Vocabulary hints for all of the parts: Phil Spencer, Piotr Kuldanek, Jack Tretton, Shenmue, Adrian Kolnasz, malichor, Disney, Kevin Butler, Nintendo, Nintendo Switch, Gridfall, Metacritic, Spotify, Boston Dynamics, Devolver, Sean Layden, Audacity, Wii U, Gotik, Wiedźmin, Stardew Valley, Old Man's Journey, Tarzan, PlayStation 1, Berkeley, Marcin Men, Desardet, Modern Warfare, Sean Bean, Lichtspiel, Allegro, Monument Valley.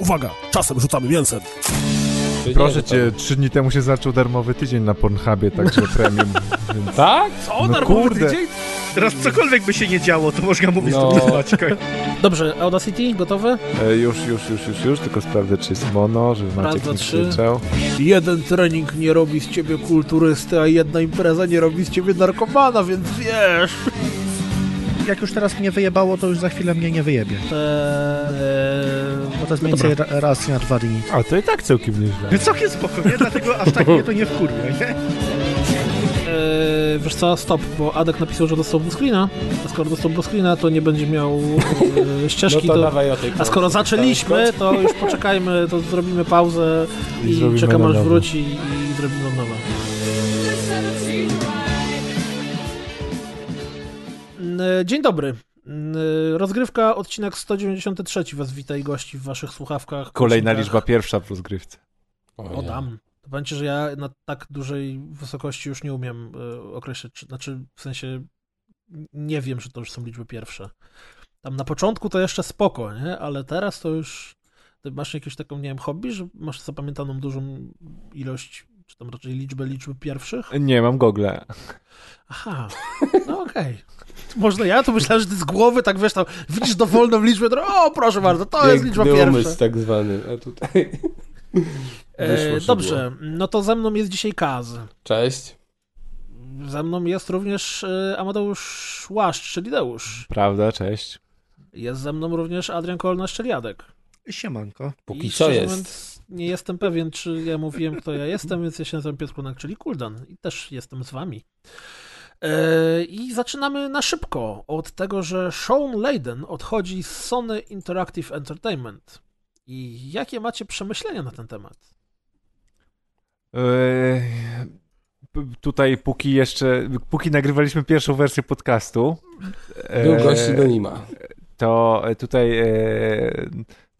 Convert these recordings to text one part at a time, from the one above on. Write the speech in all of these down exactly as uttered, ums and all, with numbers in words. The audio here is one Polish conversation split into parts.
Uwaga, czasem rzucamy mięsem. Proszę cię, trzy dni temu się zaczął darmowy tydzień na Pornhubie, także premium. Więc... Tak? Co? No, darmowy kurde. Tydzień? Teraz cokolwiek by się nie działo, to można mówić no. tu znać. Dobrze, Audacity gotowe? E, już, już, już, już, już, tylko sprawdzę, czy jest mono, żeby Maciek nie krzyczał. Jeden trening nie robi z ciebie kulturysty, a jedna impreza nie robi z ciebie narkomana, więc wiesz... Jak już teraz mnie wyjebało, to już za chwilę mnie nie wyjebie. Eee, bo to jest no mniej więcej ra, raz na dwa dni. A to i tak całkiem nieźle. Całkiem spokojnie, dlatego aż tak mnie to nie wkurwia, nie? Eee, wiesz co, stop, bo Adek napisał, że dostał bluescreena, a skoro dostał bluescreena, to nie będzie miał e, ścieżki no to do... A skoro zaczęliśmy, to już poczekajmy, to zrobimy pauzę i, i czekam aż wróci i, i zrobimy od nowa. Dzień dobry. Rozgrywka, odcinek sto dziewięćdziesiąty trzeci. Was wita i gości w waszych słuchawkach. Kolejna liczba pierwsza w rozgrywce. O, o dam. To będzie, że ja na tak dużej wysokości już nie umiem y, określać. Czy, znaczy, w sensie nie wiem, że to już są liczby pierwsze. Tam na początku to jeszcze spoko, nie? Ale teraz to już... Ty masz jakieś taką, nie wiem, hobby, że masz zapamiętaną dużą ilość... Czy tam raczej liczbę liczb pierwszych? Nie, mam Google. Aha, no okej. Okay. Można ja? To myślałem, że ty z głowy tak wiesz tam, widzisz dowolną liczbę, o proszę bardzo, to jest liczba pierwsza. Umysł tak zwany, a tutaj e, dobrze, było. No to ze mną jest dzisiaj Kaz. Cześć. Ze mną jest również Amadeusz Łaszcz, czyli Deusz. Prawda, cześć. Jest ze mną również Adrian Kolnasz, czyli Jadek. Siemanko. Póki I co jest. Nie jestem pewien, czy ja mówiłem, kto ja jestem, więc ja się nazywam Piotr Kunak, czyli Kuldan. I też jestem z wami. Yy, I zaczynamy na szybko od tego, że Sean Layden odchodzi z Sony Interactive Entertainment. I jakie macie przemyślenia na ten temat? Yy, tutaj póki jeszcze, póki nagrywaliśmy pierwszą wersję podcastu... Był yy, gości do nima. To tutaj... Yy,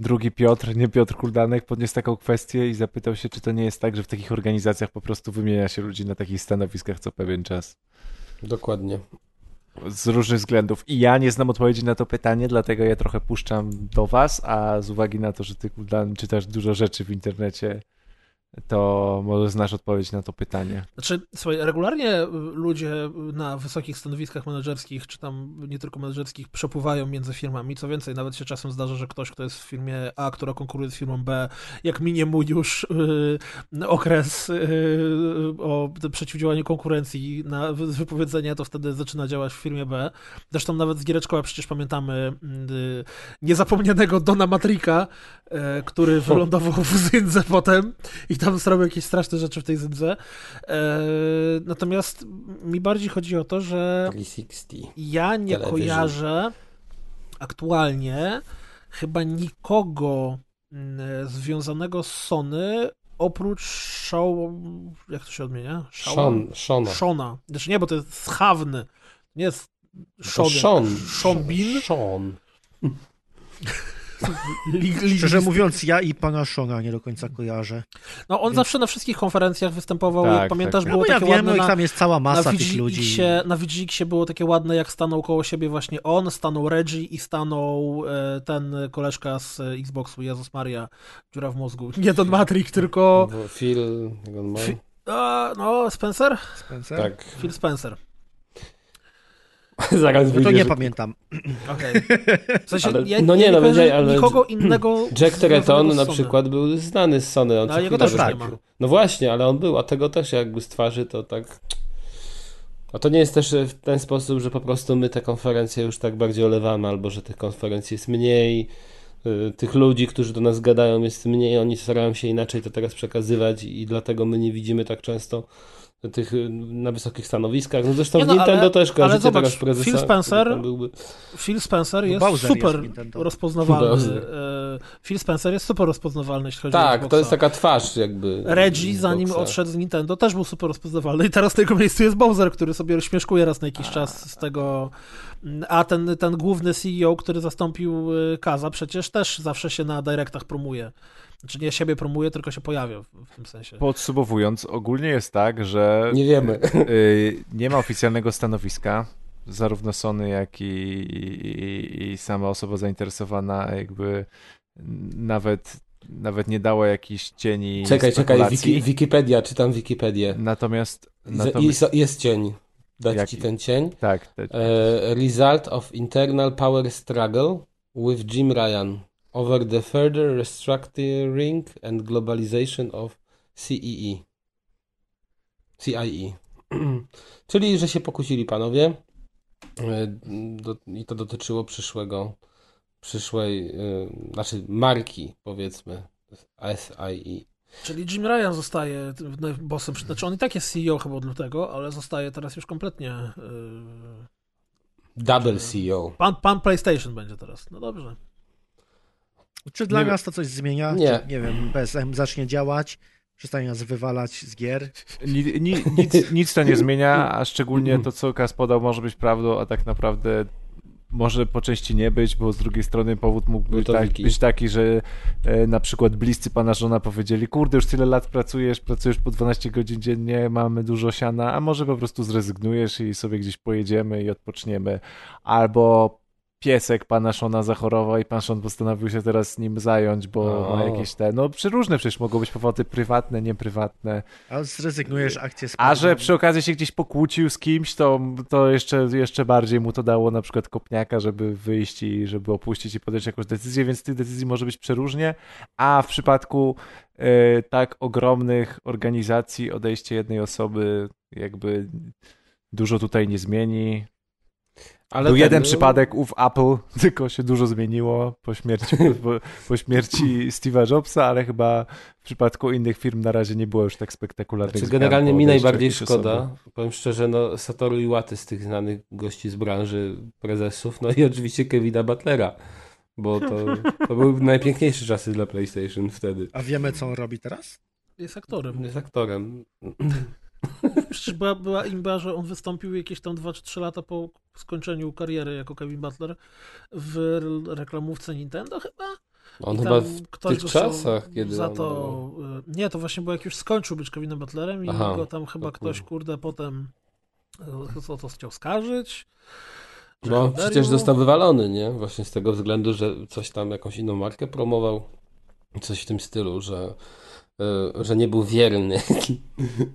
Drugi Piotr, nie Piotr Kuldanek, podniósł taką kwestię i zapytał się, czy to nie jest tak, że w takich organizacjach po prostu wymienia się ludzi na takich stanowiskach co pewien czas. Dokładnie. Z różnych względów. I ja nie znam odpowiedzi na to pytanie, dlatego ja trochę puszczam do was, a z uwagi na to, że ty, Kuldan, czytasz dużo rzeczy w internecie, to może znasz odpowiedź na to pytanie. Znaczy, słuchaj, regularnie ludzie na wysokich stanowiskach menedżerskich, czy tam nie tylko menedżerskich, przepływają między firmami. Co więcej, nawet się czasem zdarza, że ktoś, kto jest w firmie A, która konkuruje z firmą B, jak minie mu już yy, okres yy, o przeciwdziałaniu konkurencji na wypowiedzenia, to wtedy zaczyna działać w firmie B. Zresztą nawet z Giereczkowa przecież pamiętamy yy, niezapomnianego Dona Matrika, yy, który wylądował w Zyndze potem i tam zrobił jakieś straszne rzeczy w tej Zyndze. Eee, natomiast mi bardziej chodzi o to, że trzysta sześćdziesiąt. Ja nie Television. Kojarzę aktualnie chyba nikogo związanego z Sony oprócz Shaw... Jak to się odmienia? Shaw... Sean. Shona. Znaczy nie, bo to jest schawny. Nie jest Sean. Sean Bean. Sean. Li, Szczerze mówiąc, ja i pana Shona nie do końca kojarzę. No on więc... zawsze na wszystkich konferencjach występował, tak, jak pamiętasz, tak, było no, takie ja ładne... Wiem, na, tam jest cała masa tych ludzi. Na Vigixie było takie ładne, jak stanął koło siebie właśnie on, stanął Reggie i stanął e, ten koleżka z Xboxu, Jezus Maria, dziura w mózgu. Nie Don Matrix, tylko... Phil... Fi... A, no, Spencer? Spencer? Tak. Phil Spencer. Zaraz no to nie pamiętam. Okay. W sensie, ale, ja, no nie, ja nie no będzie, ale nikogo innego. Jack Tretton na przykład był znany z Sony. On no, jego też tak. No właśnie, ale on był, a tego też jakby z twarzy to tak. A to nie jest też w ten sposób, że po prostu my te konferencje już tak bardziej olewamy, albo że tych konferencji jest mniej, tych ludzi, którzy do nas gadają jest mniej, oni starają się inaczej to teraz przekazywać i dlatego my nie widzimy tak często tych na wysokich stanowiskach. No zresztą nie, no, w Nintendo ale, też kojarzycie zobacz, teraz prezesa. Phil Spencer, byłby... Phil Spencer jest Bowser super jest rozpoznawalny. Bowser. Phil Spencer jest super rozpoznawalny, jeśli chodzi tak, o Xboxa. Tak, to jest taka twarz jakby. Reggie, zanim odszedł z Nintendo, też był super rozpoznawalny i teraz w tego miejscu jest Bowser, który sobie śmieszkuje raz na jakiś a. czas z tego... A ten, ten główny C E O, który zastąpił Kaza, przecież też zawsze się na directach promuje. Znaczy nie siebie promuje, tylko się pojawia w tym sensie. Podsumowując, ogólnie jest tak, że nie wiemy. Yy, nie ma oficjalnego stanowiska, zarówno Sony, jak i, i, i sama osoba zainteresowana jakby nawet nawet nie dała jakichś cieni. Czekaj, spekulacji. czekaj, Wiki, Wikipedia, czytam Wikipedię. Natomiast... natomiast... Jest, jest cień. Dać Jaki? ci ten cień. Tak. Te... E, result of internal power struggle with Jim Ryan over the further restructuring and globalization of C E E. C I E. Czyli, że się pokusili panowie do, i to dotyczyło przyszłego, przyszłej, yy, znaczy marki, powiedzmy, S I E. Czyli Jim Ryan zostaje bossem, znaczy on i tak jest C E O chyba od lutego, ale zostaje teraz już kompletnie... Yy, Double C E O. Pan, pan PlayStation będzie teraz, no dobrze. Czy dla nas to coś zmienia? Nie. Czy, nie wiem, P S M zacznie działać? Przestań nas wywalać z gier. Ni, ni, nic, nic to nie zmienia, a szczególnie to, co Kas podał, może być prawdą, a tak naprawdę może po części nie być, bo z drugiej strony powód mógł być, tak, być taki, że e, na przykład bliscy pana żona powiedzieli, kurde, już tyle lat pracujesz, pracujesz po dwanaście godzin dziennie, mamy dużo siana, a może po prostu zrezygnujesz i sobie gdzieś pojedziemy i odpoczniemy. Albo piesek pana Shona zachorował i pan Shon postanowił się teraz nim zająć, bo no. ma jakieś te... No różne przecież mogą być powody prywatne, nieprywatne. A zrezygnujesz akcję z panem. A że przy okazji się gdzieś pokłócił z kimś, to, to jeszcze, jeszcze bardziej mu to dało na przykład kopniaka, żeby wyjść i żeby opuścić i podjąć jakąś decyzję, więc tych decyzji może być przeróżnie, a w przypadku yy, tak ogromnych organizacji odejście jednej osoby jakby dużo tutaj nie zmieni. Ale Był ten... jeden przypadek u Apple, tylko się dużo zmieniło po śmierci, po, po śmierci Steve'a Jobsa, ale chyba w przypadku innych firm na razie nie było już tak spektakularnych znaczy, zmian. Generalnie mi najbardziej szkoda, osoby. powiem szczerze, no Satoru Iwaty z tych znanych gości z branży prezesów, no i oczywiście Kevina Butlera, bo to, to były najpiękniejsze czasy dla PlayStation wtedy. A wiemy, co on robi teraz? Jest aktorem. Jest aktorem. Przecież była, była imba, że on wystąpił jakieś tam dwa czy trzy lata po skończeniu kariery jako Kevin Butler w reklamówce Nintendo chyba? On chyba w tych czasach, kiedy za to... Nie, to właśnie było jak już skończył być Kevinem Butlerem i Aha, go tam chyba ktoś, kurde, potem o to chciał skarżyć. No, przecież został wywalony, nie? Właśnie z tego względu, że coś tam, jakąś inną markę promował. Coś w tym stylu, że że nie był wierny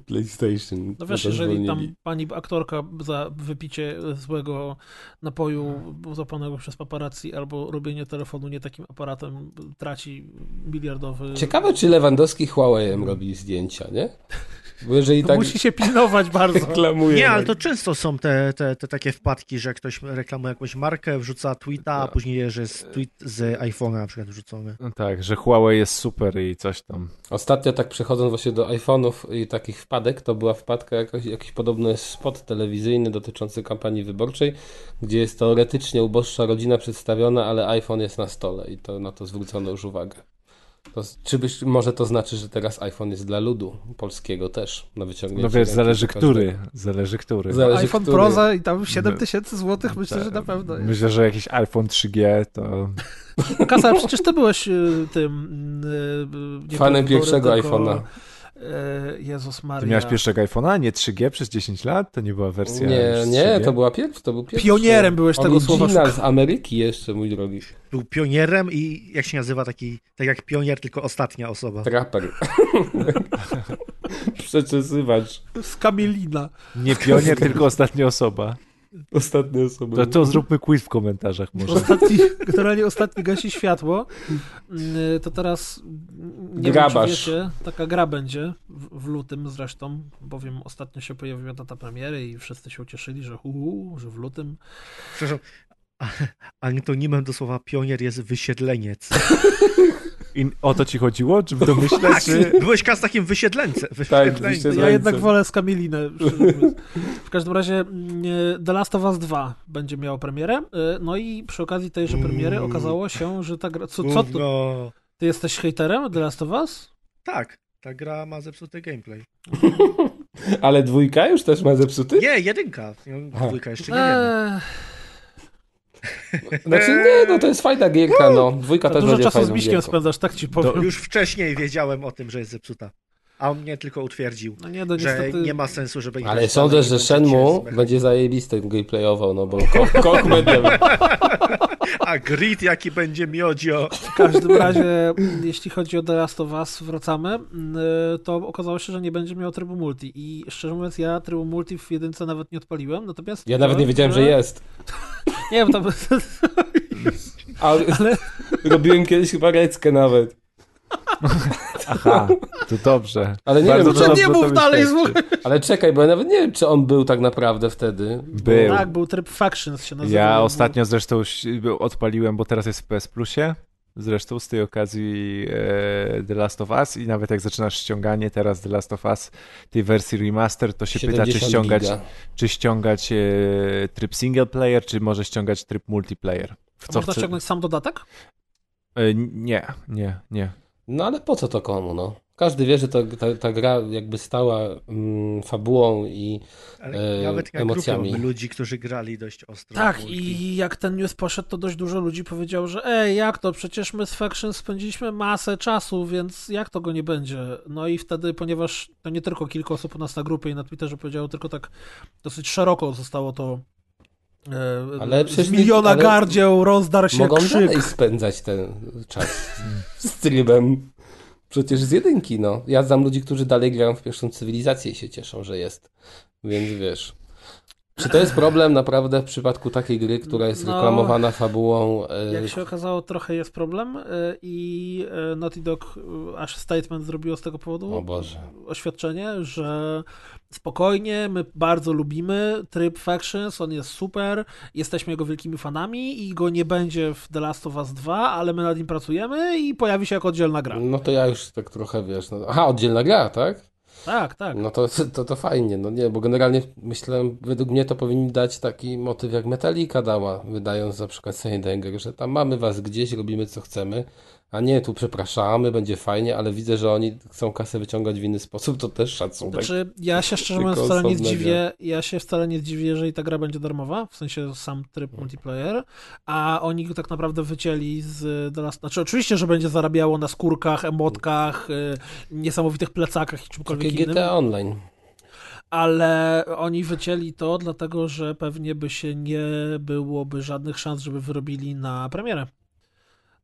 PlayStation. No wiesz, jeżeli zwolnili. Tam pani aktorka za wypicie złego napoju złapanego przez paparazzi albo robienie telefonu nie takim aparatem traci miliardowy... Ciekawe, czy Lewandowski Huawei'em robi zdjęcia, nie? Bo jeżeli tak... Musi się pilnować bardzo. Reklamuje. Nie, ale to często są te, te, te takie wpadki, że ktoś reklamuje jakąś markę, wrzuca tweeta, a później, że jest tweet z iPhone'a na przykład wrzucony. No tak, że Huawei jest super i coś tam. Ostatnio tak przechodząc właśnie do iPhone'ów i takich wpadek, to była wpadka, jakoś, jakiś podobny spot telewizyjny dotyczący kampanii wyborczej, gdzie jest teoretycznie uboższa rodzina przedstawiona, ale iPhone jest na stole i to na to zwrócono już uwagę. To, czy byś, może to znaczy, że teraz iPhone jest dla ludu polskiego też na wyciągnięcie. No wiesz, zależy który, zależy który. Zależy iPhone który. Proza i tam siedem tysięcy złotych no, myślę, że na pewno jest. Myślę, że jakiś iPhone trzy G to... Kasa, przecież ty byłeś tym... Nie Fanem pierwszego iPhone'a. Jezus Maria. Ty miałeś pierwszego iPhone'a, nie three G przez dziesięć lat? To nie była wersja Nie, nie, to była pierw, to był pierwszy. Pionierem byłeś tego słowa. Oryginal z Ameryki jeszcze, mój drogi. Był pionierem i jak się nazywa taki, tak jak pionier, tylko ostatnia osoba. Traper. Przeczesywacz. Z Kamielina. Nie pionier, tylko ostatnia osoba. Ostatnia osoba. To, to zróbmy quiz w komentarzach może. Ostatni, generalnie ostatni gasi światło, to teraz nie Grabasz. Wiem, czy wiecie, taka gra będzie w, w lutym zresztą, bowiem ostatnio się pojawiła data premiery i wszyscy się ucieszyli, że hu, hu że w lutym. Przepraszam, antonimem do słowa pionier jest wysiedleniec. I o to ci chodziło? Czy w domyśle? Tak, czy... byłeś z takim wysiedleńcem. Wysiedleńce. Ja jednak wolę skamielinę. W każdym razie The Last of Us dwa będzie miało premierę. No i przy okazji tejże premiery okazało się, że ta gra... Co, co ty? Ty jesteś hejterem The Last of Us? Tak, ta gra ma zepsuty gameplay. Ale dwójka już też ma zepsuty? Nie, jedynka. Dwójka jeszcze nie wiemy. Znaczy nie, no to jest fajna gierka, no. Dwójka to też będzie fajną gierką. Dużo czasu z Miśkiem spędzasz, tak ci powiem. To już wcześniej wiedziałem o tym, że jest zepsuta. a on mnie tylko utwierdził, no nie, no niestety... że nie ma sensu, żeby... Ale grać sądzę, że Shenmue będzie zajebisty gameplayował, no bo Kochmedem... A grid jaki będzie miodzio. W każdym razie, jeśli chodzi o The Last of Us, wracamy, to okazało się, że nie będzie miał trybu multi i szczerze mówiąc ja trybu multi w jedynce nawet nie odpaliłem, natomiast... Ja to, nawet nie wiedziałem, że, że jest. Nie, bo tam... Ale... Ale... Robiłem kiedyś chyba reckę nawet. Aha, to dobrze. Ale nie Bardzo wiem, dobrze, nie mów dalej. Ale czekaj, bo ja nawet nie wiem, czy on był tak naprawdę wtedy. Był. Bo tak, był tryb Factions się nazywa. Ja ostatnio zresztą odpaliłem, bo teraz jest w P S Plusie, zresztą z tej okazji e, The Last of Us i nawet jak zaczynasz ściąganie teraz The Last of Us tej wersji remaster, to się pyta, czy ściągać, czy ściągać e, tryb single player, czy może ściągać tryb multiplayer. W co można chce... ściągnąć sam dodatek? E, nie, nie, nie. No ale po co to komu, no? Każdy wie, że ta, ta, ta gra jakby stała mm, fabułą i ale e, nawet jak emocjami. Grupy ludzi, którzy grali dość ostro. Tak, i jak ten news poszedł, to dość dużo ludzi powiedział, że ej, jak to, przecież my z Factions spędziliśmy masę czasu, więc jak to go nie będzie? No i wtedy, ponieważ to nie tylko kilka osób u nas na grupie i na Twitterze powiedziało, tylko tak dosyć szeroko zostało to Ale z miliona ale gardzieł rozdarł się mogą krzyk. Mogą dalej spędzać ten czas z trybem. Przecież z jedynki, no. Ja znam ludzi, którzy dalej grają w pierwszą cywilizację i się cieszą, że jest. Więc wiesz. Czy to jest problem naprawdę w przypadku takiej gry, która jest no, reklamowana fabułą? Jak się okazało, trochę jest problem i Naughty Dog aż statement zrobiło z tego powodu o Boże. oświadczenie, że spokojnie, my bardzo lubimy tryb Factions, on jest super, jesteśmy jego wielkimi fanami i go nie będzie w The Last of Us dwa, ale my nad nim pracujemy i pojawi się jako oddzielna gra. No to ja już tak trochę, wiesz, no, aha, oddzielna gra, tak? Tak, tak. No to, to, to fajnie, no nie, bo generalnie myślałem, według mnie to powinni dać taki motyw jak Metallica dała, wydając na przykład Sony Danger, że tam mamy was gdzieś, robimy co chcemy, a nie tu przepraszamy, będzie fajnie, ale widzę, że oni chcą kasę wyciągać w inny sposób, to też szacunek. Znaczy, ja się szczerze mówiąc wcale nie zdziwię, ja się wcale nie zdziwię, jeżeli ta gra będzie darmowa, w sensie sam tryb hmm. multiplayer, a oni go tak naprawdę wycięli z... Do nas, znaczy oczywiście, że będzie zarabiało na skórkach, emotkach, hmm. niesamowitych plecakach i czymkolwiek innym. G T A Online. Ale oni wycięli to, dlatego że pewnie by się nie byłoby żadnych szans, żeby wyrobili na premierę.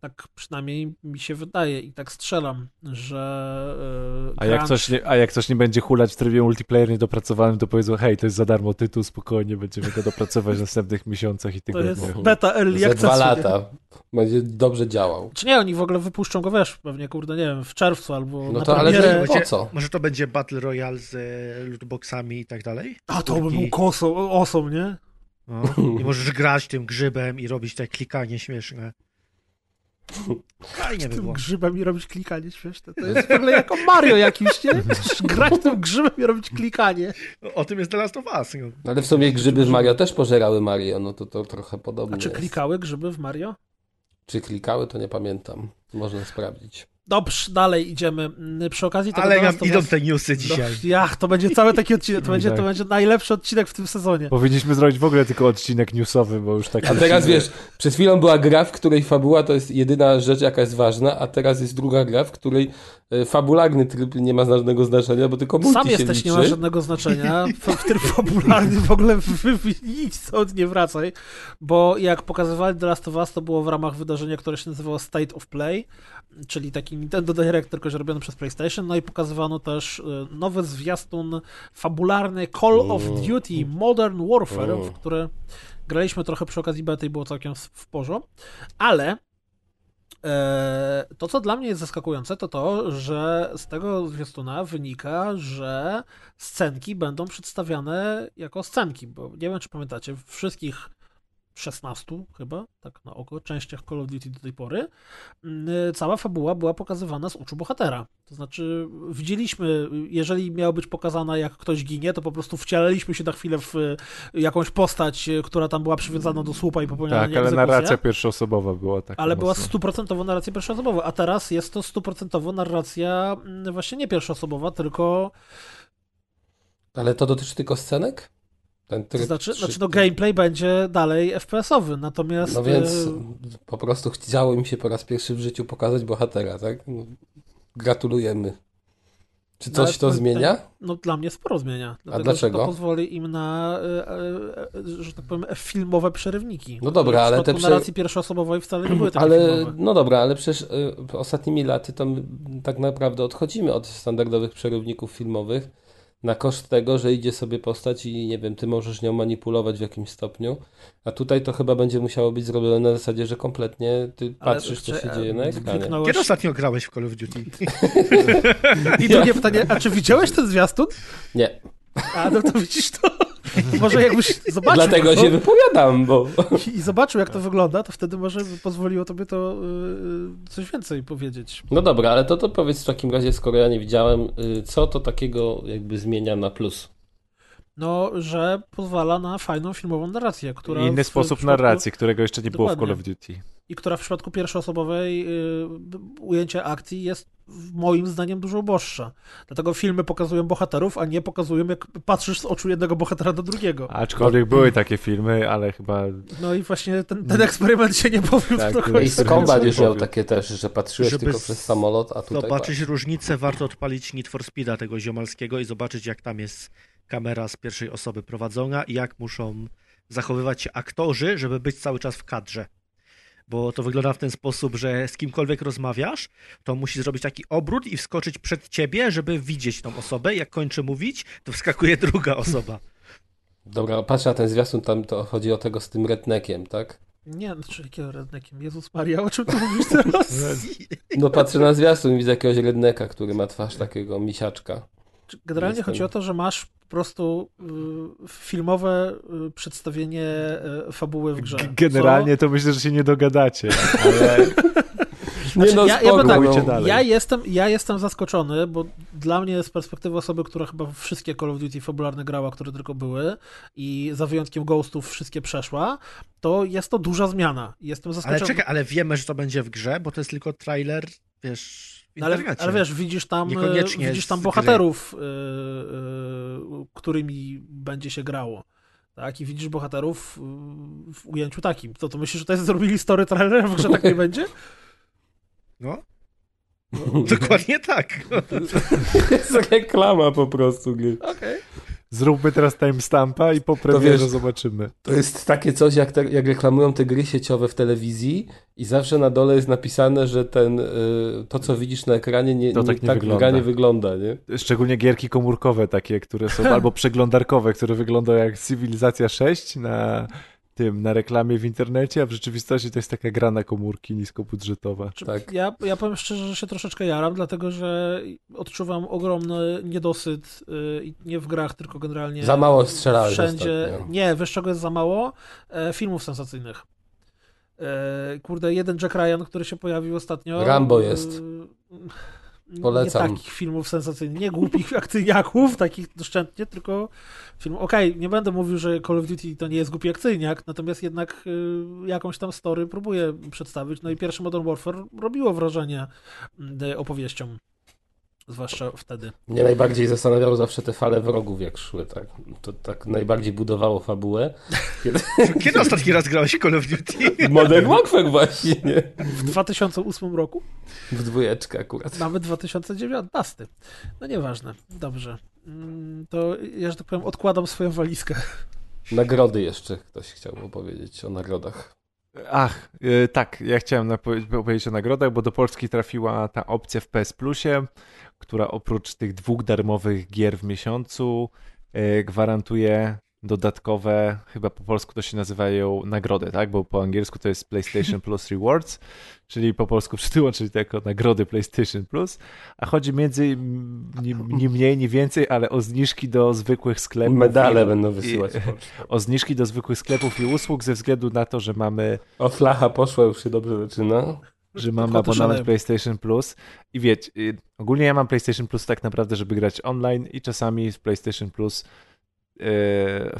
Tak przynajmniej mi się wydaje i tak strzelam, że... Yy, a, jak coś nie, a jak coś nie będzie hulać w trybie multiplayer niedopracowanym, to powiedzą, hej, to jest za darmo tytuł, spokojnie, będziemy go dopracować w następnych miesiącach i tygodniach. To jest beta early access. Za dwa lata będzie dobrze działał. Czy nie, oni w ogóle wypuszczą go, wiesz, pewnie, kurde, nie wiem, w czerwcu albo no na to, ale to po co? Może to będzie Battle Royale z lootboxami i tak dalej? A to by był kosą, osą, nie? No. I możesz grać tym grzybem i robić te klikanie śmieszne. Fajnie by tym było. Grzybem i robić klikanie śmieszne. To jest w ogóle jako Mario jakimś, nie? Grać tym grzybem i robić klikanie. No, o tym jest The Last of Us. No. Ale w sumie grzyby w Mario też pożerały Mario, no to to trochę podobnie. A czy klikały jest. Grzyby w Mario? Czy klikały, to nie pamiętam. Można sprawdzić. Dobrze, dalej idziemy. Przy okazji tego... Ale ja idą was... te newsy dzisiaj. No, ja, to będzie cały taki odcinek. To będzie, to będzie najlepszy odcinek w tym sezonie. Powinniśmy zrobić w ogóle tylko odcinek newsowy, bo już tak... A teraz się... wiesz, przed chwilą była gra, w której fabuła to jest jedyna rzecz, jaka jest ważna, a teraz jest druga gra, w której fabularny tryb nie ma żadnego znaczenia, bo tylko multi Sam się jesteś liczy. Nie ma żadnego znaczenia. W tryb fabularny w ogóle nic stąd nie wracaj, bo jak pokazywali The Last of Us, to było w ramach wydarzenia, które się nazywało State of Play, czyli taki Nintendo Direct, tylko że robiony przez PlayStation, no i pokazywano też nowy zwiastun fabularny Call of Duty Modern Warfare, w które graliśmy trochę przy okazji bety i było całkiem w porządku, ale to, co dla mnie jest zaskakujące, to to, że z tego zwiastuna wynika, że scenki będą przedstawiane jako scenki, bo nie wiem, czy pamiętacie, wszystkich szesnastu chyba, tak na oko, częściach Call of Duty do tej pory, cała fabuła była pokazywana z oczu bohatera. To znaczy widzieliśmy, jeżeli miała być pokazana jak ktoś ginie, to po prostu wcielaliśmy się na chwilę w jakąś postać, która tam była przywiązana do słupa i popełniona egzekucja. Tak, ale narracja pierwszoosobowa była taka. Ale mocno. Była stuprocentowo narracja pierwszoosobowa, a teraz jest to stuprocentowo narracja właśnie nie pierwszoosobowa, tylko... Ale to dotyczy tylko scenek? Ten tryb, to znaczy, trzy... znaczy, no gameplay będzie dalej F P S-owy, natomiast... No więc po prostu chciało im się po raz pierwszy w życiu pokazać bohatera, tak? No, gratulujemy. Czy coś to zmienia? Ten, no dla mnie sporo zmienia. Dlatego, a dlaczego? Że to pozwoli im na, że tak powiem, filmowe przerywniki. No dobra, ale te... W narracji pierwszoosobowej wcale nie były takie ale, filmowe. No dobra, ale przecież ostatnimi laty to my tak naprawdę odchodzimy od standardowych przerywników filmowych na koszt tego, że idzie sobie postać i nie wiem, ty możesz nią manipulować w jakimś stopniu, a tutaj to chyba będzie musiało być zrobione na zasadzie, że kompletnie ty ale patrzysz, czy, co się e, dzieje na ekranie. Kliknąłeś... Kiedy ostatnio grałeś w Call of Duty? I drugie pytanie, a czy widziałeś ten zwiastun? Nie. A, no to widzisz to? Może jakbyś zobaczył... Dlatego to, się wypowiadam, bo... I zobaczył, jak to wygląda, to wtedy może pozwoliło tobie to yy, coś więcej powiedzieć. No dobra, ale to, to powiedz w takim razie, skoro ja nie widziałem, yy, co to takiego jakby zmienia na plus? No, że pozwala na fajną filmową narrację, która... Inny sposób narracji, którego jeszcze nie było w Call of Duty. I która w przypadku pierwszoosobowej yy, ujęcia akcji jest moim zdaniem dużo uboższa. Dlatego filmy pokazują bohaterów, a nie pokazują, jak patrzysz z oczu jednego bohatera do drugiego. Aczkolwiek no, były takie filmy, ale chyba... No i właśnie ten, ten eksperyment się nie powiódł. Tak, do końca. I Skombat już miał takie też, że patrzyłeś żeby tylko przez samolot, a tutaj... Zobaczyć tak. Różnicę, warto odpalić Need for Speeda tego ziomalskiego i zobaczyć, jak tam jest kamera z pierwszej osoby prowadzona i jak muszą zachowywać się aktorzy, żeby być cały czas w kadrze. Bo to wygląda w ten sposób, że z kimkolwiek rozmawiasz, to musisz zrobić taki obrót i wskoczyć przed ciebie, żeby widzieć tą osobę. Jak kończy mówić, to wskakuje druga osoba. Dobra, patrzę na ten zwiastun, tam to chodzi o tego z tym redneckiem, tak? Nie, no czy jakiego redneckiem? Jezus Maria, o czym ty mówisz teraz? No patrzę na zwiastun i widzę jakiegoś rednecka, który ma twarz takiego misiaczka. Generalnie Jestem... chodzi o to, że masz po prostu filmowe przedstawienie fabuły w grze. Generalnie co? To myślę, że się nie dogadacie. Ale... Znaczy, nie no, ja, ja, tak, ja, jestem, ja jestem zaskoczony, bo dla mnie z perspektywy osoby, która chyba wszystkie Call of Duty fabularne grała, które tylko były i za wyjątkiem Ghostów wszystkie przeszła, to jest to duża zmiana. Jestem zaskoczony. Ale czekaj, ale wiemy, że to będzie w grze, bo to jest tylko trailer, wiesz... No ale, ale wiesz, widzisz tam, widzisz tam bohaterów, y, y, którymi będzie się grało. Tak? I widzisz bohaterów w ujęciu takim. Co, to myślisz, że to jest zrobili story trailer, że tak nie będzie? No. no. Dokładnie tak. To jest reklama po prostu. Okay. Zróbmy teraz timestampa i po premierze zobaczymy. To jest takie coś, jak, te, jak reklamują te gry sieciowe w telewizji i zawsze na dole jest napisane, że ten, y, to, co widzisz na ekranie, nie, to tak nie, nie tak wygląda. Nie wygląda nie? Szczególnie gierki komórkowe takie, które są, albo przeglądarkowe, które wyglądają jak Cywilizacja sześć na... tym, na reklamie w internecie, a w rzeczywistości to jest taka gra na komórki niskobudżetowa. Tak. Ja, ja powiem szczerze, że się troszeczkę jaram, dlatego że odczuwam ogromny niedosyt yy, nie w grach, tylko generalnie za mało strzelałem wszędzie. Ostatnio. Nie, wiesz czego jest za mało? E, filmów sensacyjnych. E, kurde, jeden Jack Ryan, który się pojawił ostatnio. Rambo jest. E, Polecam. Nie takich filmów sensacyjnych, nie głupich akcyjniaków, takich doszczętnie, tylko film. Okej, okay, nie będę mówił, że Call of Duty to nie jest głupi akcyjniak, natomiast jednak y, jakąś tam story próbuję przedstawić. No i pierwszy Modern Warfare robiło wrażenie y, opowieścią, zwłaszcza wtedy. Mnie najbardziej zastanawiało zawsze te fale wrogów, jak szły. Tak? To tak najbardziej budowało fabułę. Kiedy, Kiedy ostatni raz grałeś Call of Duty? Modern Warfare właśnie. W dwa tysiące ósmym roku? W dwójeczkę akurat. Mamy dwa tysiące dziewiętnasty. No nieważne, dobrze. To ja, że tak powiem, odkładam swoją walizkę. Nagrody jeszcze ktoś chciał opowiedzieć o nagrodach. Ach, yy, tak, ja chciałem opowiedzieć o nagrodach, bo do Polski trafiła ta opcja w P S Plusie, która oprócz tych dwóch darmowych gier w miesiącu yy, gwarantuje dodatkowe, chyba po polsku to się nazywają nagrody, tak? Bo po angielsku to jest PlayStation Plus Rewards, czyli po polsku przetłumaczyli to jako nagrody PlayStation Plus, a chodzi między nie, nie mniej, nie więcej, ale o zniżki do zwykłych sklepów. Medale i, będą wysyłać. I, o zniżki do zwykłych sklepów i usług ze względu na to, że mamy... O flacha poszła, już się dobrze zaczyna. Że mam abonament PlayStation Plus i wiecie, ogólnie ja mam PlayStation Plus tak naprawdę, żeby grać online i czasami z PlayStation Plus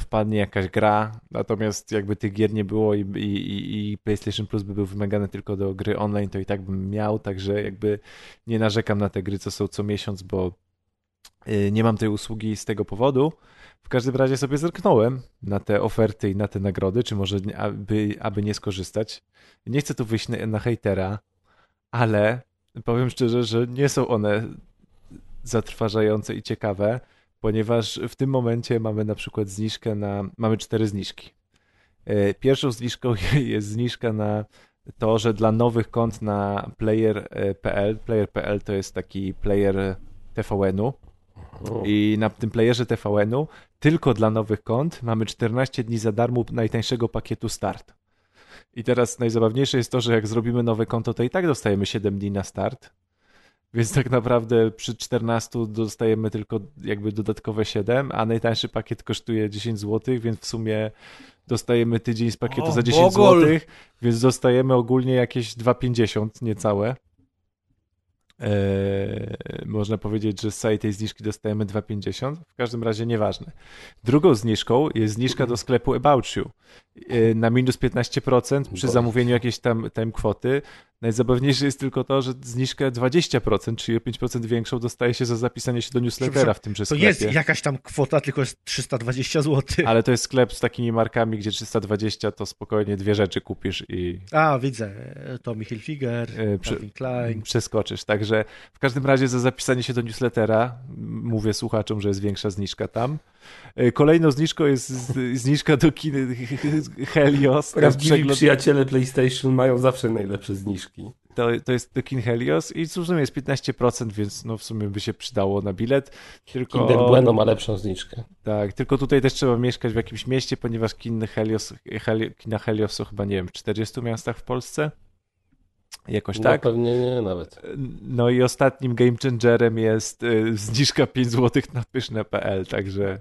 wpadnie jakaś gra, natomiast jakby tych gier nie było i, i, i PlayStation Plus by był wymagany tylko do gry online, to i tak bym miał, także jakby nie narzekam na te gry, co są co miesiąc, bo nie mam tej usługi z tego powodu. W każdym razie sobie zerknąłem na te oferty i na te nagrody, czy może aby, aby nie skorzystać. Nie chcę tu wyjść na, na hejtera, ale powiem szczerze, że nie są one zatrważające i ciekawe, ponieważ w tym momencie mamy na przykład zniżkę na... Mamy cztery zniżki. Pierwszą zniżką jest zniżka na to, że dla nowych kont na player kropka p l, player kropka p l to jest taki player T V N-u i na tym playerze T V N-u tylko dla nowych kont mamy czternaście dni za darmo najtańszego pakietu Start. I teraz najzabawniejsze jest to, że jak zrobimy nowe konto, to i tak dostajemy siedem dni na start, więc tak naprawdę przy czternastu dostajemy tylko jakby dodatkowe siedem, a najtańszy pakiet kosztuje dziesięć złotych, więc w sumie dostajemy tydzień z pakietu o, za dziesięć złotych, więc dostajemy ogólnie jakieś dwa pięćdziesiąt, niecałe. Eee, można powiedzieć, że z całej tej zniżki dostajemy dwa pięćdziesiąt, w każdym razie nieważne. Drugą zniżką jest zniżka do sklepu About You eee, na minus piętnaście procent przy zamówieniu jakiejś tam, tam kwoty. Najzabawniejsze jest tylko to, że zniżkę dwadzieścia procent, czyli pięć procent większą dostaje się za zapisanie się do newslettera w tymże sklepie. To jest jakaś tam kwota, tylko jest trzysta dwadzieścia złotych. Ale to jest sklep z takimi markami, gdzie trzysta dwadzieścia to spokojnie dwie rzeczy kupisz i... A, widzę. Tommy Hilfiger, Calvin Klein. Przeskoczysz. Także w każdym razie za zapisanie się do newslettera mówię słuchaczom, że jest większa zniżka tam. Kolejną zniżką jest zniżka do kin Helios. Prawdziwi przyjaciele PlayStation mają zawsze najlepsze zniżki. To, to jest do kin Helios i cóż, jest piętnaście procent, więc no w sumie by się przydało na bilet. Tylko... Kinder Bueno ma lepszą zniżkę. Tak, tylko tutaj też trzeba mieszkać w jakimś mieście, ponieważ kin Helios, Heli, kina Helios są chyba, nie wiem, w czterdziestu miastach w Polsce. Jakoś no, tak? Pewnie nie, nawet. No i ostatnim game changerem jest y, zniżka pięć złotych na pyszne kropka p l, także...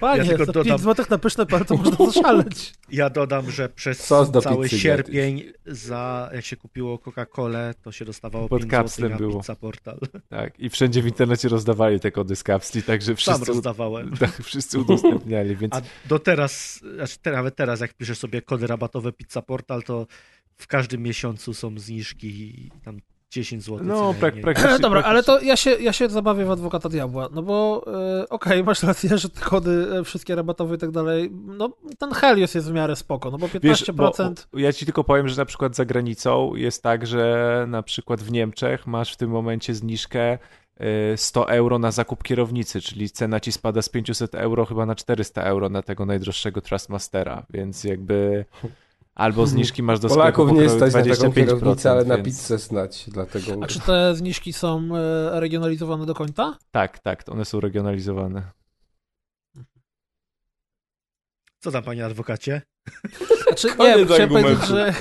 Panie, ja tylko dodam... pięć złotych na pyszne kropka p l to można zaszaleć. Ja dodam, że przez cały sierpień za, jak się kupiło Coca-Colę, to się dostawało pod pięć złotych na było. Pizza Portal. Tak, i wszędzie w internecie rozdawali te kody z kapsli, także wszyscy... Sam rozdawałem. Tak, wszyscy udostępniali, więc... A do teraz, nawet teraz, jak piszę sobie kody rabatowe Pizza Portal, to w każdym miesiącu są zniżki tam dziesięć złotych. No, prak, praktycznie. Dobra, ale to ja się, ja się zabawię w adwokata diabła, no bo yy, okej, okay, masz rację, że te kody wszystkie rabatowe i tak dalej, no ten Helios jest w miarę spoko, no bo piętnaście procent... Wiesz, bo ja ci tylko powiem, że na przykład za granicą jest tak, że na przykład w Niemczech masz w tym momencie zniżkę sto euro na zakup kierownicy, czyli cena ci spada z pięćset euro chyba na czterysta euro na tego najdroższego Trustmastera, więc jakby... Albo zniżki masz do sklepu Polaków nie stać na taką kierownicę, ale więc... na pizzę znać. Dlatego... A czy te zniżki są regionalizowane do końca? Tak, tak, one są regionalizowane. Co tam, panie adwokacie? Znaczy, nie, chciałem powiedzieć, że...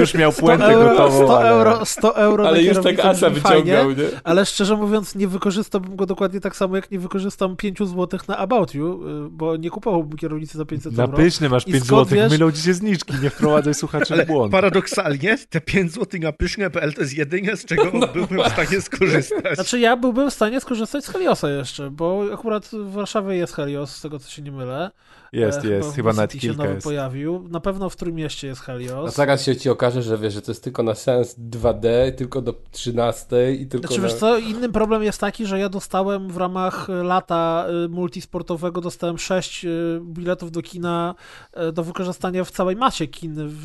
Już miał puentę gotową. sto euro, sto euro ale już tak Asa wyciągał, fajnie, nie? Ale szczerze mówiąc, nie wykorzystałbym go dokładnie tak samo, jak nie wykorzystam pięć złotych na About You, bo nie kupowałbym kierownicy za pięćset euro. Na pyszne masz pięć złotych, wiesz... mylą ci się zniżki, nie wprowadzaj słuchaczy w błąd. Paradoksalnie te pięć złotych na pyszne kropka p l to jest jedynie, z czego no byłbym w stanie skorzystać. Znaczy ja byłbym w stanie skorzystać z Heliosa jeszcze, bo akurat w Warszawie jest Helios, z tego co się nie mylę. Jest, chyba jest, chyba nawet kilka nowy jest. Pojawił. Na pewno w Trójmieście jest Helios. A zaraz się ci okaże, że wiesz, że to jest tylko na seans dwa D, tylko do trzynastej i tylko... Znaczy na... wiesz co, inny problem jest taki, że ja dostałem w ramach lata multisportowego, dostałem sześć biletów do kina do wykorzystania w całej masie kin w,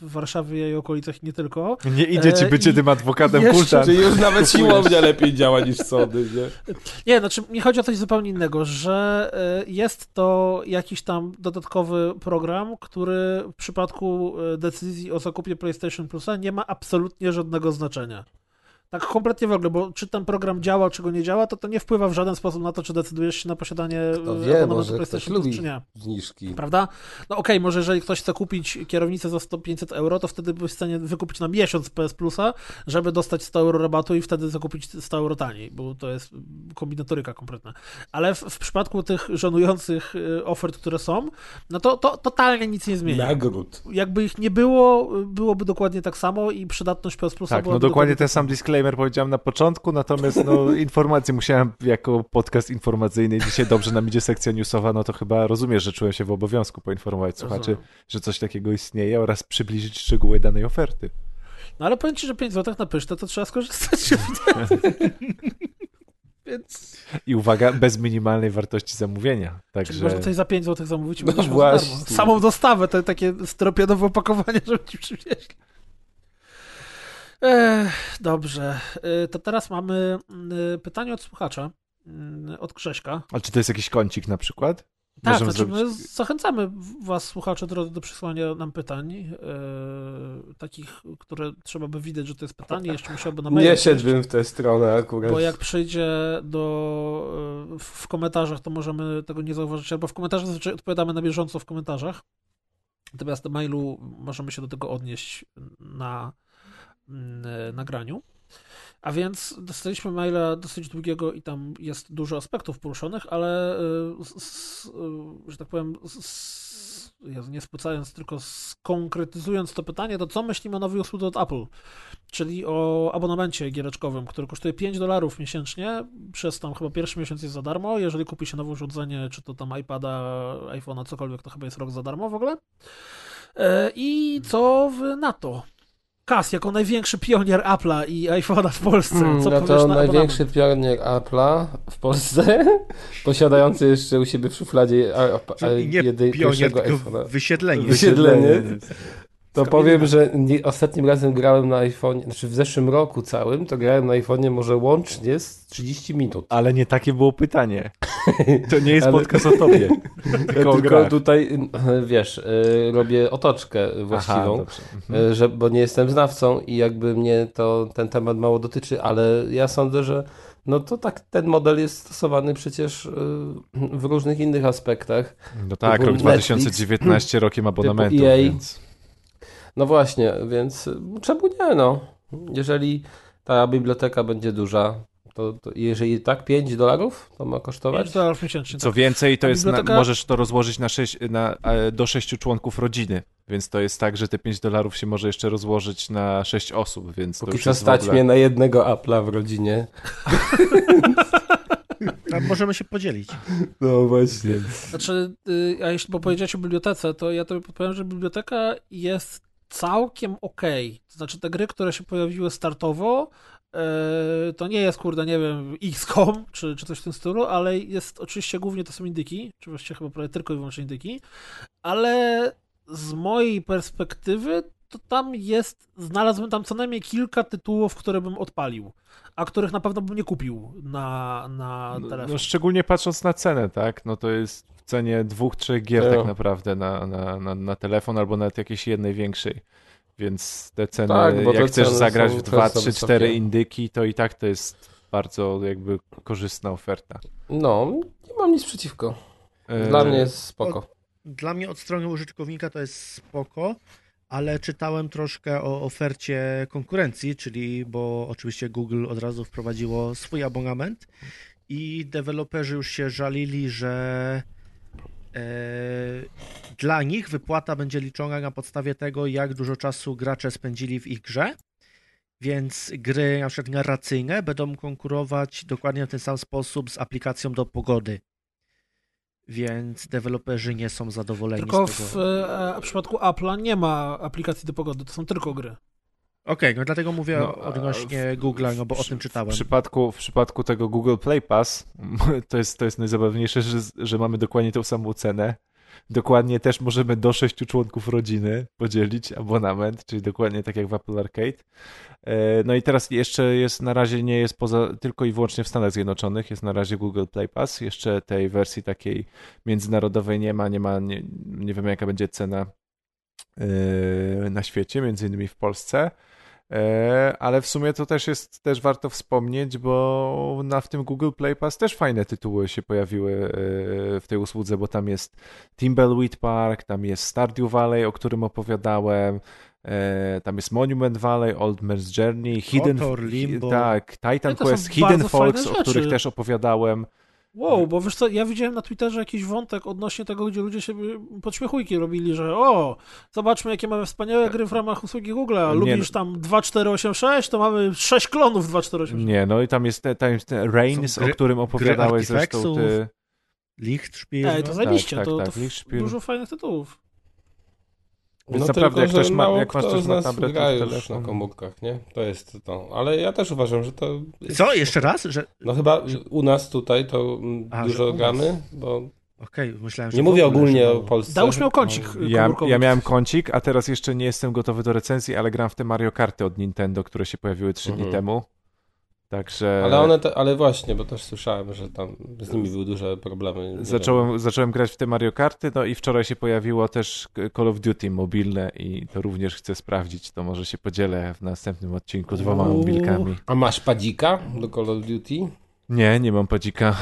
w Warszawie i okolicach, nie tylko. Nie idzie ci bycie I tym adwokatem jeszcze... kulta. Czyli już nawet siłownia lepiej działa niż sądy, nie? Nie, znaczy mi chodzi o coś zupełnie innego, że jest to jakiś tam dodatkowy program, który w przypadku decyzji o zakupie PlayStation Plusa nie ma absolutnie żadnego znaczenia. Tak kompletnie w ogóle, bo czy ten program działa, czy go nie działa, to to nie wpływa w żaden sposób na to, czy decydujesz się na posiadanie abonamentu PlayStation Plus, czy nie. Zniżki. Prawda? No okej, okay, może jeżeli ktoś chce kupić kierownicę za sto pięćset euro, to wtedy byłeś w stanie wykupić na miesiąc P S Plusa, żeby dostać sto euro rabatu i wtedy zakupić sto euro taniej, bo to jest kombinatoryka kompletna. Ale w, w przypadku tych żenujących ofert, które są, no to, to totalnie nic nie zmienia. Nagród. Jakby ich nie było, byłoby dokładnie tak samo i przydatność P S Plusa tak, byłaby... Tak, no dokładnie ten sam disclaimer powiedziałem na początku, natomiast no, informacje musiałem jako podcast informacyjny, dzisiaj dobrze nam idzie sekcja newsowa, no to chyba rozumiesz, że czułem się w obowiązku poinformować słuchaczy, rozumiem, że coś takiego istnieje oraz przybliżyć szczegóły danej oferty. No ale powiem ci, że pięć złotych na pyszne to trzeba skorzystać. Więc... I uwaga, bez minimalnej wartości zamówienia. Także... Czyli można coś za pięć złotych zamówić, no właśnie. Samą dostawę, te takie styropianowe opakowanie, żeby ci przywieźli. Ech, dobrze, to teraz mamy pytanie od słuchacza, od Krześka. A czy to jest jakiś kącik na przykład? Tak, znaczy zrobić... my zachęcamy was, słuchacze, do, do przysłania nam pytań, yy, takich, które trzeba by widać, że to jest pytanie, jeszcze musiałby na mail. Nie siedźbym w tę stronę akurat. Bo jak przyjdzie do, w komentarzach, to możemy tego nie zauważyć, albo w komentarzach zazwyczaj odpowiadamy na bieżąco w komentarzach, natomiast do mailu możemy się do tego odnieść na nagraniu. A więc dostaliśmy maila dosyć długiego i tam jest dużo aspektów poruszonych, ale z, z, że tak powiem, z, nie spłycając, tylko skonkretyzując to pytanie, to co myślimy o nowej usłudze od Apple, czyli o abonamencie giereczkowym, który kosztuje pięć dolarów miesięcznie, przez tam chyba pierwszy miesiąc jest za darmo, jeżeli kupi się nowe urządzenie, czy to tam iPada, iPhone'a, cokolwiek, to chyba jest rok za darmo w ogóle. I co wy na to? Kas, jako największy pionier Apple'a i iPhone'a w Polsce. Co no to na największy pionier Apple'a w Polsce, posiadający jeszcze u siebie w szufladzie a, a, nie jedy, pionier, tylko wysiedlenie. Wysiedlenie. To powiem, że nie, ostatnim razem grałem na iPhone, znaczy w zeszłym roku całym, to grałem na iPhone'ie może łącznie z trzydzieści minut. Ale nie takie było pytanie. To nie jest ale... podcast o tobie. Tylko, tylko tutaj, wiesz, robię otoczkę właściwą, Aha, że, bo nie jestem znawcą i jakby mnie to ten temat mało dotyczy, ale ja sądzę, że no to tak ten model jest stosowany przecież w różnych innych aspektach. No tak, rok dwa tysiące dziewiętnasty Netflix, rokiem abonamentów, więc... No właśnie, więc czemu nie, no. Jeżeli ta biblioteka będzie duża, to, to jeżeli tak pięć dolarów to ma kosztować? pięć dolarów miesięcznie. Co tak. Więcej, to jest biblioteka... na, możesz to rozłożyć na sześć, na, do sześciu członków rodziny, więc to jest tak, że te pięć dolarów się może jeszcze rozłożyć na sześć osób, więc póki to już jest stać w ogóle... mnie na jednego Apple'a w rodzinie. A możemy się podzielić. No właśnie. Znaczy, a jeśli bo powiedziałeś o bibliotece, to ja tobie powiem, że biblioteka jest całkiem okej. Okay. To znaczy te gry, które się pojawiły startowo, yy, to nie jest, kurde, nie wiem, iks kom czy, czy coś w tym stylu, ale jest oczywiście głównie to są indyki, czy właściwie chyba prawie tylko i wyłącznie indyki, ale z mojej perspektywy to tam jest, znalazłem tam co najmniej kilka tytułów, które bym odpalił, a których na pewno bym nie kupił na, na telefon. No, no szczególnie patrząc na cenę, tak? No to jest w cenie dwóch, trzech gier no. Tak naprawdę na, na, na, na telefon albo nawet jakiejś jednej większej. Więc te ceny, tak, jak te chcesz ceny zagrać w dwa, trzy, cztery indyki, to i tak to jest bardzo jakby korzystna oferta. No, nie mam nic przeciwko. Dla e... mnie jest spoko. Od, dla mnie od strony użytkownika to jest spoko. Ale czytałem troszkę o ofercie konkurencji, czyli bo oczywiście Google od razu wprowadziło swój abonament i deweloperzy już się żalili, że e, dla nich wypłata będzie liczona na podstawie tego, jak dużo czasu gracze spędzili w ich grze, więc gry na przykład narracyjne będą konkurować dokładnie w ten sam sposób z aplikacją do pogody. Więc deweloperzy nie są zadowoleni tylko z tego. Tylko w przypadku Apple'a nie ma aplikacji do pogody, to są tylko gry. Okej, okay, no dlatego mówię no, odnośnie Google'a, no bo o tym czytałem. W przypadku, w przypadku tego Google Play Pass to jest, to jest najzabawniejsze, że, że mamy dokładnie tą samą cenę. Dokładnie też możemy do sześciu członków rodziny podzielić abonament, czyli dokładnie tak jak w Apple Arcade. No i teraz jeszcze jest, na razie nie jest poza, tylko i wyłącznie w Stanach Zjednoczonych, jest na razie Google Play Pass, jeszcze tej wersji takiej międzynarodowej nie ma, nie ma, nie, nie wiemy jaka będzie cena na świecie, między innymi w Polsce. Ale w sumie to też jest, też warto wspomnieć, bo na, w tym Google Play Pass też fajne tytuły się pojawiły w tej usłudze, bo tam jest Thimbleweed Park, tam jest Stardew Valley, o którym opowiadałem, tam jest Monument Valley, Old Man's Journey, Hidden, Kotor, Limbo. Tak, Titan no Quest, Hidden Folks, o których też opowiadałem. Wow, bo wiesz co, ja widziałem na Twitterze jakiś wątek odnośnie tego, gdzie ludzie się podśmiechujki robili, że o, zobaczmy jakie mamy wspaniałe gry w ramach usługi Google'a, lubisz tam dwa cztery osiem sześć, to mamy sześć klonów dwa cztery osiem sześć. Nie, no i tam jest ten, ten Reigns, o którym opowiadałeś zresztą ty. Lichtspiel. Ej, to zajebiście, tak, tak, tak, to, to dużo fajnych tytułów. Więc no naprawdę, tylko, jak, ma, jak masz coś na tabletu, na komórkach, nie? To jest to. Ale ja też uważam, że to... Jest... Co? Jeszcze raz? Że... No chyba że... u nas tutaj to Aha, dużo gramy, bo Okej, okay, myślałem, że... Nie mówię ogólnie o Polsce. Dał miał kącik. Ja, ja miałem kącik, a teraz jeszcze nie jestem gotowy do recenzji, ale gram w te Mario Karty od Nintendo, które się pojawiły trzy mhm. dni temu. Także... Ale, one te, ale właśnie, bo też słyszałem, że tam z nimi były duże problemy. Zacząłem, zacząłem grać w te Mario Karty, no i wczoraj się pojawiło też Call of Duty mobilne i to również chcę sprawdzić, to może się podzielę w następnym odcinku dwoma Uuu. mobilkami. A masz padzika do Call of Duty? Nie, nie mam padzika.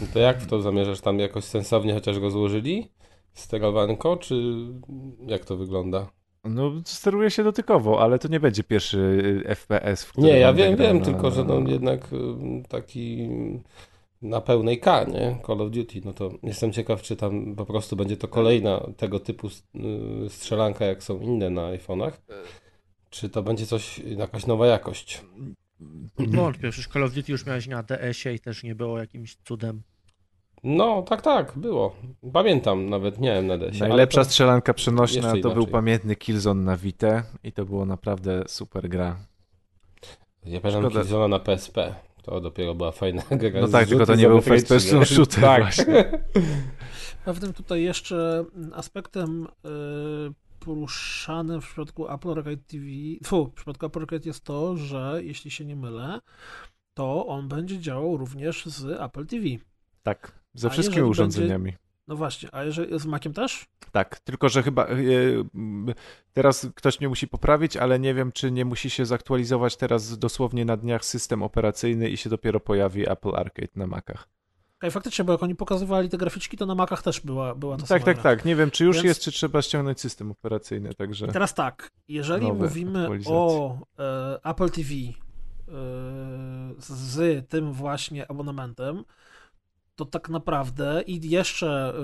No to jak w to zamierzasz? Tam jakoś sensownie chociaż go złożyli? Sterowanko, czy jak to wygląda? No, steruje się dotykowo, ale to nie będzie pierwszy F P S, w którym... Nie, ja wiem, wiem, na... tylko że no jednak taki na pełnej K, nie? Call of Duty, no to jestem ciekaw, czy tam po prostu będzie to kolejna tego typu strzelanka, jak są inne na iPhone'ach, czy to będzie coś, jakaś nowa jakość. Wątpię, przecież Call of Duty już miałeś na D S-ie i też nie było jakimś cudem. No, tak, tak, było. Pamiętam, nawet miałem na desie. Najlepsza to... strzelanka przenośna to był pamiętny Killzone na Vita i to było naprawdę super gra. Ja pamiętam Killzone na P S P. To dopiero była fajna gra. No tak, tylko to nie był first person shooter. Tak. Właśnie. Pewnym tutaj jeszcze aspektem yy, poruszanym w przypadku Apple Arcade T V, fu, w przypadku Apple Arcade jest to, że jeśli się nie mylę, to on będzie działał również z Apple T V. Tak, ze wszystkimi urządzeniami. Będzie... No właśnie, a jeżeli z Maciem też? Tak, tylko że chyba yy, teraz ktoś mnie musi poprawić, ale nie wiem, czy nie musi się zaktualizować teraz dosłownie na dniach system operacyjny i się dopiero pojawi Apple Arcade na Macach. I faktycznie, bo jak oni pokazywali te graficzki, to na Macach też była, była ta sama. Tak, tak, tak. Nie wiem, czy już Więc... jest, czy trzeba ściągnąć system operacyjny. Także... I teraz tak, jeżeli mówimy o e, Apple T V e, z tym właśnie abonamentem, to tak naprawdę i jeszcze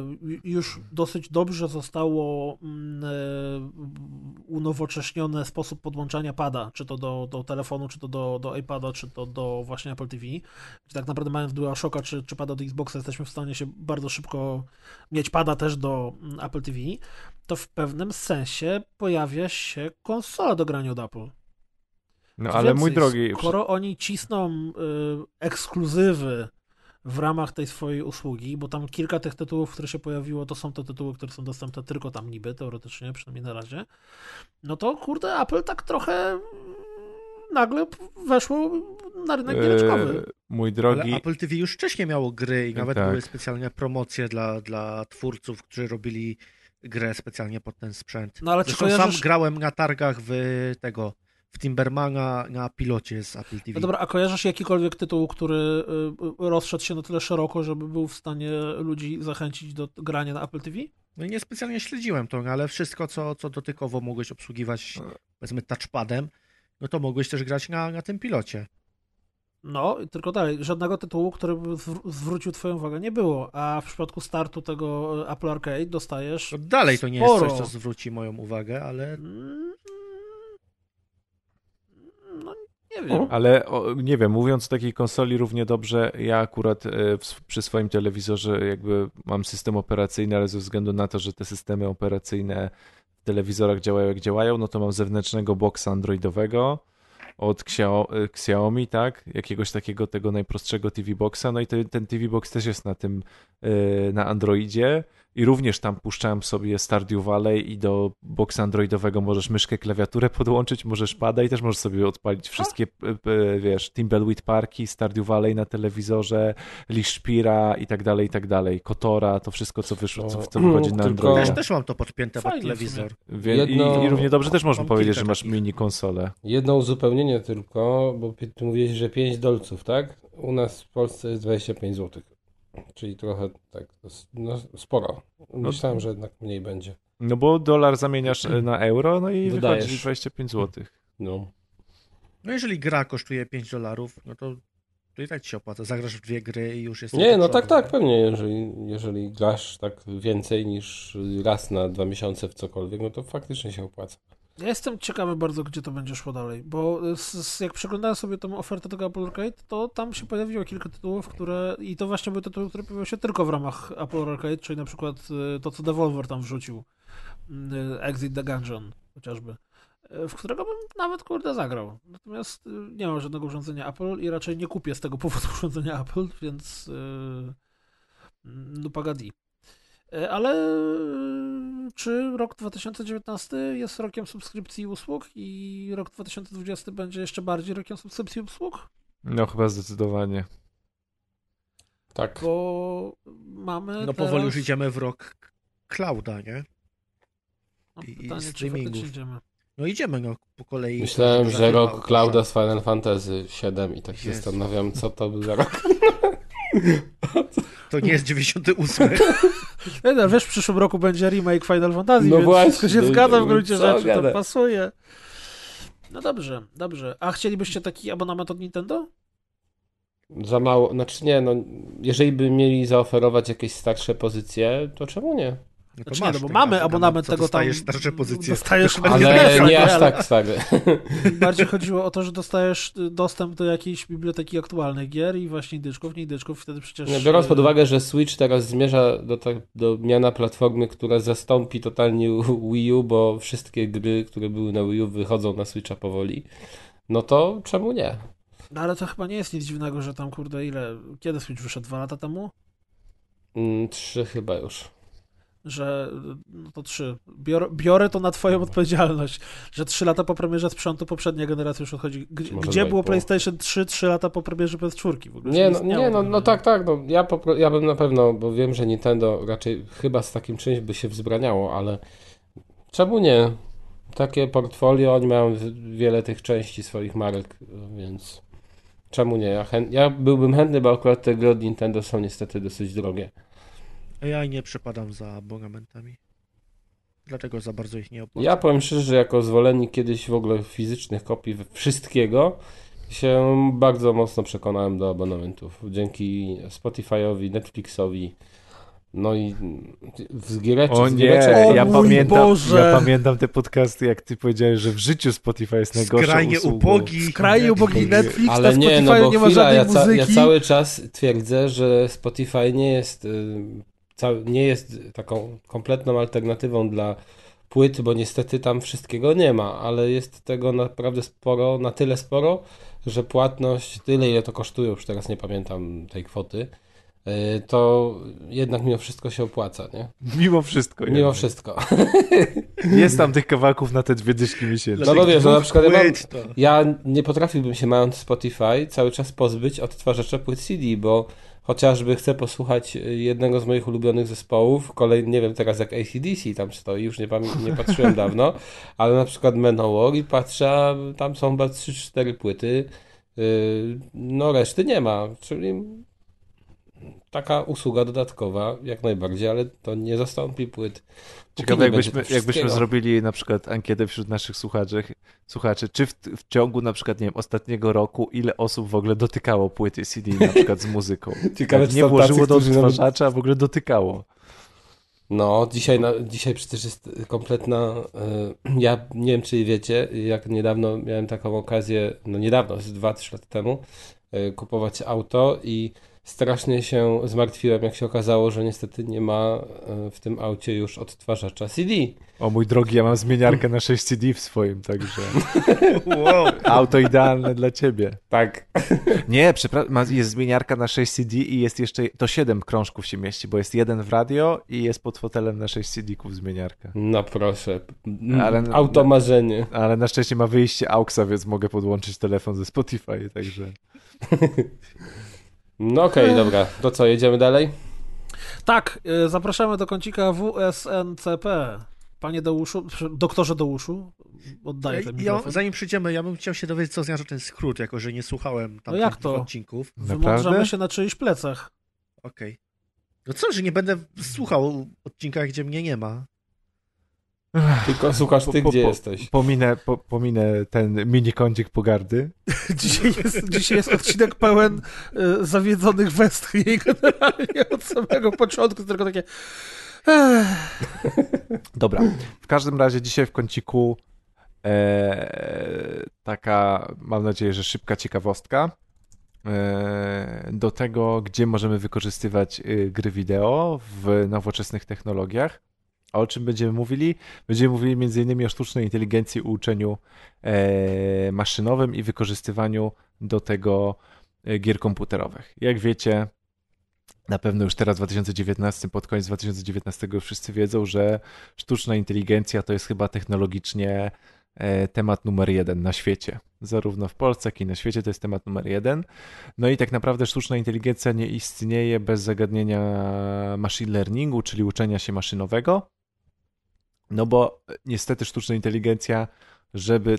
już dosyć dobrze zostało unowocześniony sposób podłączania pada, czy to do, do telefonu, czy to do, do iPada, czy to do właśnie Apple T V. Czy tak naprawdę mając DualShocka, czy, czy pada do Xboxa, jesteśmy w stanie się bardzo szybko mieć pada też do Apple T V, to w pewnym sensie pojawia się konsola do grania od Apple. No ale więcej, mój drogi... Skoro oni cisną y, ekskluzywy w ramach tej swojej usługi, bo tam kilka tych tytułów, które się pojawiło, to są te tytuły, które są dostępne tylko tam niby, teoretycznie, przynajmniej na razie, no to kurde, Apple tak trochę nagle weszło na rynek giereczkowy. Eee, mój drogi... Ale Apple T V już wcześniej miało gry i nawet tak. były specjalne promocje dla, dla twórców, którzy robili grę specjalnie pod ten sprzęt. No ale czy kojarzysz... sam grałem na targach w tego... w Timbermana na pilocie z Apple T V. No dobra, a kojarzysz jakikolwiek tytuł, który rozszedł się na tyle szeroko, żeby był w stanie ludzi zachęcić do grania na Apple T V? No i niespecjalnie śledziłem to, ale wszystko, co, co dotykowo mogłeś obsługiwać, powiedzmy, touchpadem, no to mogłeś też grać na, na tym pilocie. No, tylko dalej, żadnego tytułu, który by zwrócił twoją uwagę, nie było, a w przypadku startu tego Apple Arcade dostajesz no dalej to nie sporo. Jest coś, co zwróci moją uwagę, ale... No, nie wiem. Ale o, nie wiem, mówiąc o takiej konsoli równie dobrze, ja akurat y, w, przy swoim telewizorze jakby mam system operacyjny, ale ze względu na to, że te systemy operacyjne w telewizorach działają jak działają, no to mam zewnętrznego boxa androidowego od Xiao- Xiaomi, tak? Jakiegoś takiego tego najprostszego T V boxa, no i te, ten T V box też jest na tym, y, na Androidzie i również tam puszczałem sobie Stardew Valley i do boxa androidowego możesz myszkę, klawiaturę podłączyć, możesz pada i też możesz sobie odpalić wszystkie, wiesz, Thimbleweed Parki, Stardew Valley na telewizorze, Lichtspiela i tak dalej, i tak dalej, Kotora, to wszystko, co wyszło, co w tym wychodzi na Androidzie. Też, też mam to podpięte pod telewizor. Jedno... I, I równie dobrze też można powiedzieć, że masz mini konsolę. Jedno uzupełnienie tylko, bo ty mówiłeś, że pięć dolców, tak? U nas w Polsce jest dwadzieścia pięć złotych. Czyli trochę tak, no sporo. Myślałem, że jednak mniej będzie. No bo dolar zamieniasz na euro, no i dodajesz. Wychodzi dwadzieścia pięć złotych. No. No jeżeli gra kosztuje pięć dolarów, no to, to i tak ci się opłaca. Zagrasz w dwie gry i już jest... Nie, no tak, tak, pewnie. Jeżeli, jeżeli grasz tak więcej niż raz na dwa miesiące w cokolwiek, no to faktycznie się opłaca. Ja jestem ciekawy bardzo, gdzie to będzie szło dalej, bo z, z, jak przeglądałem sobie tą ofertę tego Apple Arcade, to tam się pojawiło kilka tytułów, które i to właśnie były tytuły, które pojawiły się tylko w ramach Apple Arcade, czyli na przykład to, co Devolver tam wrzucił, Exit the Gungeon chociażby, w którego bym nawet, kurde, zagrał. Natomiast nie mam żadnego urządzenia Apple i raczej nie kupię z tego powodu urządzenia Apple, więc no pagadi. Ale czy rok dwa tysiące dziewiętnasty jest rokiem subskrypcji usług i rok dwa tysiące dwudziesty będzie jeszcze bardziej rokiem subskrypcji usług? No chyba zdecydowanie. Tak. Bo mamy No teraz... powoli już idziemy w rok clouda, nie? No, I, pytanie, i streamingów. Idziemy? No idziemy no, po kolei. Myślałem, że rok clouda z Final Fantasy siedem i tak się jest. Zastanawiam, co to był za rok. To nie jest dziewięćdziesiąty ósmy. No, wiesz, w przyszłym roku będzie remake Final Fantasy, no więc właśnie, wszystko się zgadza w gruncie rzeczy, to pasuje. No dobrze, dobrze. A chcielibyście taki abonament od Nintendo? Za mało, znaczy nie, no jeżeli by mieli zaoferować jakieś starsze pozycje, to czemu nie? No to znaczy, masz, nie, no bo tak mamy abonament tego tam... starsze pozycje. Dostajesz, ale nie, ale nie aż tak stary. Bardziej chodziło o to, że dostajesz dostęp do jakiejś biblioteki aktualnych gier i właśnie indyczków, nie indyczków, wtedy przecież... No, biorąc pod uwagę, że Switch teraz zmierza do, ta, do miana platformy, która zastąpi totalnie Wii U, bo wszystkie gry, które były na Wii U wychodzą na Switcha powoli, no to czemu nie? No ale to chyba nie jest nic dziwnego, że tam kurde ile... Kiedy Switch wyszedł? Dwa lata temu? Mm, trzy chyba już. Że no to trzy. Biorę, biorę to na twoją odpowiedzialność, że trzy lata po premierze sprzętu poprzednia generacja już odchodzi. G- gdzie było PlayStation trzy, trzy lata po premierze P S cztery? W ogóle nie, no, nie, no, no tak, tak. No, ja, po, ja bym na pewno, bo wiem, że Nintendo raczej chyba z takim czymś by się wzbraniało, ale czemu nie? Takie portfolio, oni mają wiele tych części swoich marek, więc czemu nie? Ja, chę, ja byłbym chętny, bo akurat te gry od Nintendo są niestety dosyć drogie. Ja nie przepadam za abonamentami. Dlatego za bardzo ich nie opłacam. Ja powiem szczerze, że jako zwolennik kiedyś w ogóle fizycznych kopii wszystkiego się bardzo mocno przekonałem do abonamentów. Dzięki Spotify'owi, Netflix'owi. No i w Giereczce... O nie, o ja, pamiętam, Boże. ja pamiętam te podcasty, jak ty powiedziałeś, że w życiu Spotify jest najgorszą Skrajnie usługą. Ubogi, Skrajnie ubogi Netflix, ale na Spotify nie, no bo nie ma chwila, żadnej ja muzyki. Ca- ja cały czas twierdzę, że Spotify nie jest... Y- nie jest taką kompletną alternatywą dla płyt, bo niestety tam wszystkiego nie ma, ale jest tego naprawdę sporo, na tyle sporo, że płatność, tyle ile to kosztuje, już teraz nie pamiętam tej kwoty, to jednak mimo wszystko się opłaca, nie? Mimo wszystko. Mimo jednak. wszystko. Jest tam tych kawałków na te dwie dyszki miesięcznie. No bo wiesz, no na przykład ja, mam, ja nie potrafiłbym się mając Spotify cały czas pozbyć odtwarzacza płyt C D, bo chociażby chcę posłuchać jednego z moich ulubionych zespołów, kolej, nie wiem teraz jak A C D C tam stoi, już nie, pamię- nie patrzyłem dawno, ale na przykład Manowar i patrzę, tam są chyba trzy cztery płyty, yy, no reszty nie ma, czyli taka usługa dodatkowa jak najbardziej, ale to nie zastąpi płyt. Ciekawe jakbyśmy, jakbyśmy zrobili na przykład ankietę wśród naszych słuchaczy, słuchaczy czy w, w ciągu na przykład nie wiem, ostatniego roku ile osób w ogóle dotykało płyty C D na przykład z muzyką. Ciekawe, tak, nie włożyło do odtwarzacza, a w ogóle dotykało. No, dzisiaj, na, dzisiaj przecież jest kompletna, yy, ja nie wiem czy wiecie, jak niedawno miałem taką okazję, no niedawno, dwa trzy lata temu, yy, kupować auto i strasznie się zmartwiłem, jak się okazało, że niestety nie ma w tym aucie już odtwarzacza C D. O mój drogi, ja mam zmieniarkę na sześć C D w swoim, także... Wow. Auto idealne dla ciebie. Tak. Nie, przepraszam, jest zmieniarka na sześć C D i jest jeszcze... To siedem krążków się mieści, bo jest jeden w radio i jest pod fotelem na sześć C D-ków zmieniarka. No proszę. Ale na, auto marzenie. Ale na szczęście ma wyjście AUXa, więc mogę podłączyć telefon ze Spotify, także... No okej, okay, dobra. To co, jedziemy dalej? Tak, yy, zapraszamy do kącika W S N C P. Panie Dołuszu, doktorze Dołuszu, oddaję ten mikrofon. Ja, zanim przyjdziemy, ja bym chciał się dowiedzieć, co znaczy ten skrót, jako że nie słuchałem tam no jak to? odcinków. Wymądrzamy się na czyichś plecach. Okej. Okay. No co, że nie będę słuchał odcinka, gdzie mnie nie ma? Tylko słuchasz ty, po, po, gdzie po, jesteś. Pominę, po, pominę ten minikącik pogardy. Dzisiaj jest, dzisiaj jest odcinek pełen y, zawiedzonych westchnień generalnie od samego początku, tylko takie... Dobra, w każdym razie dzisiaj w kąciku e, taka, mam nadzieję, że szybka ciekawostka e, do tego, gdzie możemy wykorzystywać y, gry wideo w nowoczesnych technologiach. A o czym będziemy mówili? Będziemy mówili między innymi o sztucznej inteligencji, uczeniu e, maszynowym i wykorzystywaniu do tego gier komputerowych. Jak wiecie, Na pewno już teraz w dwa tysiące dziewiętnastym, pod koniec dwa tysiące dziewiętnastego wszyscy wiedzą, że sztuczna inteligencja to jest chyba technologicznie temat numer jeden na świecie. Zarówno w Polsce, jak i na świecie to jest temat numer jeden. No i tak naprawdę sztuczna inteligencja nie istnieje bez zagadnienia machine learningu, czyli uczenia się maszynowego. No bo niestety sztuczna inteligencja żeby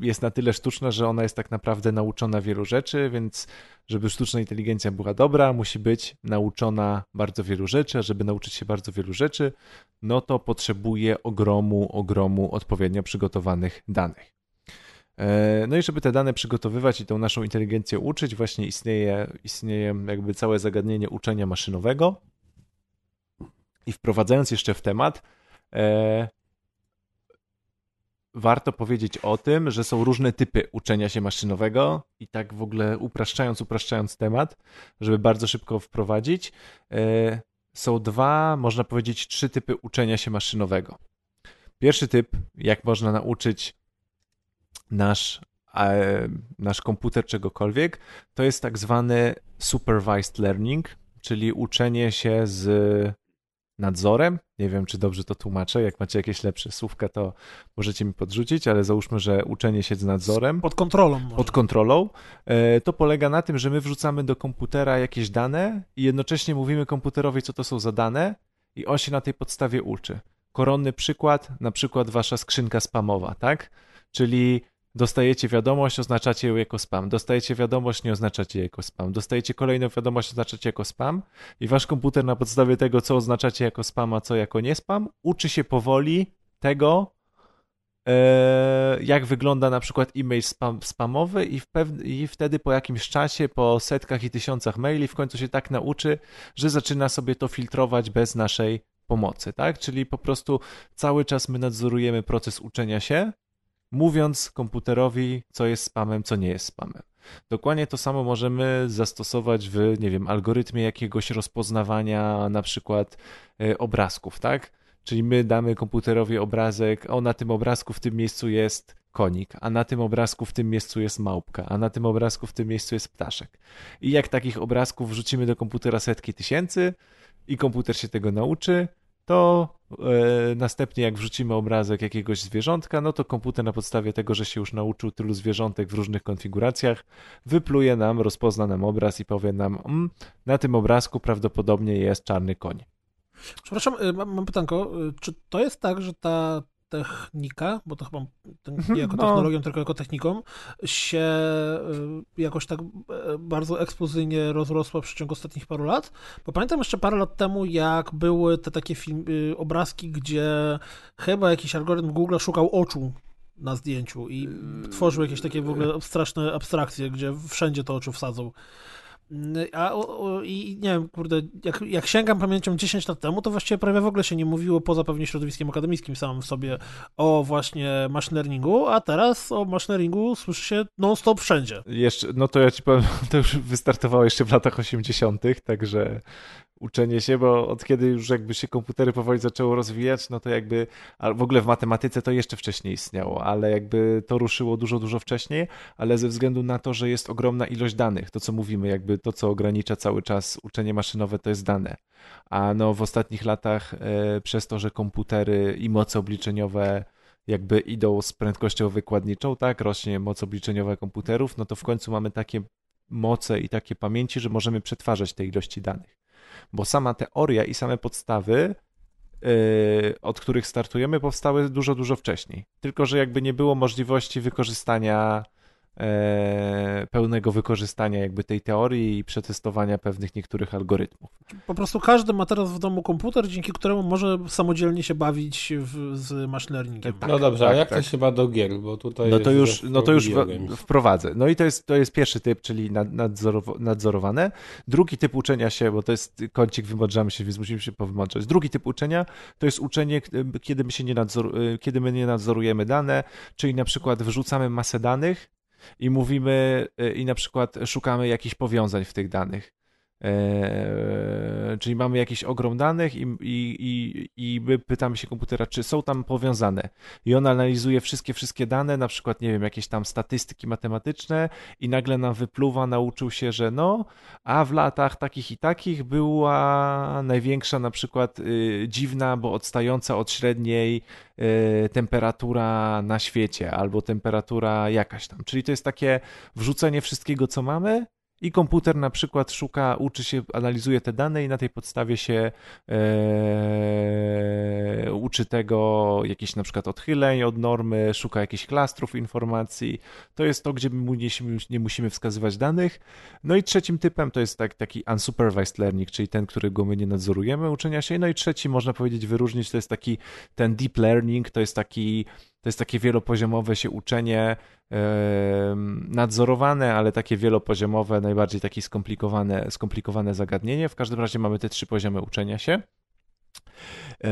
jest na tyle sztuczna, że ona jest tak naprawdę nauczona wielu rzeczy, więc żeby sztuczna inteligencja była dobra, musi być nauczona bardzo wielu rzeczy, a żeby nauczyć się bardzo wielu rzeczy, no to potrzebuje ogromu, ogromu odpowiednio przygotowanych danych. No i żeby te dane przygotowywać i tą naszą inteligencję uczyć, właśnie istnieje, istnieje jakby całe zagadnienie uczenia maszynowego. I wprowadzając jeszcze w temat, warto powiedzieć o tym, że są różne typy uczenia się maszynowego i tak w ogóle upraszczając, upraszczając temat, żeby bardzo szybko wprowadzić, yy, są dwa, można powiedzieć trzy typy uczenia się maszynowego. Pierwszy typ, jak można nauczyć nasz, yy, nasz komputer czegokolwiek, to jest tak zwany supervised learning, czyli uczenie się z nadzorem. Nie wiem, czy dobrze to tłumaczę. Jak macie jakieś lepsze słówka, to możecie mi podrzucić, ale załóżmy, że uczenie się z nadzorem. Pod kontrolą. Może. Pod kontrolą. To polega na tym, że my wrzucamy do komputera jakieś dane i jednocześnie mówimy komputerowi, co to są za dane i on się na tej podstawie uczy. Koronny przykład, na przykład wasza skrzynka spamowa, tak? Czyli dostajecie wiadomość, oznaczacie ją jako spam. Dostajecie wiadomość, nie oznaczacie jako spam. Dostajecie kolejną wiadomość, oznaczacie jako spam. I wasz komputer na podstawie tego, co oznaczacie jako spam, a co jako nie spam, uczy się powoli tego, jak wygląda na przykład e-mail spam, spamowy i, w pew- i wtedy po jakimś czasie, po setkach i tysiącach maili w końcu się tak nauczy, że zaczyna sobie to filtrować bez naszej pomocy, tak? Czyli po prostu cały czas my nadzorujemy proces uczenia się, mówiąc komputerowi, co jest spamem, co nie jest spamem. Dokładnie to samo możemy zastosować w, nie wiem, algorytmie jakiegoś rozpoznawania na przykład y, obrazków, tak? Czyli my damy komputerowi obrazek, o na tym obrazku w tym miejscu jest konik, a na tym obrazku w tym miejscu jest małpka, a na tym obrazku w tym miejscu jest ptaszek. I jak takich obrazków wrzucimy do komputera setki tysięcy i komputer się tego nauczy, to yy, następnie jak wrzucimy obrazek jakiegoś zwierzątka, no to komputer na podstawie tego, że się już nauczył tylu zwierzątek w różnych konfiguracjach, wypluje nam, rozpozna nam obraz i powie nam, mm, na tym obrazku prawdopodobnie jest czarny koń. Przepraszam, mam, mam pytanko, czy to jest tak, że ta technika, bo to chyba nie jako technologią, no. tylko jako techniką, się jakoś tak bardzo eksplozywnie rozrosła w przeciągu ostatnich paru lat, bo pamiętam jeszcze parę lat temu, jak były te takie film, obrazki, gdzie chyba jakiś algorytm Google szukał oczu na zdjęciu i tworzył jakieś takie w ogóle straszne abstrakcje, gdzie wszędzie to oczu wsadzą. A o, o, i nie wiem, kurde, jak, jak sięgam pamięcią dziesięć lat temu, to właściwie prawie w ogóle się nie mówiło, poza pewnie środowiskiem akademickim samym w sobie, o właśnie machine learningu, a teraz o machine learningu słyszy się non-stop wszędzie. Jeszcze, no to ja ci powiem, to już wystartowało jeszcze w latach osiemdziesiątych, także uczenie się, bo od kiedy już jakby się komputery powoli zaczęły rozwijać, no to jakby, a w ogóle w matematyce to jeszcze wcześniej istniało, ale jakby to ruszyło dużo, dużo wcześniej, ale ze względu na to, że jest ogromna ilość danych, to co mówimy, jakby to co ogranicza cały czas uczenie maszynowe to jest dane, a no w ostatnich latach yy, przez to, że komputery i moce obliczeniowe jakby idą z prędkością wykładniczą, tak, rośnie moc obliczeniowa komputerów, no to w końcu mamy takie moce i takie pamięci, że możemy przetwarzać te ilości danych. Bo sama teoria i same podstawy, yy, od których startujemy, powstały dużo, dużo wcześniej. Tylko, że jakby nie było możliwości wykorzystania, yy, pełnego wykorzystania jakby tej teorii i przetestowania pewnych niektórych algorytmów. Po prostu każdy ma teraz w domu komputer, dzięki któremu może samodzielnie się bawić w, z machine learningiem. Tak, no dobrze, tak, a jak tak. to się ma do gier? Bo tutaj no to już, no to już w, wprowadzę. No i to jest, to jest pierwszy typ, czyli nadzorow- nadzorowane. Drugi typ uczenia się, bo to jest kącik, wymądrzamy się, więc musimy się powymądrzać. Drugi typ uczenia to jest uczenie, kiedy my, się nie, nadzor- kiedy my nie nadzorujemy dane, czyli na przykład wrzucamy masę danych i mówimy i na przykład szukamy jakichś powiązań w tych danych. Eee, czyli mamy jakiś ogrom danych i, i, i, i my pytamy się komputera, czy są tam powiązane. I on analizuje wszystkie, wszystkie dane, na przykład, nie wiem, jakieś tam statystyki matematyczne i nagle nam wypluwa, nauczył się, że no, a w latach takich i takich była największa na przykład y, dziwna, bo odstająca od średniej y, temperatura na świecie albo temperatura jakaś tam. Czyli to jest takie wrzucenie wszystkiego, co mamy. I komputer na przykład szuka, uczy się, analizuje te dane i na tej podstawie się e, uczy tego jakichś na przykład odchyleń od normy, szuka jakichś klastrów informacji. To jest to, gdzie my nie, nie musimy wskazywać danych. No i trzecim typem to jest tak, taki unsupervised learning, czyli ten, którego my nie nadzorujemy uczenia się. No i trzeci, można powiedzieć, wyróżnić, to jest taki ten deep learning, to jest taki To jest takie wielopoziomowe się uczenie yy, nadzorowane, ale takie wielopoziomowe, najbardziej takie skomplikowane, skomplikowane zagadnienie. W każdym razie mamy te trzy poziomy uczenia się. Yy,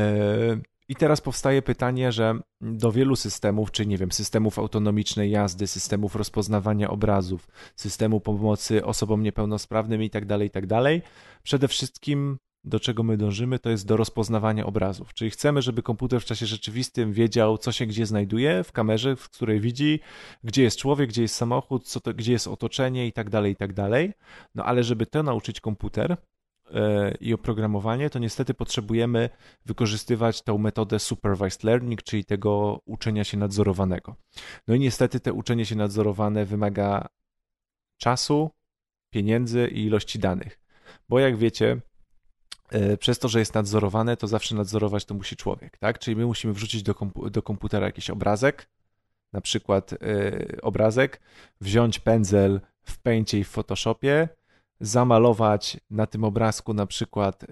I teraz powstaje pytanie, że do wielu systemów, czy nie wiem, systemów autonomicznej jazdy, systemów rozpoznawania obrazów, systemu pomocy osobom niepełnosprawnym i tak dalej, i tak dalej, przede wszystkim do czego my dążymy, to jest do rozpoznawania obrazów. Czyli chcemy, żeby komputer w czasie rzeczywistym wiedział, co się gdzie znajduje w kamerze, w której widzi, gdzie jest człowiek, gdzie jest samochód, co to, gdzie jest otoczenie i tak dalej, i tak dalej. No ale żeby to nauczyć komputer yy, i oprogramowanie, to niestety potrzebujemy wykorzystywać tą metodę supervised learning, czyli tego uczenia się nadzorowanego. No i niestety te uczenie się nadzorowane wymaga czasu, pieniędzy i ilości danych. Bo jak wiecie, przez to, że jest nadzorowane, to zawsze nadzorować to musi człowiek, tak? Czyli my musimy wrzucić do, kompu- do komputera jakiś obrazek, na przykład yy, obrazek, wziąć pędzel w Paint'cie i w Photoshopie, zamalować na tym obrazku na przykład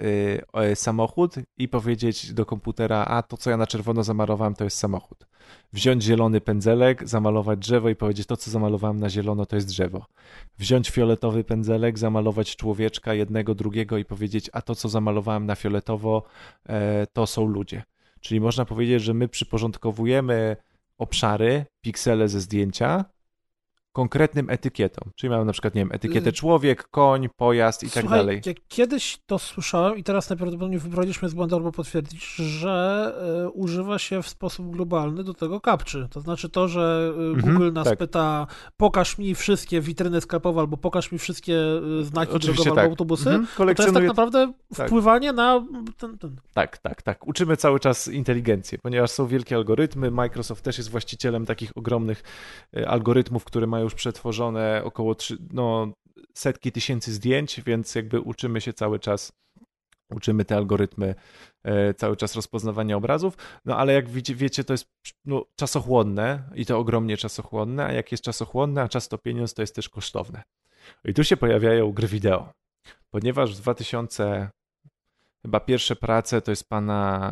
yy, samochód i powiedzieć do komputera, a to, co ja na czerwono zamalowałem, to jest samochód. Wziąć zielony pędzelek, zamalować drzewo i powiedzieć, to, co zamalowałem na zielono, to jest drzewo. Wziąć fioletowy pędzelek, zamalować człowieczka jednego, drugiego i powiedzieć, a to, co zamalowałem na fioletowo, yy, to są ludzie. Czyli można powiedzieć, że my przyporządkowujemy obszary, piksele ze zdjęcia konkretnym etykietom. Czyli mamy na przykład, nie wiem, etykietę człowiek, koń, pojazd i Słuchaj, tak dalej. Ja kiedyś to słyszałem i teraz najprawdopodobniej wyprowadzisz mnie z błędu albo potwierdzić, że y, używa się w sposób globalny do tego kapczy. To znaczy to, że Google mhm, nas tak. pyta, pokaż mi wszystkie witryny sklepowe albo pokaż mi wszystkie znaki Oczywiście drogowe tak. albo autobusy. Mhm. Kolekcjonuje... To jest tak naprawdę tak. wpływanie na ten, ten... Tak, tak, tak. Uczymy cały czas inteligencję, ponieważ są wielkie algorytmy. Microsoft też jest właścicielem takich ogromnych algorytmów, które mają już przetworzone około trzy, no, setki tysięcy zdjęć, więc jakby uczymy się cały czas, uczymy te algorytmy e, cały czas rozpoznawania obrazów, no ale jak wiecie, wiecie to jest no, czasochłonne i to ogromnie czasochłonne, a jak jest czasochłonne, a czas to pieniądz, to jest też kosztowne. I tu się pojawiają gry wideo, ponieważ w dwutysięcznym chyba pierwsze prace, to jest pana,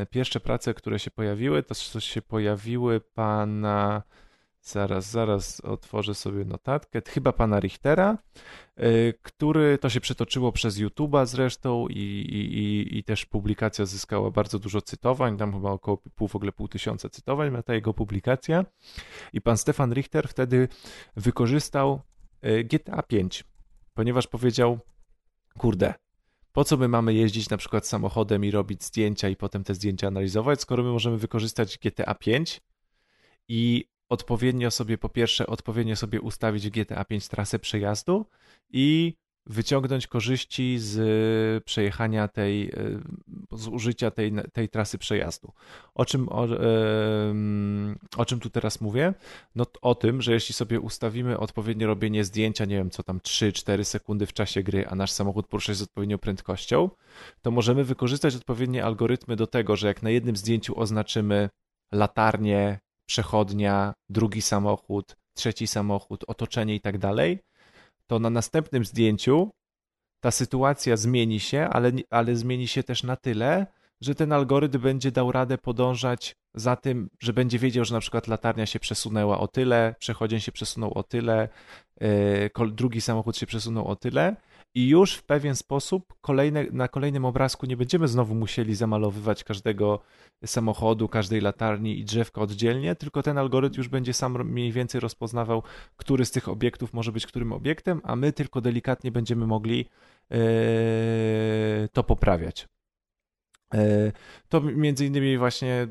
e, pierwsze prace, które się pojawiły, to się pojawiły pana Zaraz, zaraz otworzę sobie notatkę, chyba pana Richtera, który, to się przetoczyło przez YouTube'a zresztą i, i, i też publikacja zyskała bardzo dużo cytowań, tam chyba około pół, w ogóle pół tysiąca cytowań ma ta jego publikacja i pan Stefan Richter wtedy wykorzystał G T A pięć, ponieważ powiedział, kurde, po co my mamy jeździć na przykład samochodem i robić zdjęcia i potem te zdjęcia analizować, skoro my możemy wykorzystać G T A pięć i odpowiednio sobie, po pierwsze, odpowiednio sobie ustawić w G T A pięć trasę przejazdu i wyciągnąć korzyści z przejechania tej, z użycia tej, tej trasy przejazdu. O czym, o, o czym tu teraz mówię? No o tym, że jeśli sobie ustawimy odpowiednie robienie zdjęcia, nie wiem co tam, trzy cztery sekundy w czasie gry, a nasz samochód porusza się z odpowiednią prędkością, to możemy wykorzystać odpowiednie algorytmy do tego, że jak na jednym zdjęciu oznaczymy latarnię, przechodnia, drugi samochód, trzeci samochód, otoczenie i tak dalej, to na następnym zdjęciu ta sytuacja zmieni się, ale, ale zmieni się też na tyle, że ten algorytm będzie dał radę podążać za tym, że będzie wiedział, że na przykład latarnia się przesunęła o tyle, przechodzień się przesunął o tyle, yy, drugi samochód się przesunął o tyle i już w pewien sposób kolejne, na kolejnym obrazku nie będziemy znowu musieli zamalowywać każdego samochodu, każdej latarni i drzewka oddzielnie, tylko ten algorytm już będzie sam mniej więcej rozpoznawał, który z tych obiektów może być którym obiektem, a my tylko delikatnie będziemy mogli yy, to poprawiać. Yy, to między innymi właśnie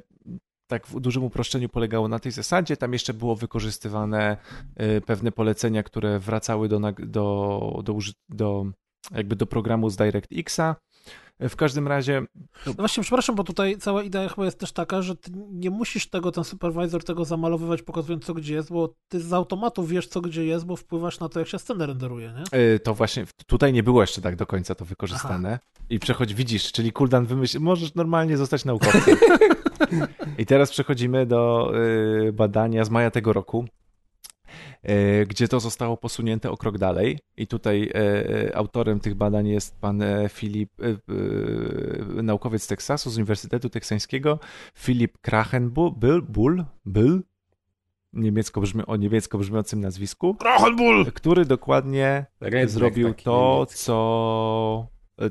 tak w dużym uproszczeniu polegało na tej zasadzie. Tam jeszcze było wykorzystywane pewne polecenia, które wracały do, do, do, do, jakby do programu z DirectX-a. W każdym razie... No właśnie, przepraszam, bo tutaj cała idea chyba jest też taka, że ty nie musisz tego, ten supervisor tego zamalowywać, pokazując co gdzie jest, bo ty z automatu wiesz co gdzie jest, bo wpływasz na to, jak się scena renderuje, nie? To właśnie, tutaj nie było jeszcze tak do końca to wykorzystane. Aha. I przechodź, widzisz, czyli Kuldan wymyśl, możesz normalnie zostać naukowcem. I teraz przechodzimy do y, badania z maja tego roku, y, gdzie to zostało posunięte o krok dalej. I tutaj y, autorem tych badań jest pan Filip, y, y, naukowiec z Teksasu, z Uniwersytetu Teksańskiego, Filip Krachenbull, niemiecko brzmi, o niemiecko brzmiącym nazwisku, Krachenbull, który dokładnie Redneck zrobił to, niemiecki. Co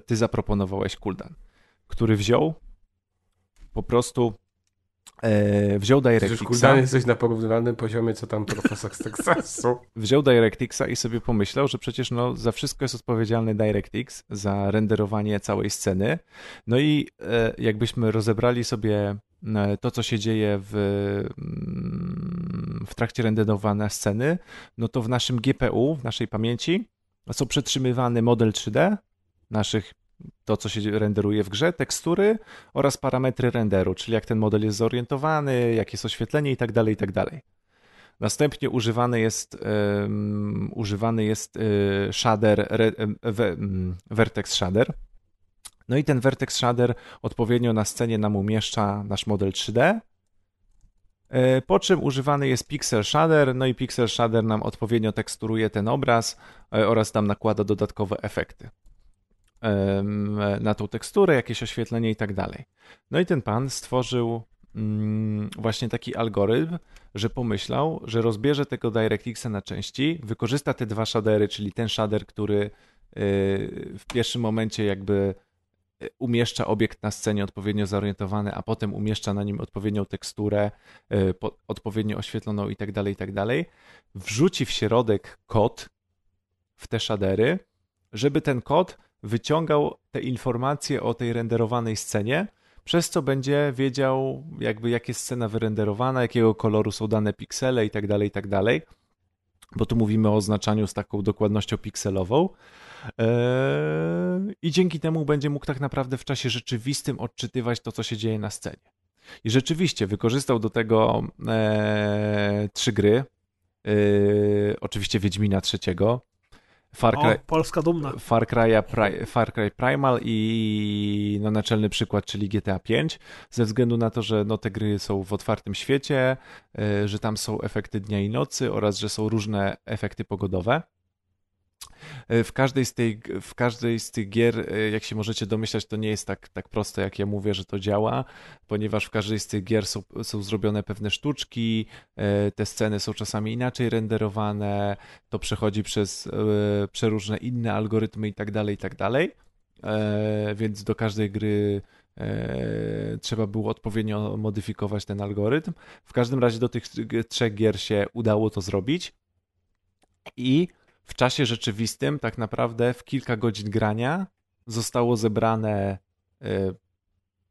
ty zaproponowałeś, Kuldan, który wziął po prostu e, wziął DirectX'a. Już jesteś na porównywalnym poziomie, co tam profesor z Teksasu. Wziął DirectX'a i sobie pomyślał, że przecież no, za wszystko jest odpowiedzialny DirectX, za renderowanie całej sceny. No i e, jakbyśmy rozebrali sobie to, co się dzieje w, w trakcie renderowania sceny, no to w naszym G P U, w naszej pamięci, są przetrzymywany model trzy D naszych to, co się renderuje w grze, tekstury oraz parametry renderu, czyli jak ten model jest zorientowany, jakie jest oświetlenie i tak dalej, i tak dalej. Następnie używany jest, um, używany jest um, shader, re, um, vertex shader. No i ten vertex shader odpowiednio na scenie nam umieszcza nasz model trzy D, po czym używany jest pixel shader, no i pixel shader nam odpowiednio teksturuje ten obraz oraz nam nakłada dodatkowe efekty na tą teksturę, jakieś oświetlenie i tak dalej. No i ten pan stworzył właśnie taki algorytm, że pomyślał, że rozbierze tego DirectX'a na części, wykorzysta te dwa shadery, czyli ten shader, który w pierwszym momencie jakby umieszcza obiekt na scenie odpowiednio zorientowany, a potem umieszcza na nim odpowiednią teksturę, odpowiednio oświetloną i tak dalej, i tak dalej. Wrzuci w środek kod w te shadery, żeby ten kod wyciągał te informacje o tej renderowanej scenie, przez co będzie wiedział, jakby jak jest scena wyrenderowana, jakiego koloru są dane piksele i tak dalej, i tak dalej. Bo tu mówimy o oznaczaniu z taką dokładnością pikselową. I dzięki temu będzie mógł tak naprawdę w czasie rzeczywistym odczytywać to, co się dzieje na scenie. I rzeczywiście wykorzystał do tego e, trzy gry. E, oczywiście Wiedźmina trzeciego. Far Cry, o, Polska dumna. Far Cry'a, Far Cry Primal i no, naczelny przykład, czyli G T A pięć, ze względu na to, że no, te gry są w otwartym świecie, y, że tam są efekty dnia i nocy oraz, że są różne efekty pogodowe. Y, w, każdej z tej, w każdej z tych gier, y, jak się możecie domyślać, to nie jest tak, tak proste, jak ja mówię, że to działa, ponieważ w każdej z tych gier są, są zrobione pewne sztuczki, y, te sceny są czasami inaczej renderowane, to przechodzi przez y, przeróżne inne algorytmy i tak dalej, i tak dalej, y, więc do każdej gry y, trzeba było odpowiednio modyfikować ten algorytm. W każdym razie do tych trzech gier się udało to zrobić i w czasie rzeczywistym tak naprawdę w kilka godzin grania zostało zebrane y,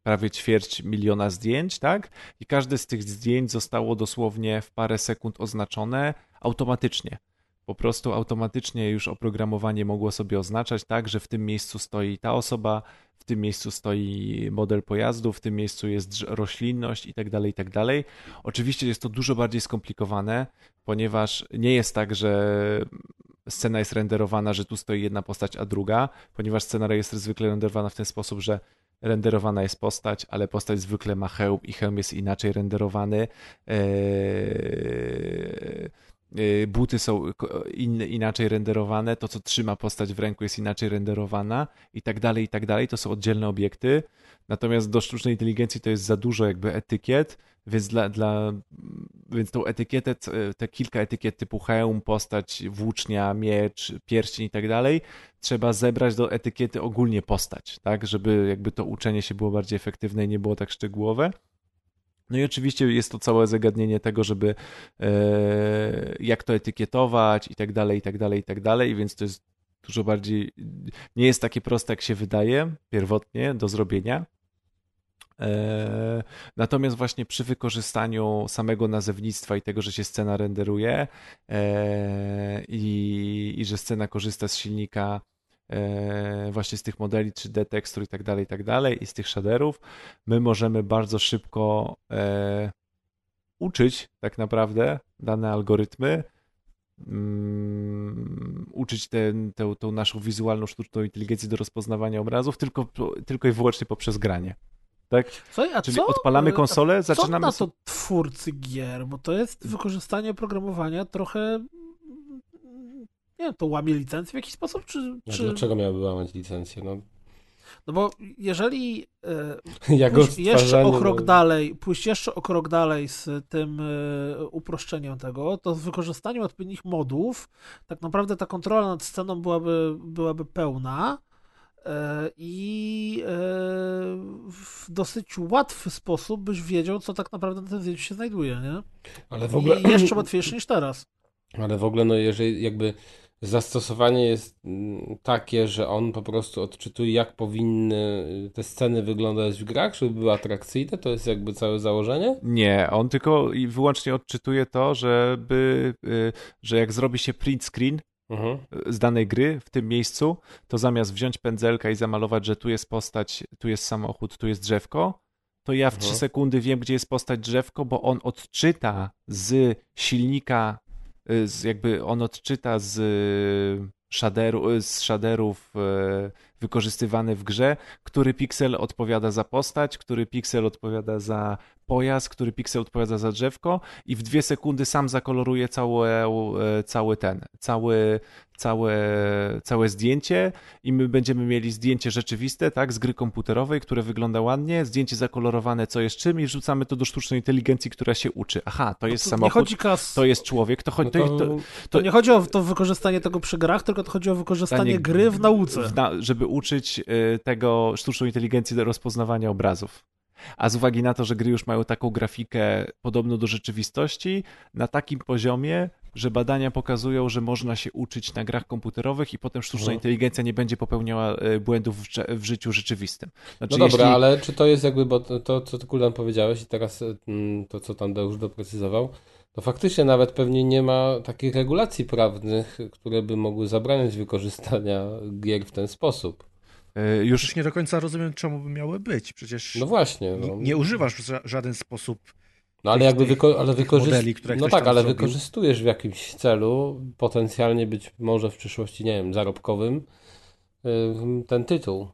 prawie ćwierć miliona zdjęć, tak? I każde z tych zdjęć zostało dosłownie w parę sekund oznaczone automatycznie. Po prostu automatycznie już oprogramowanie mogło sobie oznaczać, tak, że w tym miejscu stoi ta osoba, w tym miejscu stoi model pojazdu, w tym miejscu jest roślinność i tak dalej, i tak dalej. Oczywiście jest to dużo bardziej skomplikowane, ponieważ nie jest tak, że scena jest renderowana, że tu stoi jedna postać, a druga, ponieważ scena jest zwykle renderowana w ten sposób, że renderowana jest postać, ale postać zwykle ma hełm i hełm jest inaczej renderowany. Eee... Buty są inne, inaczej renderowane, to co trzyma postać w ręku jest inaczej renderowana i tak dalej, i tak dalej. To są oddzielne obiekty, natomiast do sztucznej inteligencji to jest za dużo jakby etykiet, więc dla, dla Więc tą etykietę, te kilka etykiet typu hełm, postać, włócznia, miecz, pierścień i tak dalej trzeba zebrać do etykiety ogólnie postać, tak, żeby jakby to uczenie się było bardziej efektywne i nie było tak szczegółowe. No i oczywiście jest to całe zagadnienie tego, żeby e, jak to etykietować i tak dalej, i tak dalej, i tak dalej, więc to jest dużo bardziej, nie jest takie proste jak się wydaje pierwotnie do zrobienia. Natomiast właśnie przy wykorzystaniu samego nazewnictwa i tego, że się scena renderuje i, i że scena korzysta z silnika właśnie z tych modeli trzy D tekstur i tak dalej, i tak dalej, i z tych shaderów, my możemy bardzo szybko uczyć tak naprawdę dane algorytmy, Um, uczyć ten, tę, tą naszą wizualną sztuczną inteligencję do rozpoznawania obrazów tylko, tylko i wyłącznie poprzez granie. Tak? Słuchaj, a Czyli co? odpalamy konsolę, a zaczynamy... Co na to twórcy gier? Bo to jest wykorzystanie oprogramowania trochę... Nie wiem, to łamie licencję w jakiś sposób? Czy, czy... Dlaczego miałaby łamać licencję? No, no bo jeżeli e, pójść jeszcze o krok no... dalej, pójść jeszcze o krok dalej z tym e, uproszczeniem tego, to z wykorzystaniem odpowiednich modów tak naprawdę ta kontrola nad sceną byłaby, byłaby pełna e, i e, w dosyć łatwy sposób byś wiedział, co tak naprawdę na tym zdjęciu się znajduje, nie? Ale w ogóle... I jeszcze łatwiejsze niż teraz. Ale w ogóle, no jeżeli jakby... Zastosowanie jest takie, że on po prostu odczytuje, jak powinny te sceny wyglądać w grach, żeby były atrakcyjne, to jest jakby całe założenie? Nie, on tylko i wyłącznie odczytuje to, żeby, że jak zrobi się print screen mhm. z danej gry w tym miejscu, to zamiast wziąć pędzelka i zamalować, że tu jest postać, tu jest samochód, tu jest drzewko, to ja w mhm. trzy sekundy wiem, gdzie jest postać drzewko, bo on odczyta z silnika Z jakby on odczyta z shaderu, z shaderów wykorzystywany w grze, który piksel odpowiada za postać, który piksel odpowiada za pojazd, który piksel odpowiada za drzewko i w dwie sekundy sam zakoloruje całe, cały ten, cały, całe, całe zdjęcie i my będziemy mieli zdjęcie rzeczywiste, tak, z gry komputerowej, które wygląda ładnie, zdjęcie zakolorowane co jest czym i wrzucamy to do sztucznej inteligencji, która się uczy. Aha, to jest to samochód, kas... to jest człowiek. To, cho- to, to, to, to nie chodzi o to wykorzystanie tego przy grach, tylko to chodzi o wykorzystanie nie... gry w nauce. W na- żeby uczyć tego sztuczną inteligencję do rozpoznawania obrazów. A z uwagi na to, że gry już mają taką grafikę podobną do rzeczywistości, na takim poziomie, że badania pokazują, że można się uczyć na grach komputerowych i potem sztuczna mhm. inteligencja nie będzie popełniała błędów w, w życiu rzeczywistym. Znaczy, no dobra, jeśli... ale czy to jest jakby, bo to, co ty Kuldan powiedziałeś i teraz to, co tam już doprecyzował, to faktycznie nawet pewnie nie ma takich regulacji prawnych, które by mogły zabraniać wykorzystania gier w ten sposób. Już Przecież nie do końca rozumiem, czemu by miały być. Przecież no właśnie, no. Nie, nie używasz w ża- żaden sposób no, ale jakby tych, wyko- ale wykorzyst- modeli, które no tak, ale zrobił. Wykorzystujesz w jakimś celu, potencjalnie być może w przyszłości, nie wiem, zarobkowym, ten tytuł.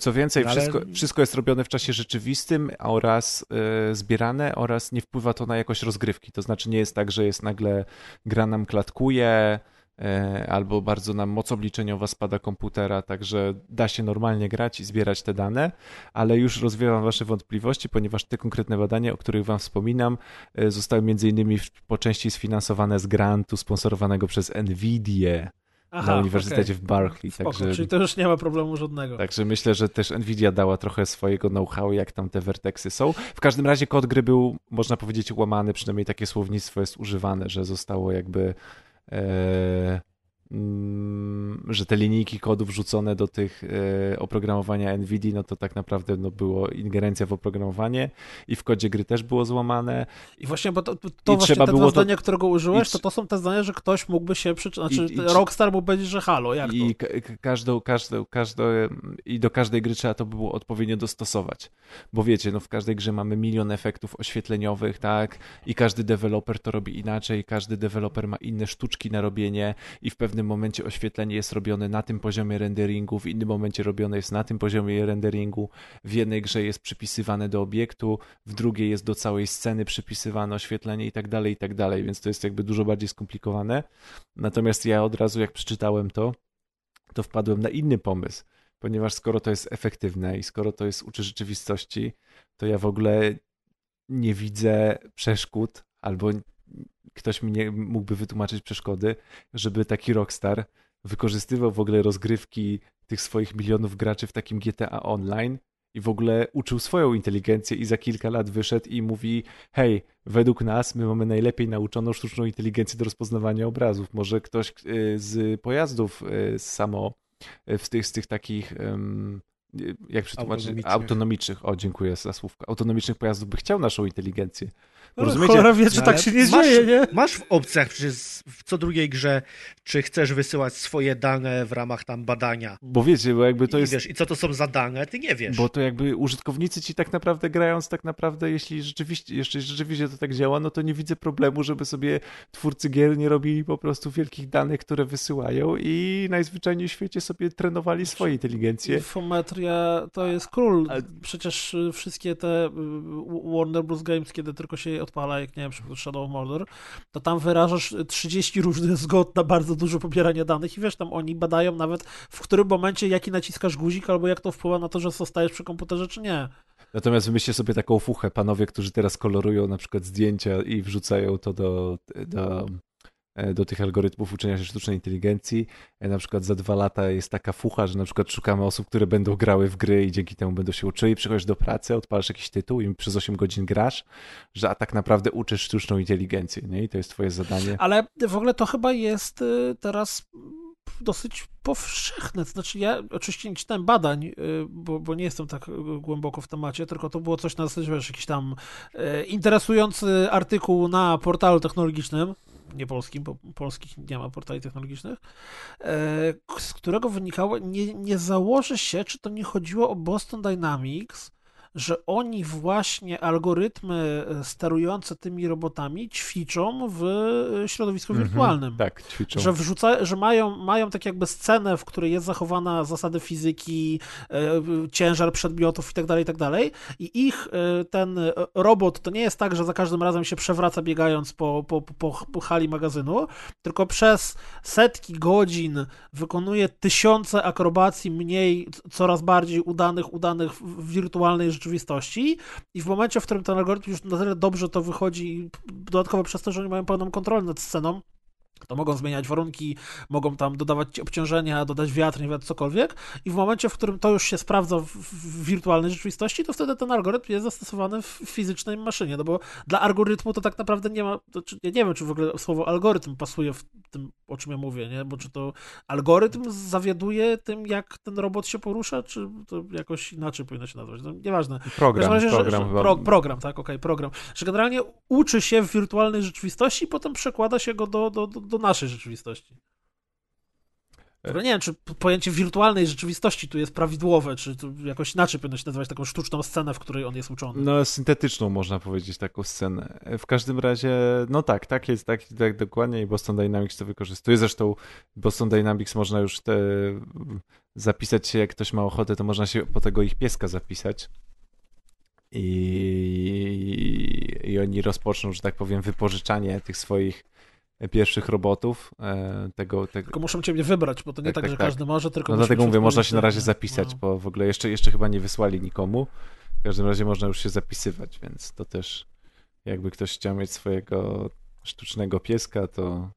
Co więcej, ale... wszystko, wszystko jest robione w czasie rzeczywistym oraz yy, zbierane oraz nie wpływa to na jakość rozgrywki. To znaczy nie jest tak, że jest nagle gra nam klatkuje, albo bardzo nam moc obliczeniowa spada komputera, także da się normalnie grać i zbierać te dane, ale już rozwiewam wasze wątpliwości, ponieważ te konkretne badania, o których wam wspominam, zostały między innymi po części sfinansowane z grantu sponsorowanego przez Nvidię. Aha, na Uniwersytecie okay. w Berkeley. Spoko, także, czyli to już nie ma problemu żadnego. Także myślę, że też Nvidia dała trochę swojego know-how, jak tam te Vertexy są. W każdym razie kod gry był, można powiedzieć, łamany, przynajmniej takie słownictwo jest używane, że zostało jakby... Ee, m, że te linijki kodu wrzucone do tych e, oprogramowania Nvidia, no to tak naprawdę no, było ingerencja w oprogramowanie i w kodzie gry też było złamane. I właśnie, bo to, to właśnie te dwa zdania, to... którego użyłeś, tr... to to są te zdania, że ktoś mógłby się przyczynić, znaczy i, i, Rockstar mógł powiedzieć, że halo, jak i to? I, każdą, każdą, każdą, I do każdej gry trzeba to było odpowiednio dostosować, bo wiecie, no w każdej grze mamy milion efektów oświetleniowych, tak, i każdy deweloper to robi inaczej, każdy deweloper ma inne sztuczki na robienie i w pewnym W pewnym momencie oświetlenie jest robione na tym poziomie renderingu, w innym momencie robione jest na tym poziomie renderingu, w jednej grze jest przypisywane do obiektu, w drugiej jest do całej sceny przypisywane oświetlenie i tak dalej, i tak dalej, więc to jest jakby dużo bardziej skomplikowane. Natomiast ja od razu jak przeczytałem to, to wpadłem na inny pomysł, ponieważ skoro to jest efektywne i skoro to jest uczy rzeczywistości, to ja w ogóle nie widzę przeszkód, albo ktoś mi nie mógłby wytłumaczyć przeszkody, żeby taki Rockstar wykorzystywał w ogóle rozgrywki tych swoich milionów graczy w takim G T A Online i w ogóle uczył swoją inteligencję i za kilka lat wyszedł i mówi: hej, według nas my mamy najlepiej nauczoną sztuczną inteligencję do rozpoznawania obrazów. Może ktoś z pojazdów samo w tych, z tych takich jak przetłumaczyć, autonomicznych. autonomicznych, o dziękuję za słówko, autonomicznych pojazdów by chciał naszą inteligencję. No, rozumiecie? Cholera wie, że tak się nie masz, dzieje, nie? Masz w opcjach przecież w co drugiej grze, czy chcesz wysyłać swoje dane w ramach tam badania. Bo wiecie, bo jakby to I jest... Wiesz, i co to są za dane, ty nie wiesz. Bo to jakby użytkownicy ci tak naprawdę grając, tak naprawdę, jeśli rzeczywiście, jeszcze rzeczywiście to tak działa, no to nie widzę problemu, żeby sobie twórcy gier nie robili po prostu wielkich danych, które wysyłają i najzwyczajniej w świecie sobie trenowali swoje inteligencje. Infometria to jest król. Przecież wszystkie te Warner Bros. Games, kiedy tylko się odpala, jak nie wiem, Shadow of Mordor, to tam wyrażasz trzydzieści różnych zgod na bardzo dużo pobierania danych i wiesz, tam oni badają nawet w którym momencie jaki naciskasz guzik albo jak to wpływa na to, że zostajesz przy komputerze czy nie. Natomiast wymyślcie sobie taką fuchę, panowie, którzy teraz kolorują na przykład zdjęcia i wrzucają to do, do, do tych algorytmów uczenia się sztucznej inteligencji. Na przykład za dwa lata jest taka fucha, że na przykład szukamy osób, które będą grały w gry i dzięki temu będą się uczyli. Przychodzisz do pracy, odpalasz jakiś tytuł i przez osiem godzin grasz, że a tak naprawdę uczysz sztuczną inteligencję, nie? I to jest twoje zadanie. Ale w ogóle to chyba jest teraz dosyć powszechne. To znaczy ja oczywiście nie czytałem badań, bo, bo nie jestem tak głęboko w temacie, tylko to było coś na zasadzie, wiesz, jakiś tam interesujący artykuł na portalu technologicznym, nie polskim, bo polskich nie ma portali technologicznych, z którego wynikało, nie, nie założy się, czy to nie chodziło o Boston Dynamics, że oni właśnie algorytmy sterujące tymi robotami ćwiczą w środowisku mm-hmm, wirtualnym. Tak, ćwiczą. Że, wrzuca, że mają, mają tak jakby scenę, w której jest zachowana zasady fizyki, e, ciężar przedmiotów i tak dalej, i tak dalej. I ich e, ten robot, to nie jest tak, że za każdym razem się przewraca biegając po, po, po, po hali magazynu, tylko przez setki godzin wykonuje tysiące akrobacji mniej, coraz bardziej udanych, udanych w wirtualnej rzeczywistości i w momencie, w którym ten algorytm już na tyle dobrze to wychodzi, dodatkowo przez to, że oni mają pełną kontrolę nad sceną, to mogą zmieniać warunki, mogą tam dodawać obciążenia, dodać wiatr, nie wiatr, cokolwiek i w momencie, w którym to już się sprawdza w, w wirtualnej rzeczywistości, to wtedy ten algorytm jest zastosowany w fizycznej maszynie, no bo dla algorytmu to tak naprawdę nie ma, to, czy, ja nie wiem, czy w ogóle słowo algorytm pasuje w tym, o czym ja mówię, nie, bo czy to algorytm zawiaduje tym, jak ten robot się porusza, czy to jakoś inaczej powinno się nazwać, no, nieważne. Program, razie, program. Że, że, pro, program, tak, okej, okay, program. Że generalnie uczy się w wirtualnej rzeczywistości i potem przekłada się go do, do, do do naszej rzeczywistości. Nie wiem, czy pojęcie wirtualnej rzeczywistości tu jest prawidłowe, czy tu jakoś inaczej powinno się nazywać taką sztuczną scenę, w której on jest uczony. No, syntetyczną można powiedzieć taką scenę. W każdym razie, no tak, tak jest, tak, tak dokładnie i Boston Dynamics to wykorzystuje. Zresztą Boston Dynamics można już te, zapisać się, jak ktoś ma ochotę, to można się po tego ich pieska zapisać. I, i oni rozpoczną, że tak powiem, wypożyczanie tych swoich pierwszych robotów. Tego, tego... Tylko muszą ciebie wybrać, bo to nie tak, tak, tak że tak. Każdy może, tylko... No dlatego mówię, można się na razie zapisać, no. Bo w ogóle jeszcze, jeszcze chyba nie wysłali nikomu. W każdym razie można już się zapisywać, więc to też jakby ktoś chciał mieć swojego sztucznego pieska, to,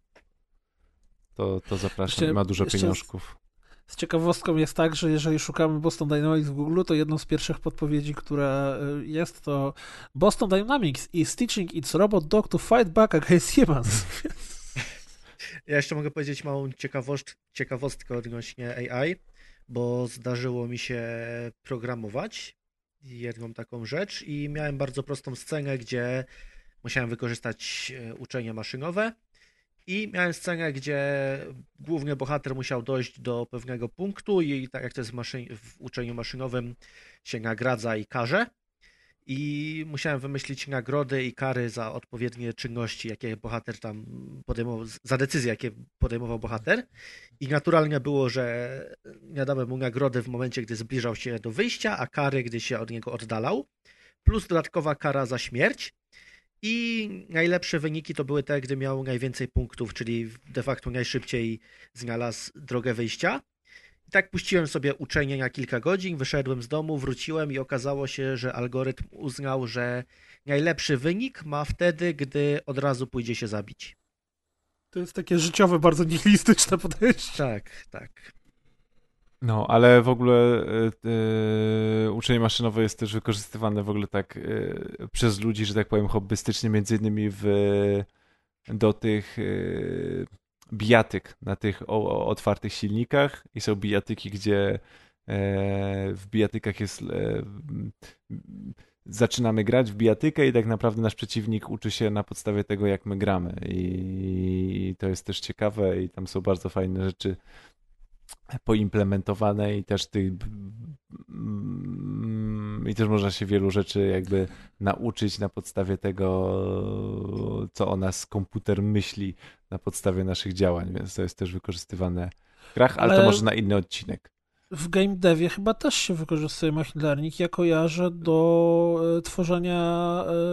to, to zapraszam. Jeszcze, ma dużo pieniążków. Z ciekawostką jest tak, że jeżeli szukamy Boston Dynamics w Google, to jedną z pierwszych podpowiedzi, która jest, to Boston Dynamics is teaching its robot dog to fight back against humans. Ja jeszcze mogę powiedzieć małą ciekawost- ciekawostkę odnośnie A I, bo zdarzyło mi się programować jedną taką rzecz i miałem bardzo prostą scenę, gdzie musiałem wykorzystać uczenie maszynowe i miałem scenę, gdzie główny bohater musiał dojść do pewnego punktu i tak jak to jest w, maszyn- w uczeniu maszynowym, się nagradza i karze. I musiałem wymyślić nagrody i kary za odpowiednie czynności, jakie bohater tam podejmował, za decyzje, jakie podejmował bohater. I naturalnie było, że nie dałem mu nagrody w momencie, gdy zbliżał się do wyjścia, a kary, gdy się od niego oddalał. Plus dodatkowa kara za śmierć. I najlepsze wyniki to były te, gdy miał najwięcej punktów, czyli de facto najszybciej znalazł drogę wyjścia. I tak puściłem sobie uczenie na kilka godzin, wyszedłem z domu, wróciłem i okazało się, że algorytm uznał, że najlepszy wynik ma wtedy, gdy od razu pójdzie się zabić. To jest takie życiowe, bardzo nihilistyczne podejście. Tak, tak. No, ale w ogóle yy, uczenie maszynowe jest też wykorzystywane w ogóle tak yy, przez ludzi, że tak powiem, hobbystycznie, między innymi w, do tych yy, bijatyk na tych o, o, otwartych silnikach i są bijatyki, gdzie yy, w bijatykach jest... Yy, zaczynamy grać w bijatykę i tak naprawdę nasz przeciwnik uczy się na podstawie tego, jak my gramy i to jest też ciekawe i tam są bardzo fajne rzeczy poimplementowane i też ty... i też można się wielu rzeczy jakby nauczyć na podstawie tego, co o nas komputer myśli na podstawie naszych działań, więc to jest też wykorzystywane w grach, ale to może na inny odcinek. W game devie chyba też się wykorzystuje machine learning, ja kojarzę do tworzenia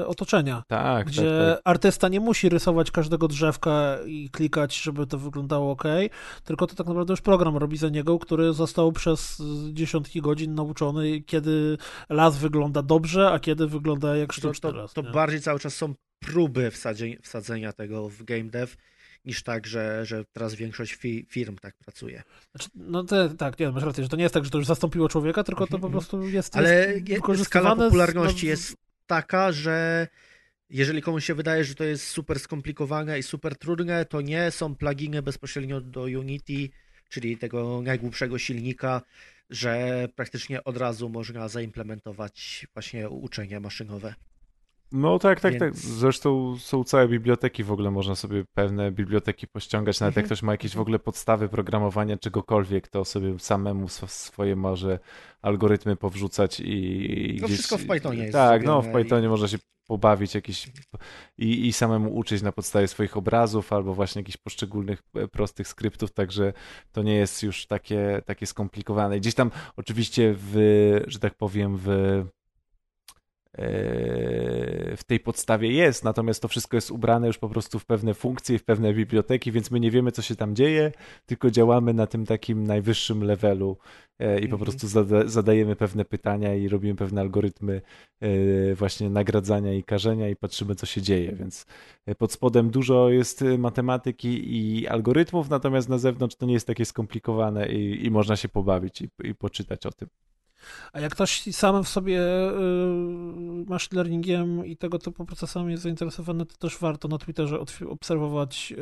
otoczenia, tak, gdzie tak, tak. artysta nie musi rysować każdego drzewka i klikać, żeby to wyglądało ok, tylko to tak naprawdę już program robi za niego, który został przez dziesiątki godzin nauczony, kiedy las wygląda dobrze, a kiedy wygląda jak sztuczny las. To, to bardziej cały czas są próby wsadzenia, wsadzenia tego w game dev, niż tak, że, że teraz większość fi, firm tak pracuje. Znaczy, no te, tak, nie, masz rację, że to nie jest tak, że to już zastąpiło człowieka, tylko to po prostu jest wykorzystywane. Ale jest, skala popularności z... jest taka, że jeżeli komuś się wydaje, że to jest super skomplikowane i super trudne, to nie, są pluginy bezpośrednio do Unity, czyli tego najgłupszego silnika, że praktycznie od razu można zaimplementować właśnie uczenie maszynowe. No tak, tak, Więc... tak. Zresztą są całe biblioteki, w ogóle można sobie pewne biblioteki pościągać, nawet mhm. jak ktoś ma jakieś w ogóle podstawy programowania czegokolwiek, to sobie samemu swoje może algorytmy powrzucać i... No gdzieś... wszystko w Pythonie jest. Tak, no w Pythonie i... można się pobawić jakiś i, i samemu uczyć na podstawie swoich obrazów albo właśnie jakichś poszczególnych prostych skryptów, także to nie jest już takie, takie skomplikowane. Gdzieś tam oczywiście w, że tak powiem, w... w tej podstawie jest, natomiast to wszystko jest ubrane już po prostu w pewne funkcje, w pewne biblioteki, więc my nie wiemy, co się tam dzieje, tylko działamy na tym takim najwyższym levelu i po prostu zada- zadajemy pewne pytania i robimy pewne algorytmy właśnie nagradzania i karzenia i patrzymy, co się dzieje, więc pod spodem dużo jest matematyki i algorytmów, natomiast na zewnątrz to nie jest takie skomplikowane i, i można się pobawić i, i poczytać o tym. A jak ktoś sam w sobie y, machine learningiem i tego typu procesami jest zainteresowany, to też warto na Twitterze odf- obserwować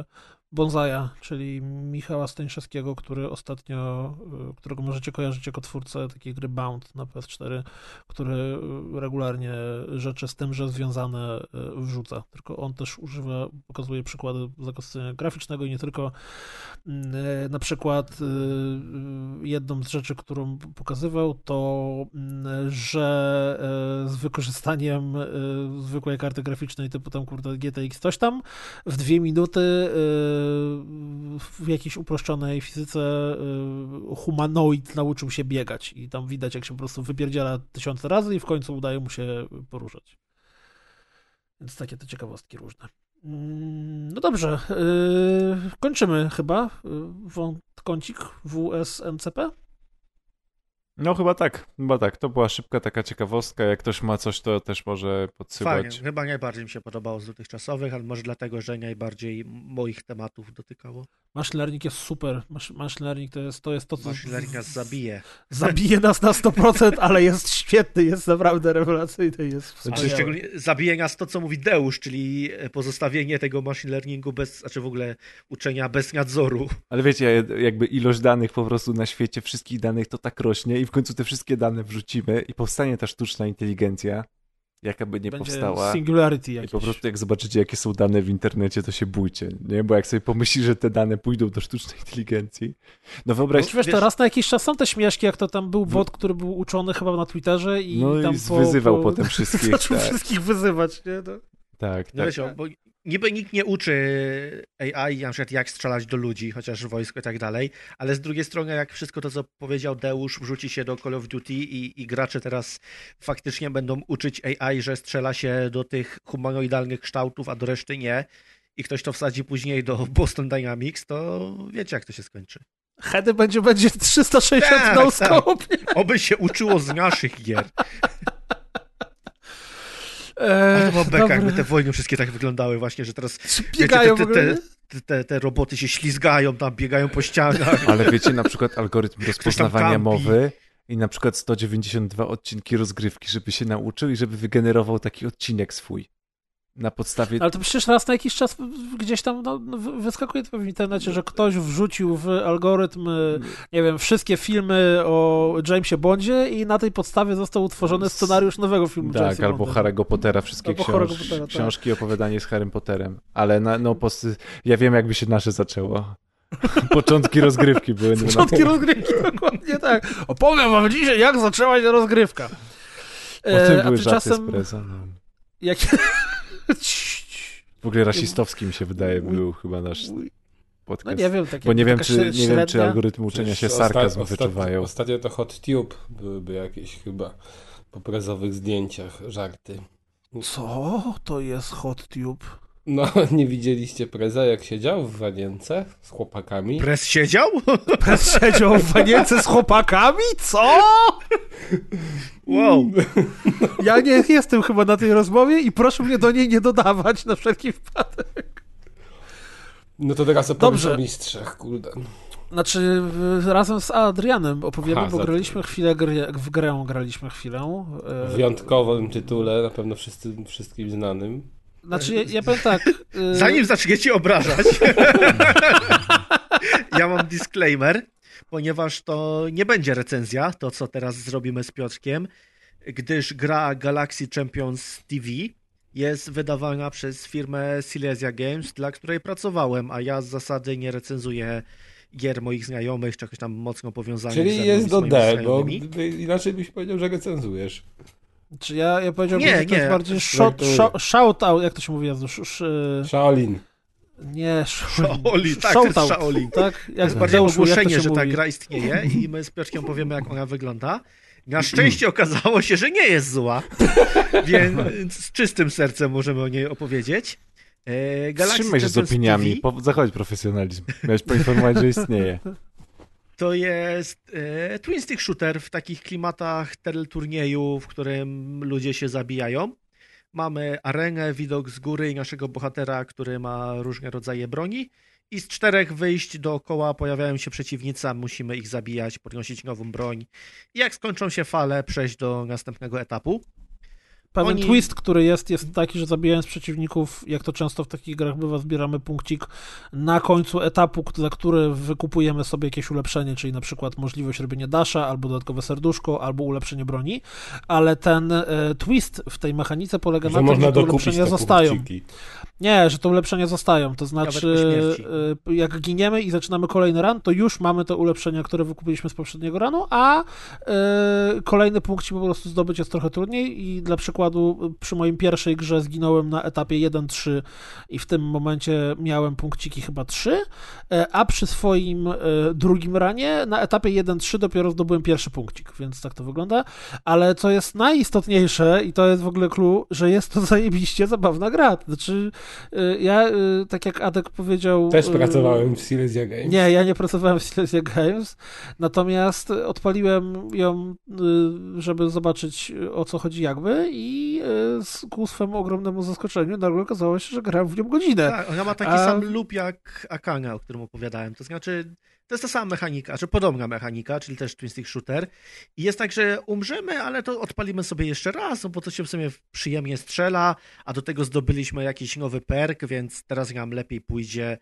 y, Bonzaja, czyli Michała Stańszewskiego, który ostatnio, y, którego możecie kojarzyć jako twórcę takiej gry Bound na P S cztery, który regularnie rzeczy z tymże związane y, wrzuca. Tylko on też używa, pokazuje przykłady zakończenia graficznego i nie tylko. Y, na przykład y, jedną z rzeczy, którą pokazywał, to, że z wykorzystaniem zwykłej karty graficznej typu tam kurde G T X coś tam w dwie minuty w jakiejś uproszczonej fizyce humanoid nauczył się biegać i tam widać, jak się po prostu wypierdziela tysiące razy i w końcu udaje mu się poruszać. Więc takie te ciekawostki różne. No dobrze, kończymy chyba wątkącik W S N C P. No chyba tak, chyba tak. To była szybka taka ciekawostka. Jak ktoś ma coś, to też może podsyłać. Fajnie. Chyba najbardziej mi się podobało z dotychczasowych, ale może dlatego, że najbardziej moich tematów dotykało. Machine learning jest super. Machine learning to jest to, jest to co... Machine learning nas zabije. Zabije nas na sto procent, ale jest świetny, jest naprawdę rewelacyjny, jest wspaniały. Znaczy, zabije nas to, co mówi Deusz, czyli pozostawienie tego machine learningu bez, znaczy w ogóle uczenia bez nadzoru. Ale wiecie, jakby ilość danych po prostu na świecie, wszystkich danych to tak rośnie i w końcu te wszystkie dane wrzucimy i powstanie ta sztuczna inteligencja, jaka by nie będzie powstała. Singularity jakieś. I po prostu jak zobaczycie, jakie są dane w internecie, to się bójcie, nie? Bo jak sobie pomyślisz, że te dane pójdą do sztucznej inteligencji, no wyobraźcie... No, wiesz, to raz na jakiś czas są te śmieszki, jak to tam był bot, który był uczony chyba na Twitterze i no tam i po, wyzywał po... potem wszystkich. Zaczął tak. wszystkich wyzywać, nie? No. Tak, no tak. Wiecie, bo niby nikt nie uczy A I, na przykład jak strzelać do ludzi, chociaż wojsko i tak dalej, ale z drugiej strony, jak wszystko to, co powiedział Deusz, wrzuci się do Call of Duty i, i gracze teraz faktycznie będą uczyć A I, że strzela się do tych humanoidalnych kształtów, a do reszty nie, i ktoś to wsadzi później do Boston Dynamics, to wiecie, jak to się skończy. Hedy będzie, będzie trzysta sześćdziesiąt tak, no scope. Tak. Oby się uczyło z naszych gier. Eee, no beka, jakby te wojny wszystkie tak wyglądały właśnie, że teraz biegają, wiecie, te, te, te, te, te roboty się ślizgają, tam biegają po ścianach. Ale wiecie, na przykład algorytm rozpoznawania mowy i na przykład sto dziewięćdziesiąt dwa odcinki rozgrywki, żeby się nauczył i żeby wygenerował taki odcinek swój. Na podstawie... Ale to przecież raz na jakiś czas gdzieś tam no, wyskakuje w internecie, że ktoś wrzucił w algorytm, nie wiem, wszystkie filmy o Jamesie Bondzie i na tej podstawie został utworzony scenariusz nowego filmu tak, Jamesa albo Bonda. Harry'ego Pottera, wszystkie książ... Pottera, tak. Książki, opowiadanie z Harrym Potterem. Ale na, no, po... ja wiem, jakby się nasze zaczęło. Początki rozgrywki były. Początki rozgrywki, dokładnie tak. Opowiem wam dzisiaj, jak zaczęła się rozgrywka. Potem e, były żarty z presa. Jak... W ogóle rasistowski mi się wydaje był chyba nasz podcast. No nie wiem, takie, bo nie wiem, czy, nie wiem, czy algorytmy uczenia się sarkazm wyczuwają. Ostatnio to Hot Tube byłyby jakieś chyba po prezowych zdjęciach żarty. Co to jest Hot Tube? No, nie widzieliście Preza, jak siedział w wanience z chłopakami? Prez siedział? Prez siedział w wanience z chłopakami? Co? Wow. Ja nie jestem chyba na tej rozmowie i proszę mnie do niej nie dodawać na wszelki wypadek. No to teraz opowiem o mistrzach, kurde. Znaczy, razem z Adrianem opowiemy, Aha, bo graliśmy to. chwilę gry, w grę, graliśmy chwilę. W wyjątkowym tytule, na pewno wszyscy, wszystkim znanym. Znaczy, ja, ja powiem tak... Yy... Zanim zaczniecie obrażać, ja mam disclaimer, ponieważ to nie będzie recenzja, to co teraz zrobimy z Piotrkiem, gdyż gra Galaxy Champions T V jest wydawana przez firmę Silesia Games, dla której pracowałem, a ja z zasady nie recenzuję gier moich znajomych, czy jakoś tam mocno powiązanych z moimi znajomymi. Czyli jest do D, bo inaczej byś powiedział, że recenzujesz. Czy ja, ja powiedziałbym, nie, że to nie. Jest bardziej shot, shot, shout out, jak to się mówi? Ja sz, sz, Shaolin. Nie, Shaolin. Tak, shout to jest out, Shaolin. Tak? Jak to jest bardziej ogłoszenie, że mówi? Ta gra istnieje i my z Piotrkiem powiemy, jak ona wygląda. Na szczęście okazało się, że nie jest zła, więc z czystym sercem możemy o niej opowiedzieć. Wstrzymaj się z opiniami, T V. Zachodź profesjonalizm. Miałeś poinformować, że istnieje. To jest e, twin stick shooter w takich klimatach teleturnieju, w którym ludzie się zabijają. Mamy arenę, widok z góry i naszego bohatera, który ma różne rodzaje broni. I z czterech wyjść dookoła pojawiają się przeciwnicy, musimy ich zabijać, podnosić nową broń. I jak skończą się fale, przejść do następnego etapu. Pewien Oni... twist, który jest, jest taki, że zabijając przeciwników, jak to często w takich grach bywa, zbieramy punkcik na końcu etapu, za który wykupujemy sobie jakieś ulepszenie, czyli na przykład możliwość robienia dasha, albo dodatkowe serduszko, albo ulepszenie broni, ale ten e, twist w tej mechanice polega że na tym, że te ulepszenia te zostają. Punkciki. Nie, że te ulepszenia zostają, to znaczy e, jak giniemy i zaczynamy kolejny run, to już mamy te ulepszenia, które wykupiliśmy z poprzedniego runu, a e, kolejny punkcik po prostu zdobyć jest trochę trudniej i dla przykładu przy moim pierwszej grze zginąłem na etapie jeden trzy i w tym momencie miałem punkciki chyba trzy, a przy swoim drugim runie na etapie jeden trzy dopiero zdobyłem pierwszy punkcik, więc tak to wygląda. Ale co jest najistotniejsze i to jest w ogóle clue, że jest to zajebiście zabawna gra. Znaczy ja, tak jak Adek powiedział... Też pracowałem w Silesia Games. Nie, ja nie pracowałem w Silesia Games, natomiast odpaliłem ją, żeby zobaczyć o co chodzi jakby i I ku swemu ogromnemu zaskoczeniu nagle okazało się, że grałem w nią godzinę. Tak, ona ma taki A... sam loop jak Akana, o którym opowiadałem. To znaczy, to jest ta sama mechanika, czy podobna mechanika, czyli też twin stick shooter. I jest tak, że umrzemy, ale to odpalimy sobie jeszcze raz, no bo to się w sumie przyjemnie strzela, a do tego zdobyliśmy jakiś nowy perk, więc teraz nam lepiej pójdzie.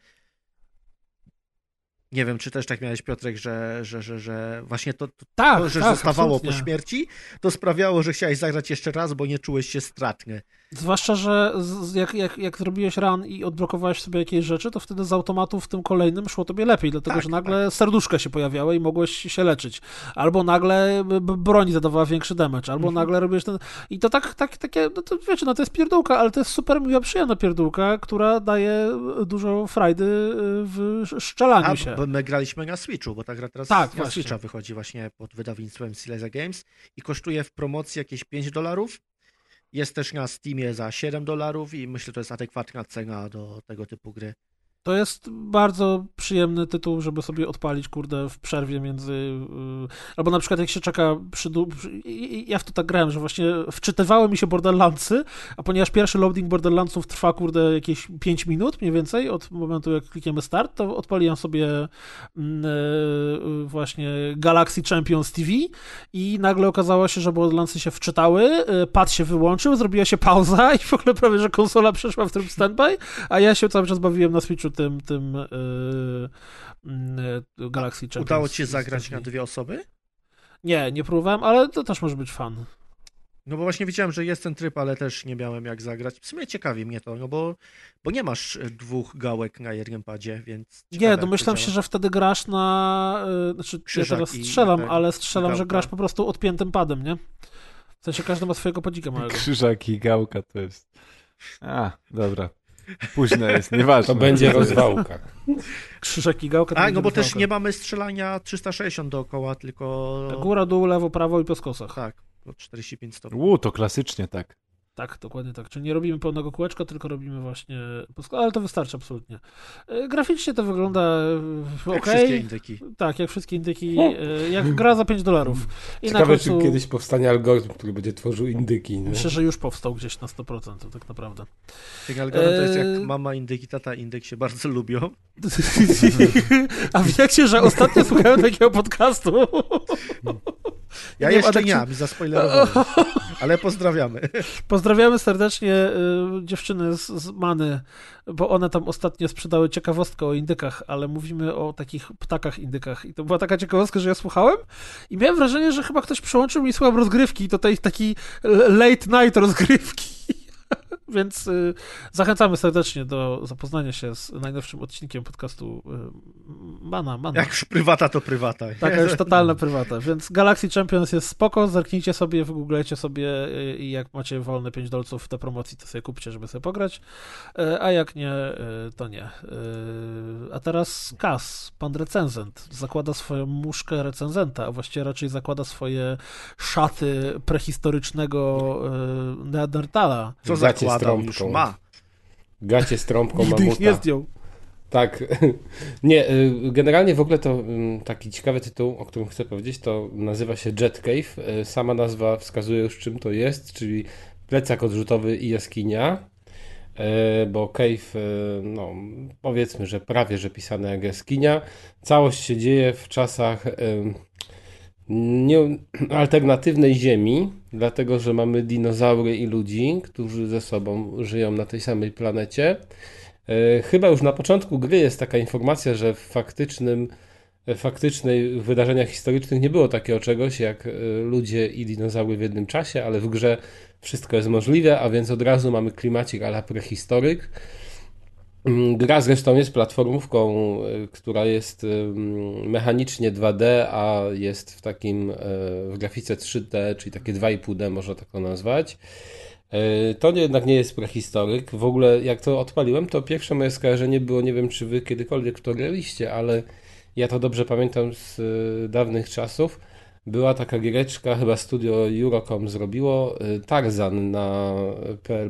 Nie wiem, czy też tak miałeś, Piotrek, że, że, że, że właśnie to, to, tak, to że tak, zostawało absolutnie. Po śmierci, to sprawiało, że chciałeś zagrać jeszcze raz, bo nie czułeś się stratny. Zwłaszcza, że z, jak, jak, jak zrobiłeś run i odblokowałeś sobie jakieś rzeczy, to wtedy z automatu w tym kolejnym szło tobie lepiej, dlatego tak, że nagle tak. serduszka się pojawiały i mogłeś się leczyć. Albo nagle broń zadawała większy damage, albo mhm. nagle robisz ten... I to tak, tak takie, no to wiecie, no to jest pierdółka, ale to jest super miła, przyjemna pierdółka, która daje dużo frajdy w szczelaniu A, się. Bo my graliśmy na Switchu, bo ta gra teraz tak, na właśnie. Switcha wychodzi właśnie pod wydawnictwem Silesia Games i kosztuje w promocji jakieś pięć dolarów. Jest też na Steamie za siedem dolarów i myślę, że to jest adekwatna cena do tego typu gry. To jest bardzo przyjemny tytuł, żeby sobie odpalić, kurde, w przerwie między... Yy, albo na przykład jak się czeka przy... przy i, i ja w to tak grałem, że właśnie wczytywały mi się Borderlandsy, a ponieważ pierwszy loading Borderlandsów trwa, kurde, jakieś pięć minut mniej więcej od momentu, jak klikniemy start, to odpaliłem sobie yy, właśnie Galaxy Champions T V i nagle okazało się, że Borderlandsy się wczytały, yy, pad się wyłączył, zrobiła się pauza i w ogóle prawie, że konsola przeszła w tryb standby, a ja się cały czas bawiłem na Switchu tym, tym yy, yy, Galaxy Champions. Udało ci się zagrać na dwie osoby? Nie, nie próbowałem, ale to też może być fan. No bo właśnie widziałem, że jest ten tryb, ale też nie miałem jak zagrać. W sumie ciekawi mnie to, no bo, bo nie masz dwóch gałek na jednym padzie, więc... Nie, domyślam się, że wtedy grasz na... Yy, znaczy, ja teraz strzelam, ten, ale strzelam, że grasz po prostu odpiętym padem, nie? W sensie każdy ma swojego padzika małego. Krzyżak i gałka to jest... A, dobra. Późno jest, nieważne. To będzie rozwałka. Krzyżek i gałka. A, no bo też nie mamy strzelania trzysta sześćdziesiąt dookoła, tylko... Góra, dół, lewo, prawo i po skosach. Tak, czterdzieści pięć stopni. Ło, to klasycznie tak. Tak, dokładnie tak. Czyli nie robimy pełnego kółeczka, tylko robimy właśnie po skosach, ale to wystarczy absolutnie. Graficznie to wygląda okej. Jak wszystkie indyki. Tak, jak wszystkie indyki, jak gra za pięć dolarów. I ciekawe, na końcu... czy kiedyś powstanie algorytm, który będzie tworzył indyki. Nie? Myślę, że już powstał gdzieś na sto procent, tak naprawdę. Ten algorytm to jest jak mama indyk i tata indyk się bardzo lubią. A wiecie, że ostatnio słuchałem takiego podcastu. Ja nie jeszcze nie, mi zaspoilerowałem, ale pozdrawiamy. Pozdrawiamy serdecznie y, dziewczyny z, z Many, bo one tam ostatnio sprzedały ciekawostkę o indykach, ale mówimy o takich ptakach indykach i to była taka ciekawostka, że ja słuchałem i miałem wrażenie, że chyba ktoś przyłączył mi i słucham rozgrywki i to tej, taki late night rozgrywki. Więc y, zachęcamy serdecznie do zapoznania się z najnowszym odcinkiem podcastu y, Mana, Mana. Jak już prywata, to prywata. Taka już totalna prywata. Więc Galaxy Champions jest spoko, zerknijcie sobie, wygooglejcie sobie i y, jak macie wolne pięć dolców w tej promocji, to sobie kupcie, żeby sobie pograć, y, a jak nie, y, to nie. Y, a teraz Kas, pan recenzent, zakłada swoją muszkę recenzenta, a właściwie raczej zakłada swoje szaty prehistorycznego y, Neandertala. Co zakłada? Już ma. Gacie z trąbką mamuta. Nigdy ich nie zdjął. Tak. Nie, generalnie w ogóle to taki ciekawy tytuł, o którym chcę powiedzieć, to nazywa się Jet Cave. Sama nazwa wskazuje już, czym to jest, czyli plecak odrzutowy i jaskinia, bo cave, no powiedzmy, że prawie, że pisane jak jaskinia. Całość się dzieje w czasach nie, alternatywnej ziemi, dlatego, że mamy dinozaury i ludzi, którzy ze sobą żyją na tej samej planecie. Yy, chyba już na początku gry jest taka informacja, że w faktycznym, w faktycznych wydarzeniach historycznych nie było takiego czegoś jak ludzie i dinozaury w jednym czasie, ale w grze wszystko jest możliwe, a więc od razu mamy klimacik a la prehistoryk. Gra zresztą jest platformówką, która jest mechanicznie dwa D, a jest w takim w grafice trzy D, czyli takie dwa i pół D można tak to nazwać. To jednak nie jest prehistoryk. W ogóle jak to odpaliłem, to pierwsze moje skojarzenie było, nie wiem czy wy kiedykolwiek to graliście, ale ja to dobrze pamiętam z dawnych czasów. Była taka giereczka, chyba studio Eurocom zrobiło, Tarzan na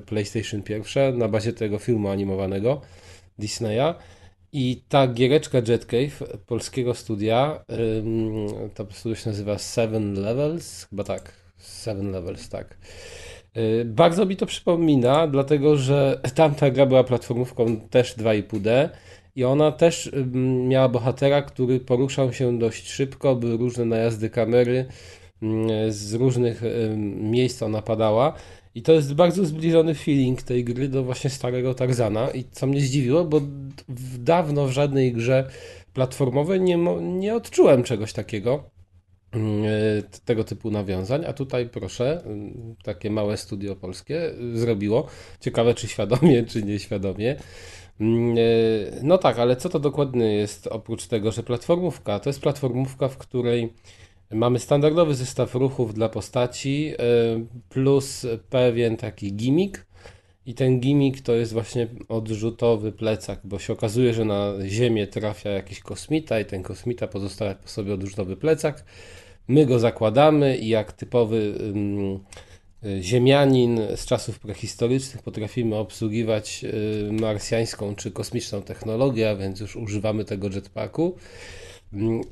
PlayStation jeden, na bazie tego filmu animowanego Disneya. I ta giereczka Jet Cave polskiego studia, to studio się nazywa Seven Levels, chyba tak, Seven Levels, tak. Bardzo mi to przypomina, dlatego że tamta gra była platformówką też dwa i pół D. I ona też miała bohatera, który poruszał się dość szybko, były różne najazdy kamery, z różnych miejsc ona padała. I to jest bardzo zbliżony feeling tej gry do właśnie starego Tarzana. I co mnie zdziwiło, bo dawno w żadnej grze platformowej nie, nie odczułem czegoś takiego, tego typu nawiązań. A tutaj proszę, takie małe studio polskie zrobiło. Ciekawe czy świadomie, czy nieświadomie. No tak, ale co to dokładnie jest oprócz tego, że platformówka? To jest platformówka, w której mamy standardowy zestaw ruchów dla postaci plus pewien taki gimmick i ten gimmick to jest właśnie odrzutowy plecak, bo się okazuje, że na Ziemię trafia jakiś kosmita i ten kosmita pozostawia po sobie odrzutowy plecak. My go zakładamy i jak typowy ziemianin z czasów prehistorycznych potrafimy obsługiwać marsjańską czy kosmiczną technologię, a więc już używamy tego jetpacku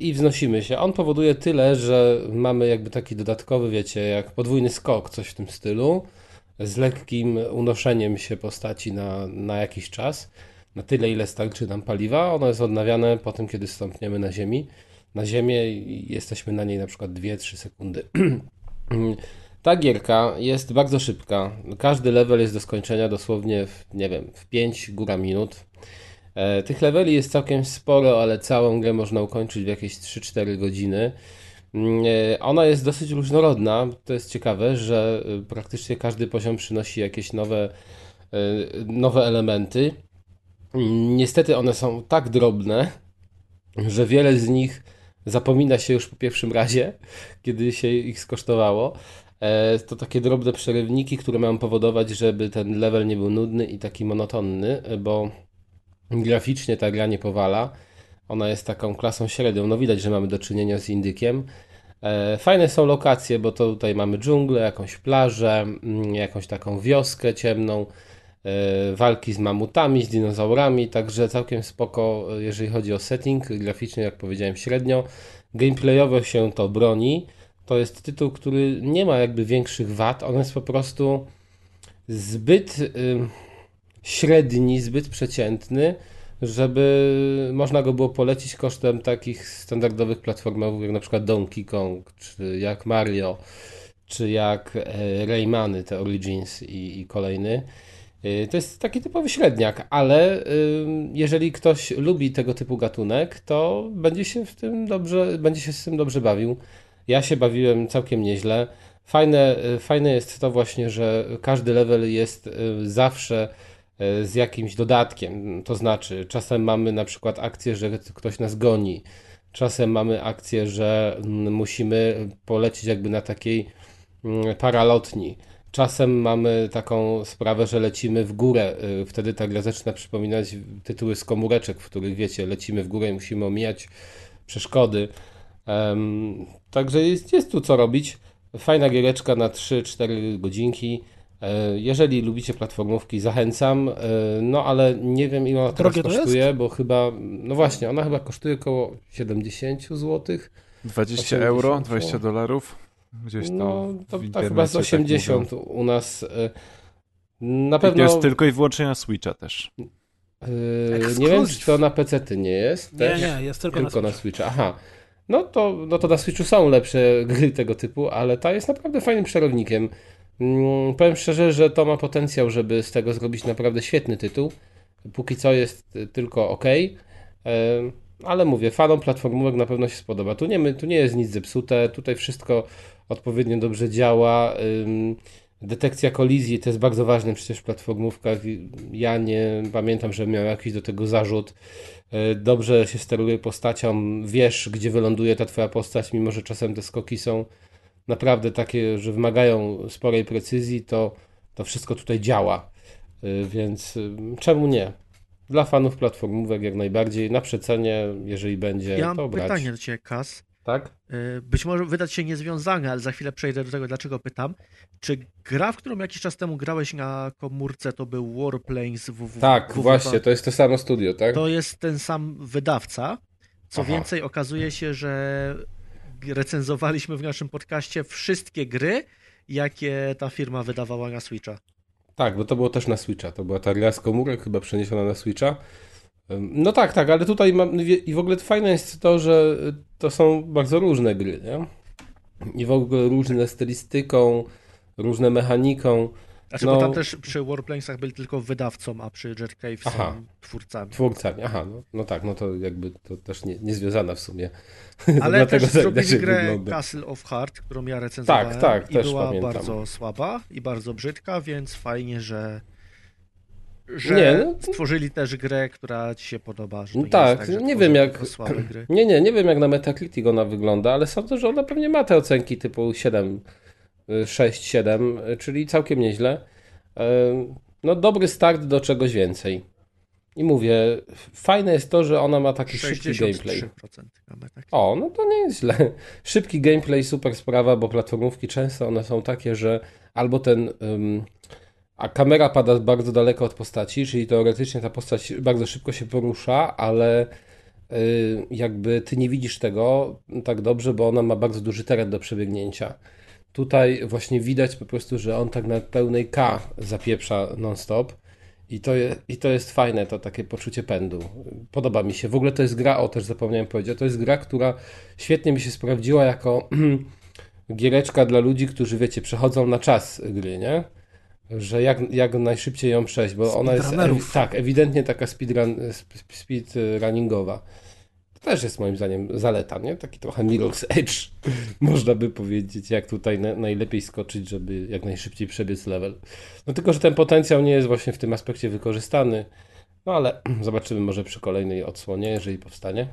i wznosimy się. On powoduje tyle, że mamy jakby taki dodatkowy, wiecie, jak podwójny skok, coś w tym stylu, z lekkim unoszeniem się postaci na, na jakiś czas, na tyle, ile starczy nam paliwa. Ono jest odnawiane po tym, kiedy stąpniemy na ziemi, na ziemię i jesteśmy na niej na przykład dwie trzy sekundy. Ta gierka jest bardzo szybka. Każdy level jest do skończenia dosłownie w, nie wiem, w pięć góra minut. E, tych leveli jest całkiem sporo, ale całą grę można ukończyć w jakieś trzy cztery godziny. E, ona jest dosyć różnorodna. To jest ciekawe, że praktycznie każdy poziom przynosi jakieś nowe, e, nowe elementy. E, niestety one są tak drobne, że wiele z nich zapomina się już po pierwszym razie, kiedy się ich skosztowało. To takie drobne przerywniki, które mają powodować, żeby ten level nie był nudny i taki monotonny, bo graficznie ta gra nie powala. Ona jest taką klasą średnią. No widać, że mamy do czynienia z indykiem. Fajne są lokacje, bo to tutaj mamy dżunglę, jakąś plażę, jakąś taką wioskę ciemną, walki z mamutami, z dinozaurami, także całkiem spoko, jeżeli chodzi o setting. Graficznie, jak powiedziałem, średnio. Gameplayowo się to broni. To jest tytuł, który nie ma jakby większych wad. On jest po prostu zbyt y, średni, zbyt przeciętny, żeby można go było polecić kosztem takich standardowych platformerów jak na przykład Donkey Kong, czy jak Mario, czy jak Raymany, te Origins i, i kolejny. Y, to jest taki typowy średniak, ale y, jeżeli ktoś lubi tego typu gatunek, to będzie się w tym dobrze, będzie się z tym dobrze bawił. Ja się bawiłem całkiem nieźle. Fajne, fajne jest to właśnie, że każdy level jest zawsze z jakimś dodatkiem. To znaczy, czasem mamy na przykład akcję, że ktoś nas goni. Czasem mamy akcję, że musimy polecieć jakby na takiej paralotni. Czasem mamy taką sprawę, że lecimy w górę. Wtedy ta gra zaczyna przypominać tytuły z komóreczek, w których, wiecie, lecimy w górę i musimy omijać przeszkody. Um, także jest, jest tu co robić. Fajna giereczka na trzy cztery godzinki. E, jeżeli lubicie platformówki, zachęcam. E, no ale nie wiem, ile ona teraz kosztuje, jest? Bo chyba, no właśnie, ona chyba kosztuje około siedemdziesiąt złotych. dwadzieścia euro, dwadzieścia dolarów. Gdzieś to. No to tak chyba z osiemdziesiąt tak u nas. E, na pewno. I to jest tylko i wyłącznie na Switcha też. E, nie wiem, czy to na pecety nie jest. Też? Nie, nie, jest tylko, tylko na, na Switcha. Aha. No to, no to na Switchu są lepsze gry tego typu, ale ta jest naprawdę fajnym przerownikiem. Mm, powiem szczerze, że to ma potencjał, żeby z tego zrobić naprawdę świetny tytuł. Póki co jest tylko ok, yy, ale mówię, fanom platformówek na pewno się spodoba. Tu nie, tu nie jest nic zepsute, tutaj wszystko odpowiednio dobrze działa. Yy, detekcja kolizji to jest bardzo ważne przecież w platformówkach. Ja nie pamiętam, żebym miał jakiś do tego zarzut. Dobrze się steruje postacią, wiesz, gdzie wyląduje ta twoja postać, mimo że czasem te skoki są naprawdę takie, że wymagają sporej precyzji, to, to wszystko tutaj działa, więc czemu nie? Dla fanów platformówek jak najbardziej, na przecenie, jeżeli będzie, ja to brać. Ja mam pytanie do ciebie, Kas. Tak? Być może wydać się niezwiązane, ale za chwilę przejdę do tego, dlaczego pytam. Czy gra, w którą jakiś czas temu grałeś na komórce, to był Warplanes? W, w, tak, w, w, właśnie, to jest to samo studio, tak? To jest ten sam wydawca. Co Aha. więcej, okazuje się, że recenzowaliśmy w naszym podcaście wszystkie gry, jakie ta firma wydawała na Switcha. Tak, bo to było też na Switcha. To była ta gra z komórek, chyba przeniesiona na Switcha. No tak, tak, ale tutaj mam, i w ogóle fajne jest to, że to są bardzo różne gry, nie? I w ogóle różne stylistyką, różne mechaniką. Znaczy, no, bo tam też przy Warplanesach byli tylko wydawcą, a przy Jetcave są aha, twórcami. Twórcami, aha, no, no tak, no to jakby to też nie, niezwiązane w sumie. Ale też zrobili grę wygląda. Castle of Heart, którą ja recenzowałem tak, tak, i też była pamiętam. Bardzo słaba i bardzo brzydka, więc fajnie, że Że nie. stworzyli też grę, która ci się podoba. Że no tak, tak że nie wiem jak gry. Nie, nie, nie wiem jak na Metacritic ona wygląda, ale sądzę, że ona pewnie ma te ocenki typu siedem, sześć, siedem, czyli całkiem nieźle. No dobry start do czegoś więcej. I mówię, fajne jest to, że ona ma taki szybki gameplay. Taki. O, no to nie jest źle. Szybki gameplay, super sprawa, bo platformówki często one są takie, że albo ten... Um, a kamera pada bardzo daleko od postaci, czyli teoretycznie ta postać bardzo szybko się porusza, ale y, jakby ty nie widzisz tego tak dobrze, bo ona ma bardzo duży teren do przebiegnięcia. Tutaj właśnie widać po prostu, że on tak na pełnej K zapieprza non-stop. I to, je, I to jest fajne, to takie poczucie pędu. Podoba mi się. W ogóle to jest gra, o też zapomniałem powiedzieć, to jest gra, która świetnie mi się sprawdziła jako giereczka dla ludzi, którzy, wiecie, przechodzą na czas gry, nie? Że jak, jak najszybciej ją przejść, bo ona jest ewi- tak, ewidentnie taka speedrun, speedrunningowa. To też jest moim zdaniem zaleta, nie? Taki trochę Mirror's Edge, można by powiedzieć, jak tutaj na, najlepiej skoczyć, żeby jak najszybciej przebiec level. No tylko, że ten potencjał nie jest właśnie w tym aspekcie wykorzystany, no ale zobaczymy może przy kolejnej odsłonie, jeżeli powstanie.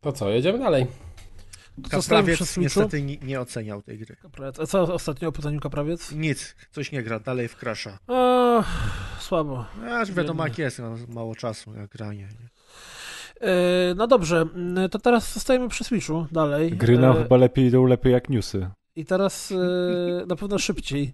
To co, jedziemy dalej. Kaprawiec niestety nie, nie oceniał tej gry. Kaprawiec. A co ostatnio o pytaniu Kaprawiec? Nic, coś nie gra, dalej w Crasha. O, słabo. Aż wiadomo jak jest, no, mało czasu na granie. Nie? No dobrze, to teraz zostajemy przy Switchu dalej. Gry nam e... chyba lepiej idą, lepiej jak newsy. I teraz e... na pewno szybciej.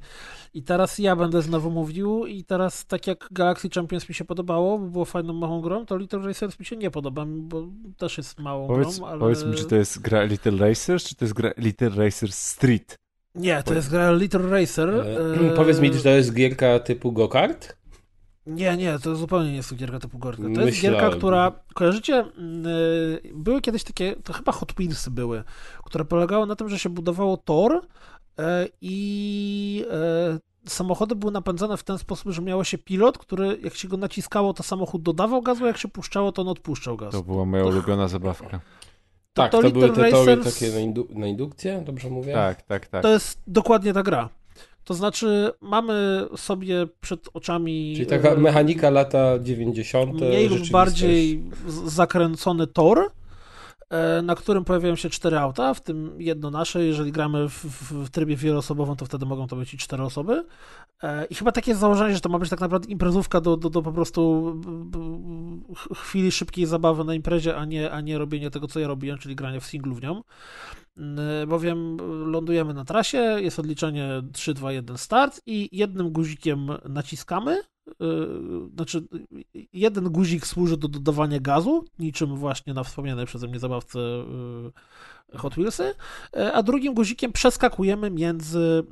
I teraz ja będę znowu mówił i teraz tak jak Galaxy Champions mi się podobało, bo było fajną małą grą, to Little Racers mi się nie podoba, bo też jest małą powiedz, grą, ale... Powiedz mi, czy to jest gra Little Racers, czy to jest gra Little Racers Street? Nie, to powiedz. Jest gra Little Racer. E... E... Powiedz mi, czy to jest gierka typu go-kart? Nie, nie, to zupełnie nie jest to gierka typu Gorka. To Myślałem. Jest gierka, która, kojarzycie, yy, były kiedyś takie, to chyba Hot Wheels były, które polegały na tym, że się budowało tor yy, i yy, samochody były napędzane w ten sposób, że miało się pilot, który jak się go naciskało, to samochód dodawał gazu, a jak się puszczało, to on odpuszczał gaz. To była moja to... ulubiona zabawka. To, tak, to, to były te Racers... tory takie na, indu- na indukcję, dobrze mówię? Tak, tak, tak. To jest dokładnie ta gra. To znaczy, mamy sobie przed oczami... Czyli taka mechanika lata dziewięćdziesiąte. Mniej lub bardziej zakręcony tor, na którym pojawiają się cztery auta, w tym jedno nasze. Jeżeli gramy w, w trybie wieloosobowym, to wtedy mogą to być i cztery osoby. I chyba takie jest założenie, że to ma być tak naprawdę imprezówka do, do, do po prostu chwili szybkiej zabawy na imprezie, a nie, a nie robienie tego, co ja robiłem, czyli granie w singlu w nią. Bowiem lądujemy na trasie, jest odliczenie trzy, dwa, jeden, start i jednym guzikiem naciskamy, znaczy jeden guzik służy do dodawania gazu, niczym właśnie na wspomnianej przeze mnie zabawce Hot Wheelsy, a drugim guzikiem przeskakujemy między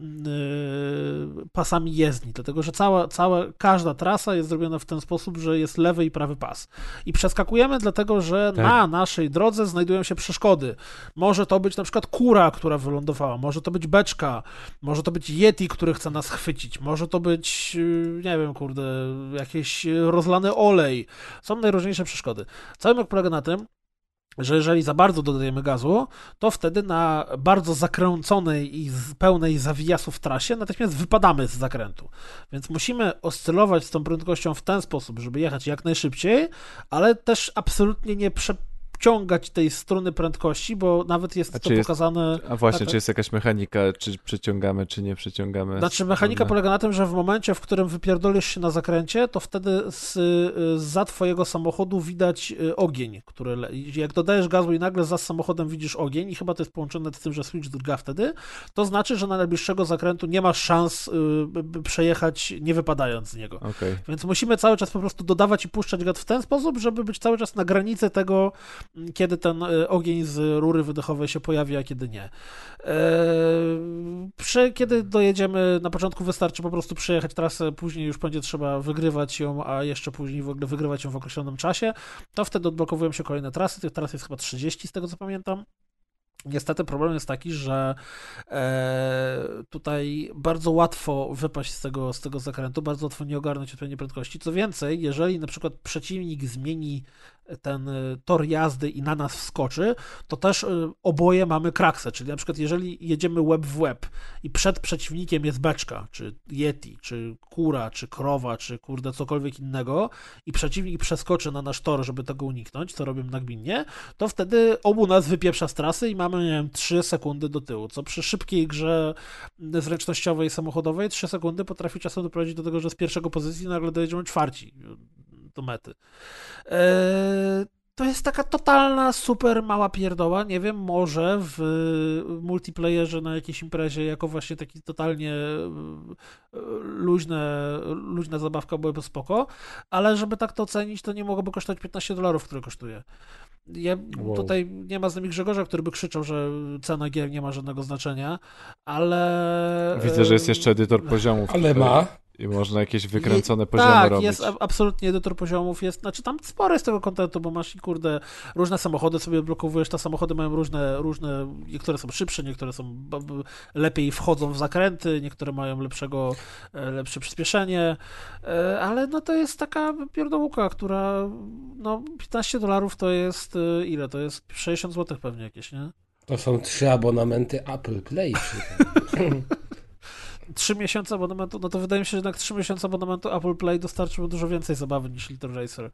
pasami jezdni, dlatego że cała, cała, każda trasa jest zrobiona w ten sposób, że jest lewy i prawy pas. I przeskakujemy dlatego, że tak. Na naszej drodze znajdują się przeszkody. Może to być na przykład kura, która wylądowała, może to być beczka, może to być yeti, który chce nas chwycić, może to być, nie wiem, kurde, jakiś rozlany olej. Są najróżniejsze przeszkody. Cały myk polega na tym, że jeżeli za bardzo dodajemy gazu, to wtedy na bardzo zakręconej i pełnej zawijasów trasie natychmiast wypadamy z zakrętu. Więc musimy oscylować z tą prędkością w ten sposób, żeby jechać jak najszybciej, ale też absolutnie nie przeciągać tej struny prędkości, bo nawet jest a to jest, pokazane... A właśnie, tak, czy jest jakaś mechanika, czy przeciągamy, czy nie przeciągamy? Znaczy mechanika polega na tym, że w momencie, w którym wypierdolisz się na zakręcie, to wtedy zza twojego samochodu widać ogień, który... Le... Jak dodajesz gazu i nagle za samochodem widzisz ogień i chyba to jest połączone z tym, że Switch drga wtedy, to znaczy, że na najbliższego zakrętu nie masz szans y, przejechać nie wypadając z niego. Okay. Więc musimy cały czas po prostu dodawać i puszczać gaz w ten sposób, żeby być cały czas na granicy tego, kiedy ten ogień z rury wydechowej się pojawi, a kiedy nie. Przy, kiedy dojedziemy, na początku wystarczy po prostu przejechać trasę, później już będzie trzeba wygrywać ją, a jeszcze później w ogóle wygrywać ją w określonym czasie, to wtedy odblokowują się kolejne trasy. Tych tras jest chyba trzydzieści z tego, co pamiętam. Niestety problem jest taki, że e, tutaj bardzo łatwo wypaść z tego, z tego zakrętu, bardzo łatwo nie ogarnąć odpowiedniej prędkości. Co więcej, jeżeli na przykład przeciwnik zmieni ten tor jazdy i na nas wskoczy, to też oboje mamy kraksę, czyli na przykład jeżeli jedziemy łeb w łeb i przed przeciwnikiem jest beczka, czy yeti, czy kura, czy krowa, czy kurde cokolwiek innego i przeciwnik przeskoczy na nasz tor, żeby tego uniknąć, co robimy nagminnie, to wtedy obu nas wypieprza z trasy i mamy, nie wiem, trzy sekundy do tyłu, co przy szybkiej grze zręcznościowej, samochodowej trzy sekundy potrafi czasem doprowadzić do tego, że z pierwszego pozycji nagle dojedziemy czwarci do mety. Eee, to jest taka totalna, super mała pierdoła. Nie wiem, może w multiplayerze na jakiejś imprezie jako właśnie taki totalnie luźne, luźna zabawka byłaby spoko, ale żeby tak to ocenić, to nie mogłoby kosztować piętnaście dolarów, które kosztuje. Ja, wow. Tutaj nie ma z nami Grzegorza, który by krzyczał, że cena gier nie ma żadnego znaczenia, ale... Widzę, że jest jeszcze edytor poziomów. Ale tutaj ma... I można jakieś wykręcone I, poziomy tak, robić. Tak, jest absolutnie edytor poziomów. Jest, znaczy tam sporo jest tego kontentu, bo masz i kurde różne samochody sobie odblokowujesz. Te samochody mają różne, różne, niektóre są szybsze, niektóre są b, b, lepiej wchodzą w zakręty, niektóre mają lepszego, lepsze przyspieszenie, ale no to jest taka pierdołka, która no piętnaście dolarów to jest ile? To jest sześćdziesiąt złotych pewnie jakieś, nie? To są trzy abonamenty Apple Play. trzy miesiące abonamentu, no to wydaje mi się, że jednak trzy miesiące abonamentu Apple Play dostarczyło dużo więcej zabawy niż Little Racer.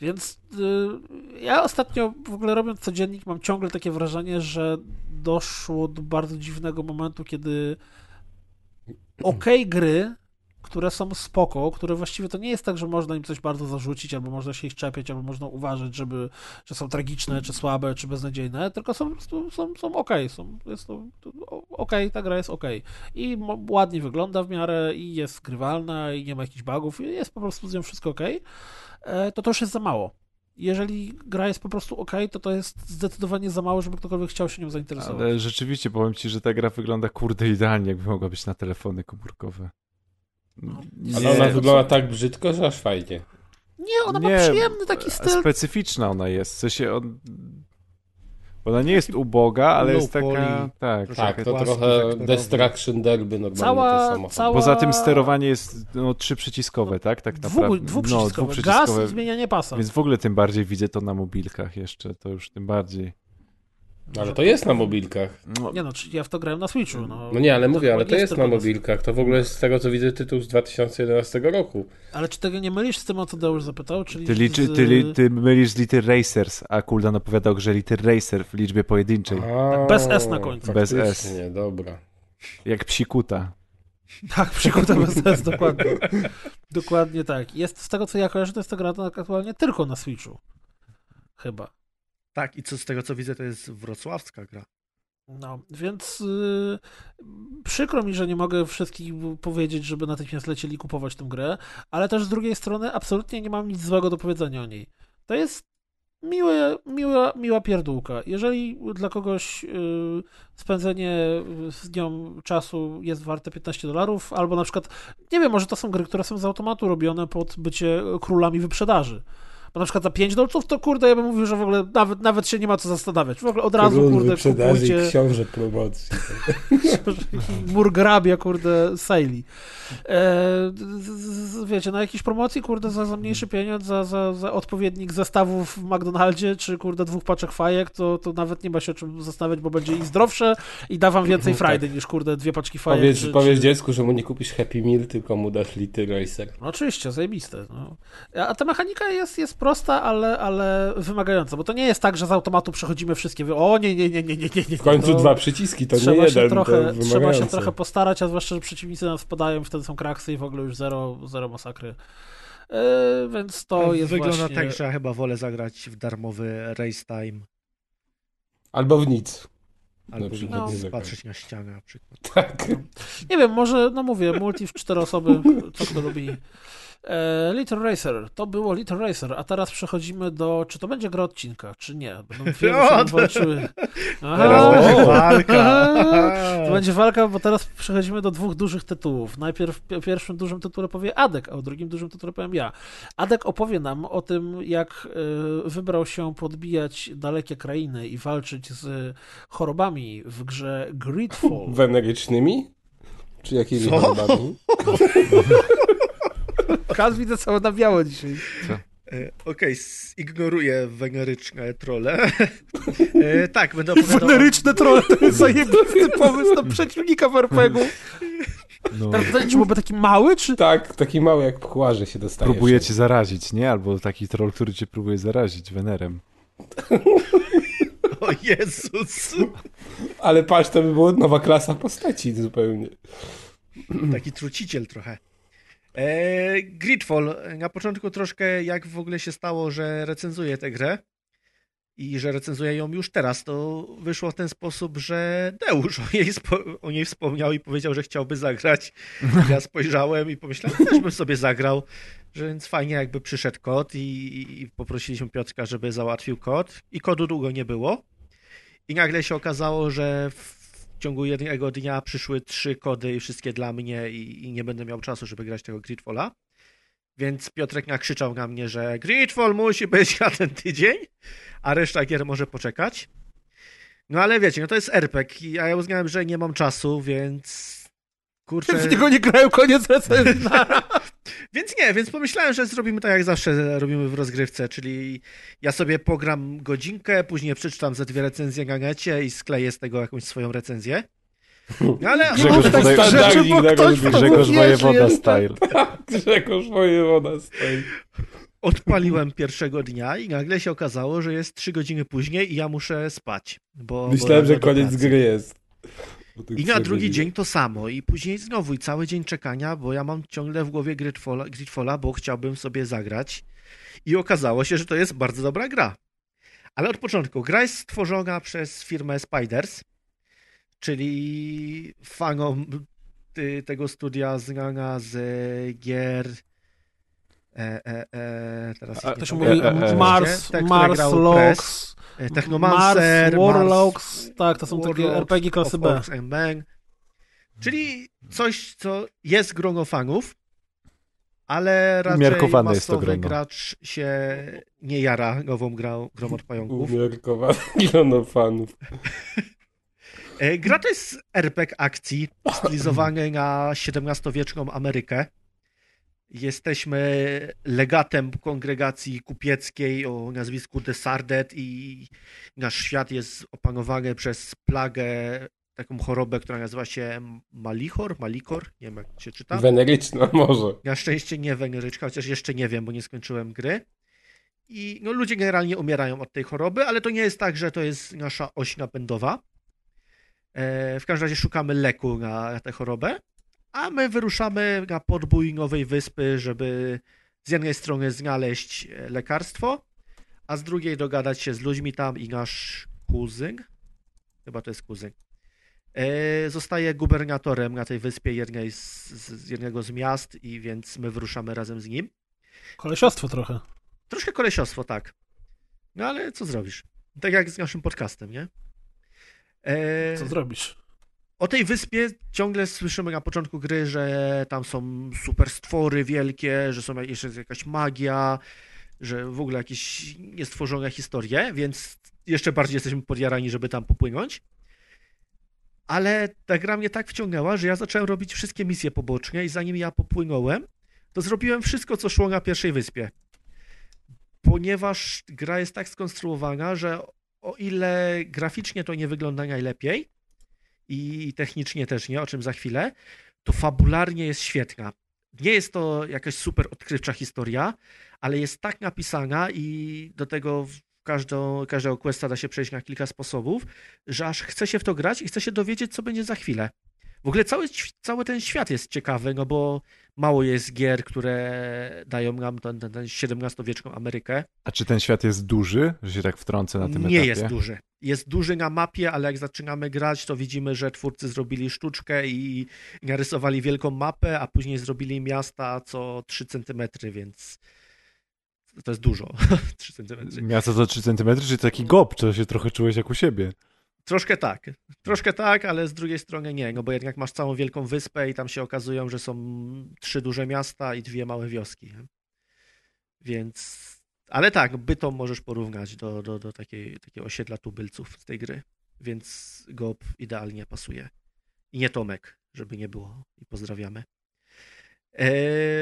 Więc yy, ja ostatnio w ogóle robiąc codziennik mam ciągle takie wrażenie, że doszło do bardzo dziwnego momentu, kiedy okej okay, gry, które są spoko, które właściwie to nie jest tak, że można im coś bardzo zarzucić, albo można się ich czepiać, albo można uważać, żeby, że są tragiczne, czy słabe, czy beznadziejne, tylko są, są, są okej, są, jest to okej, ta gra jest okej. I ładnie wygląda w miarę, i jest grywalna, i nie ma jakichś bugów, i jest po prostu z nią wszystko okej, to to już jest za mało. Jeżeli gra jest po prostu okej, okay, to to jest zdecydowanie za mało, żeby ktokolwiek chciał się nią zainteresować. Ale rzeczywiście, powiem ci, że ta gra wygląda kurde idealnie, jakby mogła być na telefony komórkowe. No, ale ona wygląda tak brzydko, że aż fajnie. Nie, ona ma nie, przyjemny taki styl. Specyficzna ona jest. W sensie on... Ona nie jest uboga, ale no, jest taka... Poli. Tak, tak to płasku, trochę Destruction Derby normalnie cała, to samochód. Cała... Poza tym sterowanie jest no, trzyprzyciskowe, tak? Tak naprawdę. Dwuprzyciskowe. No, dwuprzyciskowe. Gaz i zmienianie pasa. Więc w ogóle tym bardziej widzę to na mobilkach jeszcze. To już tym bardziej... Ale to jest na mobilkach. No. Nie no, ja w to grałem na Switchu. No, no nie, ale mówię, ale to jest na mobilkach. To w ogóle jest z tego, co widzę, tytuł z dwa tysiące jedenastego roku. Ale czy tego nie mylisz z tym, o co Deusz zapytał? Czyli ty, liczy, z... ty, ty mylisz z Little Racers, a Kuldan opowiadał, że Little Racer w liczbie pojedynczej. A, tak, bez S na końcu. Bez S. Nie, dobra. Jak psikuta. Tak, psikuta bez S, dokładnie. Dokładnie tak. Jest, z tego, co ja kojarzę, to jest to gra aktualnie tylko na Switchu. Chyba. Tak, i co z tego, co widzę, to jest wrocławska gra. No, więc yy, przykro mi, że nie mogę wszystkich powiedzieć, żeby natychmiast lecieli kupować tę grę, ale też z drugiej strony absolutnie nie mam nic złego do powiedzenia o niej. To jest miłe, miła, miła pierdółka. Jeżeli dla kogoś yy, spędzenie z nią czasu jest warte piętnaście dolarów, albo na przykład, nie wiem, może to są gry, które są z automatu robione pod bycie królami wyprzedaży. Bo na przykład za pięć dolców, to kurde, ja bym mówił, że w ogóle nawet, nawet się nie ma co zastanawiać. W ogóle od razu, Król kurde, kupujcie... książę promocji. Murgrabia, kurde, sejli. E, wiecie, na jakiejś promocji, kurde, za, za mniejszy pieniądz, za, za, za odpowiednik zestawów w McDonaldzie, czy kurde dwóch paczek fajek, to, to nawet nie ma się o czym zastanawiać, bo będzie i zdrowsze i da wam więcej frajdy niż, kurde, dwie paczki fajek. Powiedz, czy, powiedz czy... dziecku, że mu nie kupisz Happy Meal, tylko mu dasz Little Racer. No, oczywiście, zajebiste. No. A ta mechanika jest Jest, jest prosta, ale, ale wymagająca, bo to nie jest tak, że z automatu przechodzimy wszystkie, o nie, nie, nie, nie, nie, nie. nie. W końcu to dwa przyciski, to nie jeden, trochę, to trzeba się trochę postarać, a zwłaszcza, że przeciwnicy nam spadają i wtedy są kraksy i w ogóle już zero, zero masakry. Yy, więc to no, jest wygląda właśnie... tak, że ja chyba wolę zagrać w darmowy Race Time. Albo w nic. Albo no, patrzeć na ścianę na przykład. Tak. No, nie wiem, może, no mówię, multi w cztery osoby, co kto lubi. Little Racer, to było Little Racer, a teraz przechodzimy do, czy to będzie gra odcinka, czy nie. Będą filmy walczyły. Teraz będzie walka. To będzie walka, bo teraz przechodzimy do dwóch dużych tytułów. Najpierw o pierwszym dużym tytule powie Adek, a o drugim dużym tytule powiem ja. Adek opowie nam o tym, jak wybrał się podbijać dalekie krainy i walczyć z chorobami w grze Gridfall. Wenerycznymi? Czy jakimi chorobami? Kaz widzę całe na biało dzisiaj. Co? Okej, okay, ignoruję weneryczne trolle. E, tak, będę opowiadał... Weneryczne trolle to jest zajebisty pomysł na przeciwnika w er pe gu. No. Czy byłby taki mały, czy... Tak, taki mały jak pchłarzy się dostaje. Próbuje cię zarazić, nie? Albo taki troll, który cię próbuje zarazić wenerem. O Jezus! Ale patrz, to by była nowa klasa postaci zupełnie. Taki truciciel trochę. E, Gridfall. Na początku troszkę jak w ogóle się stało, że recenzuję tę grę i że recenzuję ją już teraz, to wyszło w ten sposób, że Deusz o niej, spo- o niej wspomniał i powiedział, że chciałby zagrać. Ja spojrzałem i pomyślałem, że też bym sobie zagrał, że więc fajnie jakby przyszedł kod i, i, i poprosiliśmy Piotrka, żeby załatwił kod i kodu długo nie było i nagle się okazało, że w ciągu jednego dnia przyszły trzy kody i wszystkie dla mnie i, i nie będę miał czasu, żeby grać tego Gridfalla. Więc Piotrek nakrzyczał na mnie, że Gridfall musi być na ten tydzień, a reszta gier może poczekać. No ale wiecie, no to jest er pe gie, a ja uznałem, że nie mam czasu, więc... Kurczę... W niego nie grają, koniec recenzji. Więc nie, więc pomyślałem, że zrobimy tak jak zawsze robimy w rozgrywce, czyli ja sobie pogram godzinkę, później przeczytam ze dwie recenzje na necie i skleję z tego jakąś swoją recenzję. No ale... Grzegorz, no, tak rzeczy, bo ktoś Grzegorz Wojewoda style. Tak, Grzegorz Wojewoda style. Odpaliłem pierwszego dnia i nagle się okazało, że jest trzy godziny później i ja muszę spać. Bo, Myślałem, bo że koniec gry jest. I na drugi dzień to samo. I później znowu i cały dzień czekania, bo ja mam ciągle w głowie Gridfalla, Gridfalla, bo chciałbym sobie zagrać. I okazało się, że to jest bardzo dobra gra. Ale od początku. Gra jest stworzona przez firmę Spiders, czyli fanom ty, tego studia znana z gier... E, e, e, teraz A, to się mówi e, e, e. Mars, Te, Mars, Lox, Technomancer, Mars, Warlocks, Mars, tak, to są Warlocks, takie er pe gie klasy B. Czyli coś, co jest grono fanów, ale raczej masowy gracz się nie jara nową grą, grą od pająków. Umiarkowane grono fanów. Gra to jest er pe gie akcji, stylizowanej na siedemnastowieczną Amerykę. Jesteśmy legatem kongregacji kupieckiej o nazwisku Desardet i nasz świat jest opanowany przez plagę, taką chorobę, która nazywa się malichor, malikor, nie wiem jak się czyta. Weneryczna może. Na szczęście nie weneryczka, chociaż jeszcze nie wiem, bo nie skończyłem gry. I no, ludzie generalnie umierają od tej choroby, ale to nie jest tak, że to jest nasza oś napędowa. E, w każdym razie szukamy leku na tę chorobę. A my wyruszamy na podbój Nowej Wyspy, żeby z jednej strony znaleźć lekarstwo, a z drugiej dogadać się z ludźmi tam i nasz kuzyn, chyba to jest kuzyn, zostaje gubernatorem na tej wyspie jednej z, z jednego z miast i więc my wyruszamy razem z nim. Kolesiostwo trochę. Troszkę kolesiostwo, tak. No ale co zrobisz? Tak jak z naszym podcastem, nie? E... Co zrobisz? O tej wyspie ciągle słyszymy na początku gry, że tam są super stwory wielkie, że są jeszcze jakaś magia, że w ogóle jakieś niestworzone historie, więc jeszcze bardziej jesteśmy podjarani, żeby tam popłynąć. Ale ta gra mnie tak wciągnęła, że ja zacząłem robić wszystkie misje poboczne i zanim ja popłynąłem, to zrobiłem wszystko, co szło na pierwszej wyspie. Ponieważ gra jest tak skonstruowana, że o ile graficznie to nie wygląda najlepiej, i technicznie też nie, o czym za chwilę, to fabularnie jest świetna. Nie jest to jakaś super odkrywcza historia, ale jest tak napisana i do tego każdą, każdego questa da się przejść na kilka sposobów, że aż chce się w to grać i chce się dowiedzieć, co będzie za chwilę. W ogóle cały, cały ten świat jest ciekawy, no bo mało jest gier, które dają nam tę siedemnastowieczną Amerykę. A czy ten świat jest duży, że się tak wtrącę na tym etapie? Nie jest duży. Jest duży na mapie, ale jak zaczynamy grać, to widzimy, że twórcy zrobili sztuczkę i narysowali wielką mapę, a później zrobili miasta co trzy centymetry, więc to jest dużo. trzy centymetry. Miasta co trzy centymetry, czy taki gop, to się trochę czułeś jak u siebie. Troszkę tak, troszkę tak, ale z drugiej strony nie, no bo jednak masz całą wielką wyspę i tam się okazują, że są trzy duże miasta i dwie małe wioski. Więc, ale tak, Bytom możesz porównać do, do, do takiej, takiego osiedla tubylców z tej gry, więc G O P idealnie pasuje. I nie Tomek, żeby nie było i pozdrawiamy. Eee,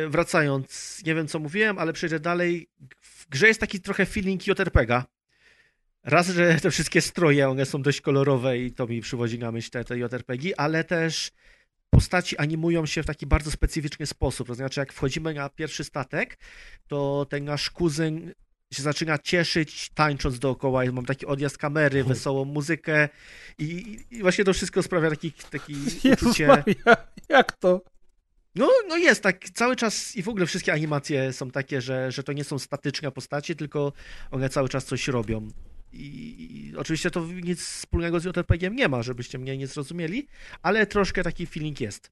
wracając, nie wiem co mówiłem, ale przejdę dalej. W grze jest taki trochę feeling J R P G-a. Raz, że te wszystkie stroje, one są dość kolorowe i to mi przywodzi na myśl te, te J R P G, ale też postaci animują się w taki bardzo specyficzny sposób. To znaczy, jak wchodzimy na pierwszy statek, to ten nasz kuzyn się zaczyna cieszyć, tańcząc dookoła. Mam taki odjazd kamery, wesołą muzykę i, i właśnie to wszystko sprawia taki, taki uczucie... Maria, jak to? No, no jest tak cały czas i w ogóle wszystkie animacje są takie, że, że to nie są statyczne postacie, tylko one cały czas coś robią. I, i oczywiście to nic wspólnego z J R P G-iem nie ma, żebyście mnie nie zrozumieli, ale troszkę taki feeling jest.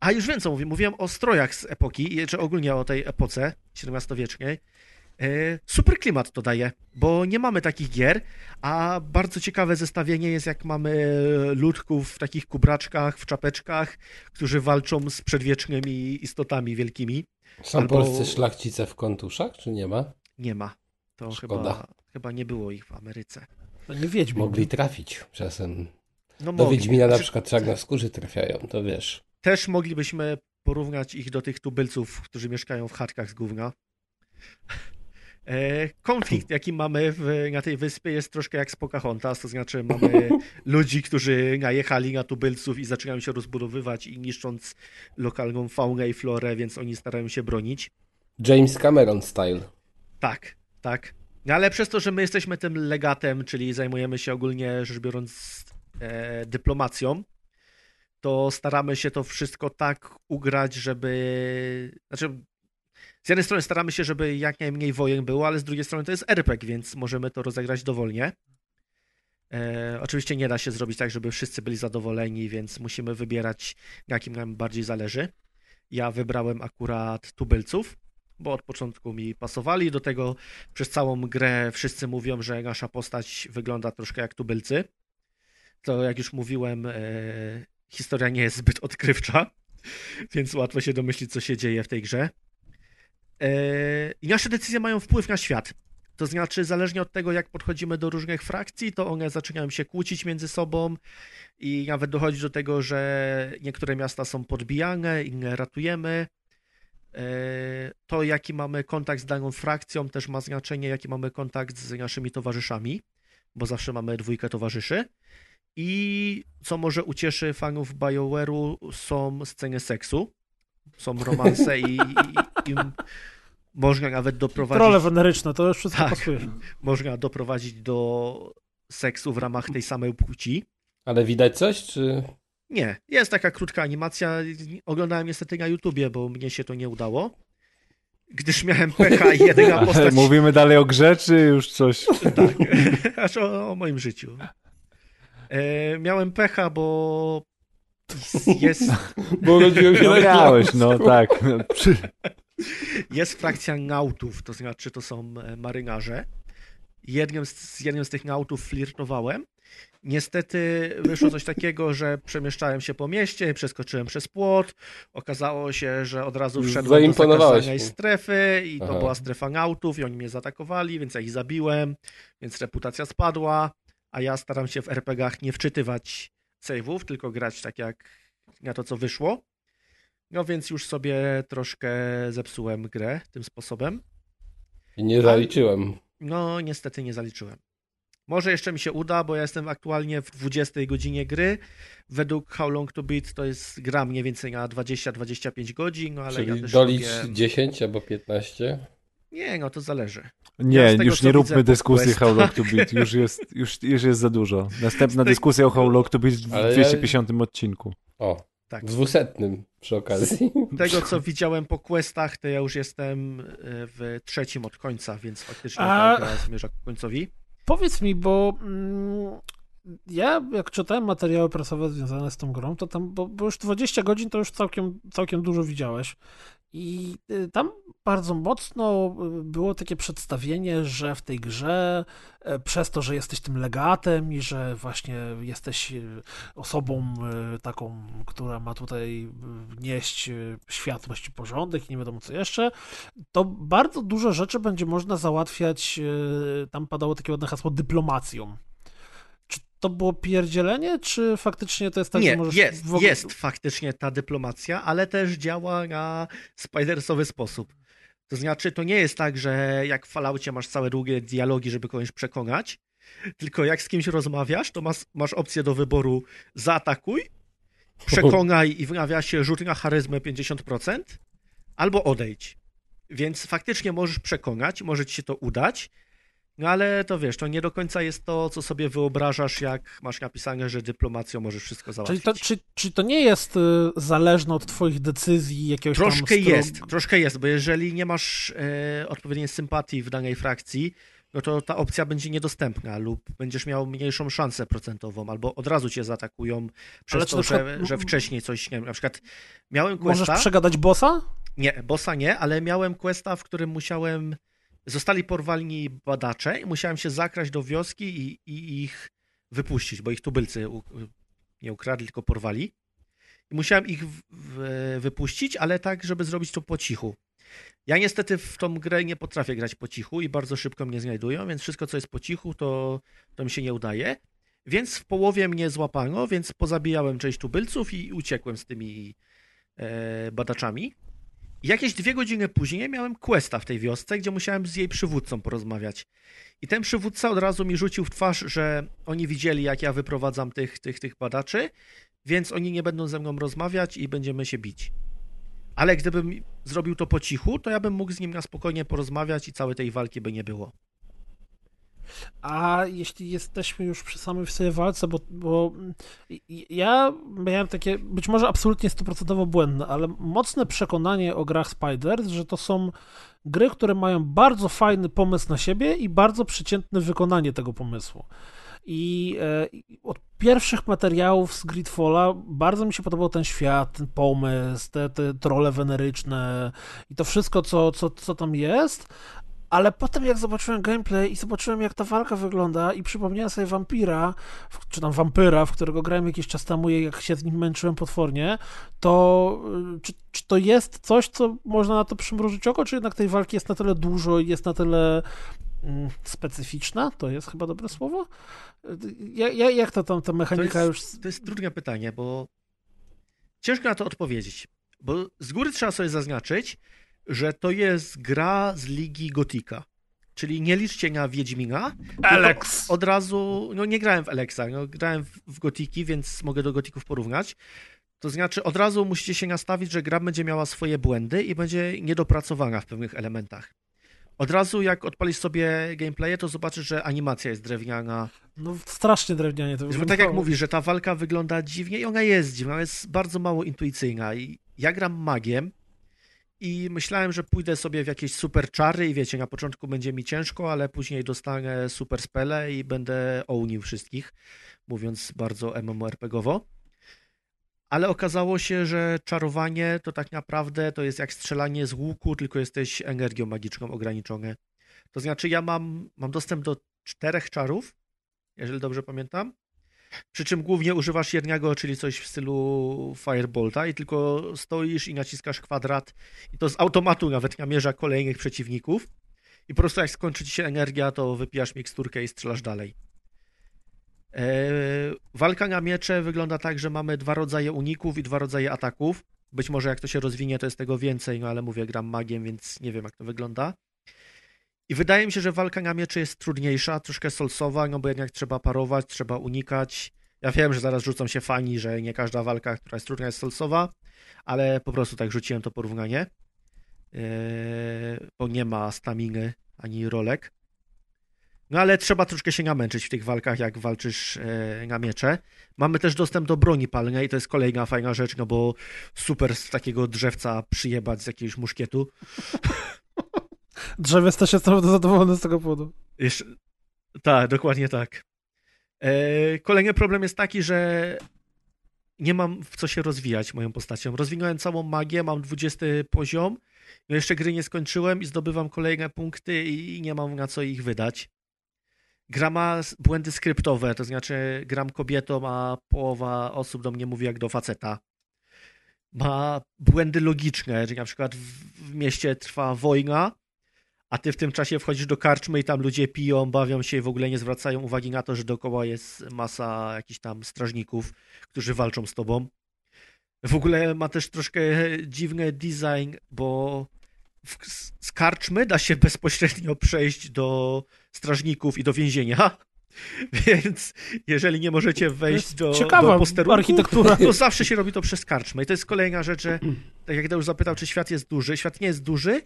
A już wiem co mówię, mówiłem o strojach z epoki, czy ogólnie o tej epoce siedemnastowiecznej. Super klimat to daje, bo nie mamy takich gier, a bardzo ciekawe zestawienie jest, jak mamy ludków w takich kubraczkach, w czapeczkach, którzy walczą z przedwiecznymi istotami wielkimi. Są albo... polscy szlachcice w kontuszach, czy nie ma? Nie ma. To chyba, chyba nie było ich w Ameryce. No nie wiedźmi. Mogli trafić czasem. No do Wiedźmina na przykład czak na skórze trafiają, to wiesz. Też moglibyśmy porównać ich do tych tubylców, którzy mieszkają w chatkach z gówna. Konflikt, jaki mamy w, na tej wyspie, jest troszkę jak z Pocahontas, to znaczy mamy ludzi, którzy najechali na tubylców i zaczynają się rozbudowywać i niszcząc lokalną faunę i florę, więc oni starają się bronić. James Cameron style. Tak, tak. No ale przez to, że my jesteśmy tym legatem, czyli zajmujemy się ogólnie rzecz biorąc e, dyplomacją, to staramy się to wszystko tak ugrać, żeby... Znaczy, z jednej strony staramy się, żeby jak najmniej wojen było, ale z drugiej strony to jest R P G, więc możemy to rozegrać dowolnie. E, oczywiście nie da się zrobić tak, żeby wszyscy byli zadowoleni, więc musimy wybierać, na kim nam bardziej zależy. Ja wybrałem akurat tubylców, bo od początku mi pasowali. Do tego przez całą grę wszyscy mówią, że nasza postać wygląda troszkę jak tubylcy. To jak już mówiłem, e, historia nie jest zbyt odkrywcza, więc łatwo się domyślić, co się dzieje w tej grze. I nasze decyzje mają wpływ na świat. To znaczy, zależnie od tego, jak podchodzimy do różnych frakcji, to one zaczynają się kłócić między sobą i nawet dochodzi do tego, że niektóre miasta są podbijane, inne ratujemy. To, jaki mamy kontakt z daną frakcją, też ma znaczenie, jaki mamy kontakt z naszymi towarzyszami, bo zawsze mamy dwójkę towarzyszy. I co może ucieszy fanów BioWare'u, są sceny seksu. Są romanse i, i, i można nawet doprowadzić... Trole weneryczne, to już wszystko tak, pasuje. Można doprowadzić do seksu w ramach tej samej płci. Ale widać coś, czy... Nie, jest taka krótka animacja. Oglądałem niestety na YouTubie, bo mnie się to nie udało. Gdyż miałem pecha i jedyna postać... Mówimy dalej o grze, czy już coś? Tak, aż o, o moim życiu. E, miałem pecha, bo... Jest... Bo rodziłem się no miałeś, no tak. Jest frakcja nautów, to znaczy to są marynarze. Jednym z, z jednym z tych nautów flirtowałem. Niestety wyszło coś takiego, że przemieszczałem się po mieście, przeskoczyłem przez płot. Okazało się, że od razu wszedłem do zakazanej strefy i to Aha. była strefa nautów i oni mnie zaatakowali, więc ja ich zabiłem, więc reputacja spadła, a ja staram się w er pe gie-ach nie wczytywać save'ów, tylko grać tak jak na to, co wyszło. No więc już sobie troszkę zepsułem grę tym sposobem. I nie zaliczyłem. No niestety nie zaliczyłem. Może jeszcze mi się uda, bo ja jestem aktualnie w dwudziestej godzinie gry. Według How Long to Beat to jest gra mniej więcej na dwadzieścia do dwudziestu pięciu godzin. No ale czyli ja też dolicz robię... dziesięć albo piętnaście? Nie, no to zależy. Nie, ja tego, już nie róbmy widzę, dyskusji Questa. How Long to Beat, już jest, już, już jest za dużo. Następna dyskusja o How Long to Beat w dwieście pięćdziesiątym ja... odcinku. O, tak. dwusetnym przy okazji. Z tego co widziałem po questach, to ja już jestem w trzecim od końca, więc faktycznie A... ta gra zmierza ku końcowi. Powiedz mi, bo mm, ja jak czytałem materiały prasowe związane z tą grą, to tam, bo, bo już dwadzieścia godzin to już całkiem, całkiem dużo widziałeś. I tam bardzo mocno było takie przedstawienie, że w tej grze przez to, że jesteś tym legatem i że właśnie jesteś osobą taką, która ma tutaj nieść światłość i porządek i nie wiadomo co jeszcze, to bardzo dużo rzeczy będzie można załatwiać, tam padało takie ładne hasło, dyplomacją. to było pierdzielenie, czy faktycznie to jest tak, nie, że możesz... Nie, jest, w ogóle... jest faktycznie ta dyplomacja, ale też działa na spidersowy sposób. To znaczy, to nie jest tak, że jak w Falloutie masz całe długie dialogi, żeby kogoś przekonać, tylko jak z kimś rozmawiasz, to masz, masz opcję do wyboru zaatakuj, przekonaj i w nawiasie rzut na charyzmę pięćdziesiąt procent albo odejdź. Więc faktycznie możesz przekonać, może ci się to udać, no ale to wiesz, to nie do końca jest to, co sobie wyobrażasz, jak masz napisane, że dyplomacją możesz wszystko załatwić. Czyli to, czy, czy to nie jest zależne od twoich decyzji, jakiegoś troszkę tam... Troszkę jest, troszkę jest, bo jeżeli nie masz e, odpowiedniej sympatii w danej frakcji, no to ta opcja będzie niedostępna lub będziesz miał mniejszą szansę procentową, albo od razu cię zaatakują przez ale to, że, że wcześniej coś, nie wiem, na przykład miałem questa... Możesz przegadać bossa? Nie, bossa nie, ale miałem questa, w którym musiałem... Zostali porwani badacze i musiałem się zakraść do wioski i, i ich wypuścić, bo ich tubylcy u, nie ukradli, tylko porwali. I musiałem ich w, w, wypuścić, ale tak, żeby zrobić to po cichu. Ja niestety w tą grę nie potrafię grać po cichu i bardzo szybko mnie znajdują, więc wszystko, co jest po cichu, to, to mi się nie udaje. Więc w połowie mnie złapano, więc pozabijałem część tubylców i uciekłem z tymi e, badaczami. Jakieś dwie godziny później miałem questa w tej wiosce, gdzie musiałem z jej przywódcą porozmawiać. I ten przywódca od razu mi rzucił w twarz, że oni widzieli, jak ja wyprowadzam tych, tych, tych badaczy, więc oni nie będą ze mną rozmawiać i będziemy się bić. Ale gdybym zrobił to po cichu, to ja bym mógł z nim na spokojnie porozmawiać i całej tej walki by nie było. A jeśli jesteśmy już przy samej w sobie walce, bo, bo ja miałem takie, być może absolutnie stuprocentowo błędne, ale mocne przekonanie o grach Spiders, że to są gry, które mają bardzo fajny pomysł na siebie i bardzo przeciętne wykonanie tego pomysłu. I e, od pierwszych materiałów z Gridfalla bardzo mi się podobał ten świat, ten pomysł, te, te trolle weneryczne i to wszystko, co, co, co tam jest. Ale potem jak zobaczyłem gameplay i zobaczyłem, jak ta walka wygląda i przypomniałem sobie wampira, czy tam wampyra, w którego grałem jakiś czas temu i jak się z nim męczyłem potwornie, to czy, czy to jest coś, co można na to przymrużyć oko, czy jednak tej walki jest na tyle dużo i jest na tyle mm, specyficzna? To jest chyba dobre słowo? Ja, ja, jak to tam ta mechanika to jest, już... To jest trudne pytanie, bo ciężko na to odpowiedzieć, bo z góry trzeba sobie zaznaczyć, że to jest gra z ligi Gotika. Czyli nie liczcie na Wiedźmina. Alex! Od razu, no nie grałem w Alexa, no grałem w Gotiki, więc mogę do Gotików porównać. To znaczy od razu musicie się nastawić, że gra będzie miała swoje błędy i będzie niedopracowana w pewnych elementach. Od razu jak odpalisz sobie gameplaye, to zobaczysz, że animacja jest drewniana. No strasznie drewnianie to wygląda. Tak jak mówisz, że ta walka wygląda dziwnie i ona jest dziwna, jest bardzo mało intuicyjna. I ja gram magiem, i myślałem, że pójdę sobie w jakieś super czary i wiecie, na początku będzie mi ciężko, ale później dostanę super spele i będę ołnił wszystkich, mówiąc bardzo MMORPG-owo. Ale okazało się, że czarowanie to tak naprawdę to jest jak strzelanie z łuku, tylko jesteś energią magiczną ograniczony. To znaczy ja mam, mam dostęp do czterech czarów, jeżeli dobrze pamiętam, przy czym głównie używasz jednego, czyli coś w stylu Firebolta i tylko stoisz i naciskasz kwadrat i to z automatu nawet namierza kolejnych przeciwników i po prostu jak skończy ci się energia, to wypijasz miksturkę i strzelasz dalej. Eee, walka na miecze wygląda tak, że mamy dwa rodzaje uników i dwa rodzaje ataków. Być może jak to się rozwinie, to jest tego więcej, no ale mówię, gram magiem, więc nie wiem jak to wygląda. I wydaje mi się, że walka na mieczy jest trudniejsza, troszkę solsowa, no bo jednak trzeba parować, trzeba unikać. Ja wiem, że zaraz rzucą się fani, że nie każda walka, która jest trudna, jest solsowa, ale po prostu tak rzuciłem to porównanie, yy, bo nie ma staminy ani rolek. No ale trzeba troszkę się namęczyć w tych walkach, jak walczysz yy, na miecze. Mamy też dostęp do broni palnej, to jest kolejna fajna rzecz, no bo super z takiego drzewca przyjebać z jakiegoś muszkietu. Drzewiec też jest naprawdę zadowolony z tego powodu. Jeszcze... Tak, dokładnie tak. Eee, kolejny problem jest taki, że nie mam w co się rozwijać moją postacią. Rozwinąłem całą magię, mam dwudziesty poziom, no jeszcze gry nie skończyłem i zdobywam kolejne punkty i nie mam na co ich wydać. Gra ma błędy skryptowe, to znaczy gram kobietą, a połowa osób do mnie mówi jak do faceta. Ma błędy logiczne, czyli na przykład w, w mieście trwa wojna, a ty w tym czasie wchodzisz do karczmy i tam ludzie piją, bawią się i w ogóle nie zwracają uwagi na to, że dookoła jest masa jakichś tam strażników, którzy walczą z tobą. W ogóle ma też troszkę dziwny design, bo w, z karczmy da się bezpośrednio przejść do strażników i do więzienia. Więc jeżeli nie możecie wejść do, do posterunku, to zawsze się robi to przez karczmę. I to jest kolejna rzecz, że tak jak Deusz zapytał, czy świat jest duży. Świat nie jest duży,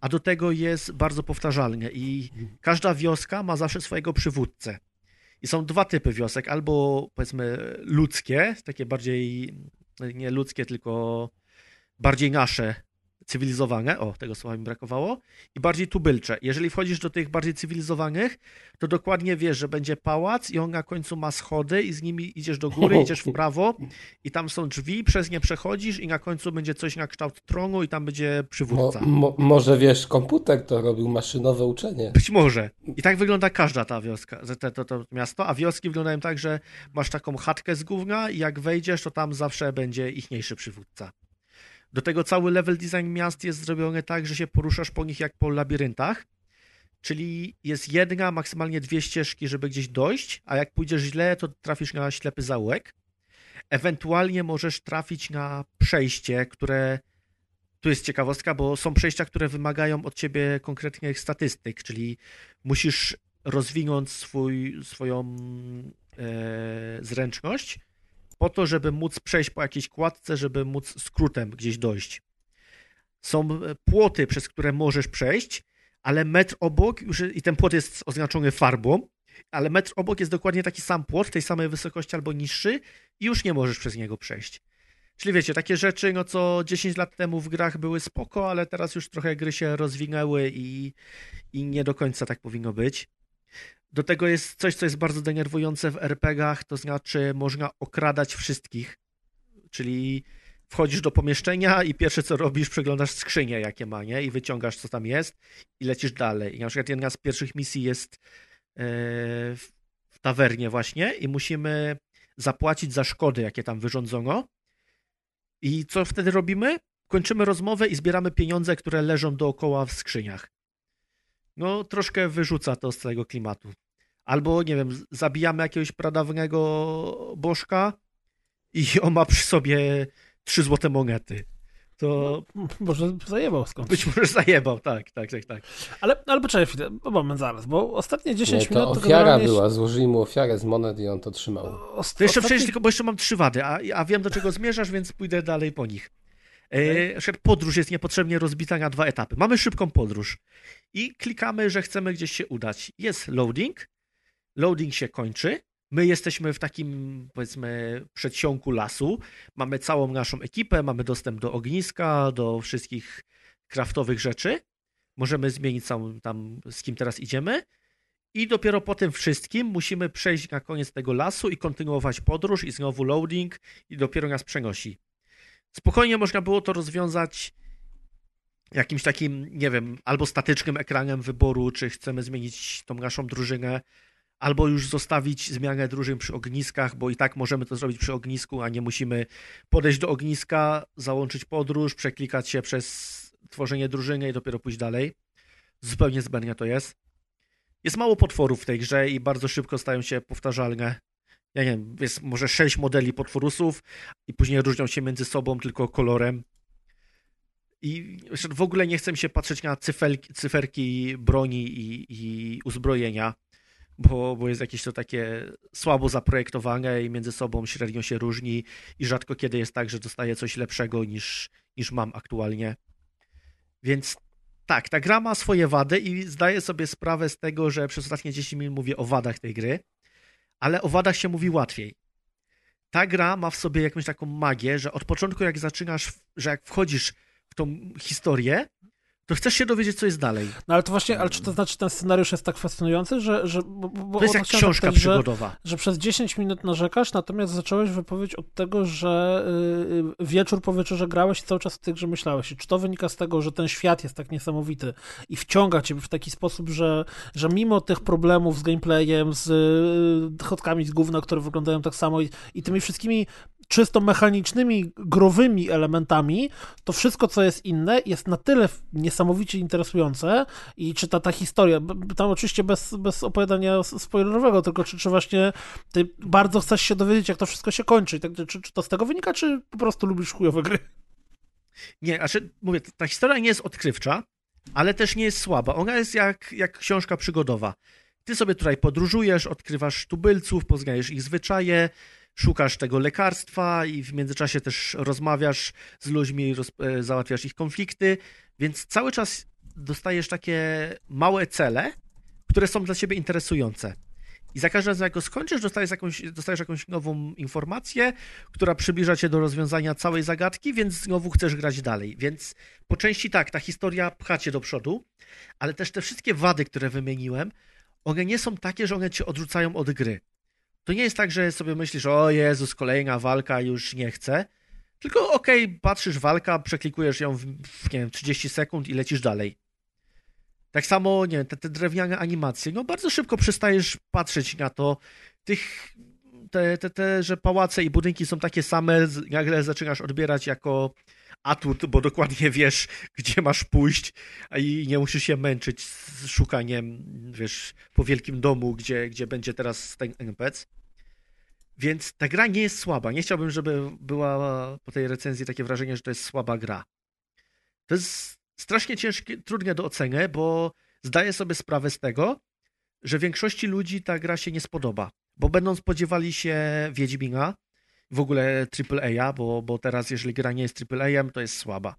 a do tego jest bardzo powtarzalny. I każda wioska ma zawsze swojego przywódcę. I są dwa typy wiosek. Albo powiedzmy ludzkie, takie bardziej nie ludzkie, tylko bardziej nasze, cywilizowane, o, tego słowa mi brakowało, i bardziej tubylcze. Jeżeli wchodzisz do tych bardziej cywilizowanych, to dokładnie wiesz, że będzie pałac i on na końcu ma schody i z nimi idziesz do góry, idziesz w prawo i tam są drzwi, przez nie przechodzisz i na końcu będzie coś na kształt tronu i tam będzie przywódca. Mo, mo, może wiesz, komputer to robił maszynowe uczenie. Być może. I tak wygląda każda ta wioska, to, to, to miasto, a wioski wyglądają tak, że masz taką chatkę z gówna i jak wejdziesz, to tam zawsze będzie ichniejszy przywódca. Do tego cały level design miast jest zrobiony tak, że się poruszasz po nich jak po labiryntach, czyli jest jedna, maksymalnie dwie ścieżki, żeby gdzieś dojść, a jak pójdziesz źle, to trafisz na ślepy zaułek. Ewentualnie możesz trafić na przejście, które... Tu jest ciekawostka, bo są przejścia, które wymagają od ciebie konkretnych statystyk, czyli musisz rozwinąć swój, swoją e, zręczność, po to, żeby móc przejść po jakiejś kładce, żeby móc skrótem gdzieś dojść. Są płoty, przez które możesz przejść, ale metr obok, już, i ten płot jest oznaczony farbą, ale metr obok jest dokładnie taki sam płot, tej samej wysokości albo niższy i już nie możesz przez niego przejść. Czyli wiecie, takie rzeczy, no co dziesięć lat temu w grach były spoko, ale teraz już trochę gry się rozwinęły i, i nie do końca tak powinno być. Do tego jest coś, co jest bardzo denerwujące w er pe gach, to znaczy można okradać wszystkich, czyli wchodzisz do pomieszczenia i pierwsze co robisz, przeglądasz skrzynię jakie ma, nie? I wyciągasz co tam jest i lecisz dalej. I na przykład jedna z pierwszych misji jest yy, w tawernie właśnie i musimy zapłacić za szkody, jakie tam wyrządzono. I co wtedy robimy? Kończymy rozmowę i zbieramy pieniądze, które leżą dookoła w skrzyniach. No troszkę wyrzuca to z całego klimatu. Albo, nie wiem, zabijamy jakiegoś pradawnego bożka i on ma przy sobie trzy złote monety. To... No, może zajebał skąd. Być może zajebał, tak, tak, tak. tak. Ale, ale poczekaj chwilę, moment zaraz, bo ostatnie dziesięć nie, to minut... to ofiara generalnie... była, złożyli mu ofiarę z monet i on to trzymał. Osta... To jeszcze ostatni... przecież tylko, bo jeszcze mam trzy wady, a, a wiem do czego zmierzasz, więc pójdę dalej po nich. Podróż jest niepotrzebnie rozbita na dwa etapy. Mamy szybką podróż i klikamy, że chcemy gdzieś się udać. Jest loading, loading się kończy, my jesteśmy w takim, powiedzmy, przedsionku lasu, mamy całą naszą ekipę, mamy dostęp do ogniska, do wszystkich craftowych rzeczy, możemy zmienić sam, tam, z kim teraz idziemy i dopiero po tym wszystkim musimy przejść na koniec tego lasu i kontynuować podróż i znowu loading i dopiero nas przenosi. Spokojnie można było to rozwiązać jakimś takim, nie wiem, albo statycznym ekranem wyboru, czy chcemy zmienić tą naszą drużynę, albo już zostawić zmianę drużyn przy ogniskach, bo i tak możemy to zrobić przy ognisku, a nie musimy podejść do ogniska, załączyć podróż, przeklikać się przez tworzenie drużyny i dopiero pójść dalej. Zupełnie zbędne to jest. Jest mało potworów w tej grze i bardzo szybko stają się powtarzalne. Ja nie wiem, jest może sześć modeli potworusów i później różnią się między sobą tylko kolorem. I w ogóle nie chcę się patrzeć na cyfelki, cyferki broni i, i uzbrojenia, bo, bo jest jakieś to takie słabo zaprojektowane i między sobą średnio się różni i rzadko kiedy jest tak, że dostaję coś lepszego niż, niż mam aktualnie. Więc tak, ta gra ma swoje wady i zdaję sobie sprawę z tego, że przez ostatnie dziesięć minut mówię o wadach tej gry. Ale o wadach się mówi łatwiej. Ta gra ma w sobie jakąś taką magię, że od początku jak zaczynasz, że jak wchodzisz w tą historię, to chcesz się dowiedzieć, co jest dalej. No ale to właśnie, ale czy to znaczy ten scenariusz jest tak fascynujący, że... że bo, bo to jest jak książka tak, przygodowa. Że, że przez dziesięć minut narzekasz, natomiast zacząłeś wypowiedź od tego, że yy, wieczór po wieczorze grałeś i cały czas w tych, że myślałeś. I czy to wynika z tego, że ten świat jest tak niesamowity i wciąga cię w taki sposób, że, że mimo tych problemów z gameplayem, z yy, chodkami z gówna, które wyglądają tak samo i, i tymi wszystkimi czysto mechanicznymi, growymi elementami, to wszystko, co jest inne, jest na tyle niesamowicie interesujące i czy ta, ta historia, tam oczywiście bez, bez opowiadania spoilerowego, tylko czy, czy właśnie ty bardzo chcesz się dowiedzieć, jak to wszystko się kończy. Tak, czy, czy to z tego wynika, czy po prostu lubisz chujowe gry? Nie, znaczy mówię, ta historia nie jest odkrywcza, ale też nie jest słaba. Ona jest jak, jak książka przygodowa. Ty sobie tutaj podróżujesz, odkrywasz tubylców, poznajesz ich zwyczaje, szukasz tego lekarstwa i w międzyczasie też rozmawiasz z ludźmi, roz, załatwiasz ich konflikty, więc cały czas dostajesz takie małe cele, które są dla ciebie interesujące. I za każdym razem, jak go skończysz, dostajesz jakąś, dostajesz jakąś nową informację, która przybliża cię do rozwiązania całej zagadki, więc znowu chcesz grać dalej. Więc po części tak, ta historia pcha cię do przodu, ale też te wszystkie wady, które wymieniłem, one nie są takie, że one cię odrzucają od gry. To nie jest tak, że sobie myślisz, o Jezus, kolejna walka, już nie chcę. Tylko okej, okay, patrzysz walka, przeklikujesz ją w, w nie wiem, trzydzieści sekund i lecisz dalej. Tak samo, nie wiem, te, te drewniane animacje, no bardzo szybko przestajesz patrzeć na to. Tych, te, te, te, że pałace i budynki są takie same, nagle zaczynasz odbierać jako atut, bo dokładnie wiesz, gdzie masz pójść i nie musisz się męczyć z szukaniem, wiesz, po wielkim domu, gdzie, gdzie będzie teraz ten N P C. Więc ta gra nie jest słaba. Nie chciałbym, żeby była po tej recenzji takie wrażenie, że to jest słaba gra. To jest strasznie ciężkie, trudne do oceny, bo zdaję sobie sprawę z tego, że większości ludzi ta gra się nie spodoba, bo będą spodziewali się Wiedźmina, w ogóle A A A, bo, bo teraz jeżeli gra nie jest A A A, to jest słaba.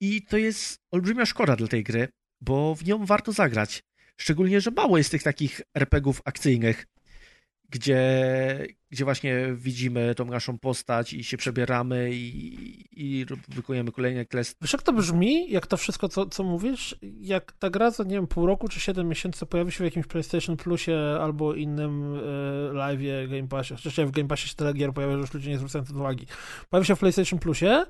I to jest olbrzymia szkoda dla tej gry, bo w nią warto zagrać. Szczególnie, że mało jest tych takich er pe gie ów akcyjnych, gdzie, gdzie właśnie widzimy tą naszą postać i się przebieramy i, i wykonujemy kolejne quest. Wiesz, jak to brzmi, jak to wszystko, co, co mówisz, jak ta gra za, nie wiem, pół roku czy siedem miesięcy pojawi się w jakimś PlayStation Plusie albo innym y, live'ie, Game Passie, chociaż w Game Passie się tyle gier pojawia, że już ludzie nie zwracają na to uwagi. Pojawi się w PlayStation Plusie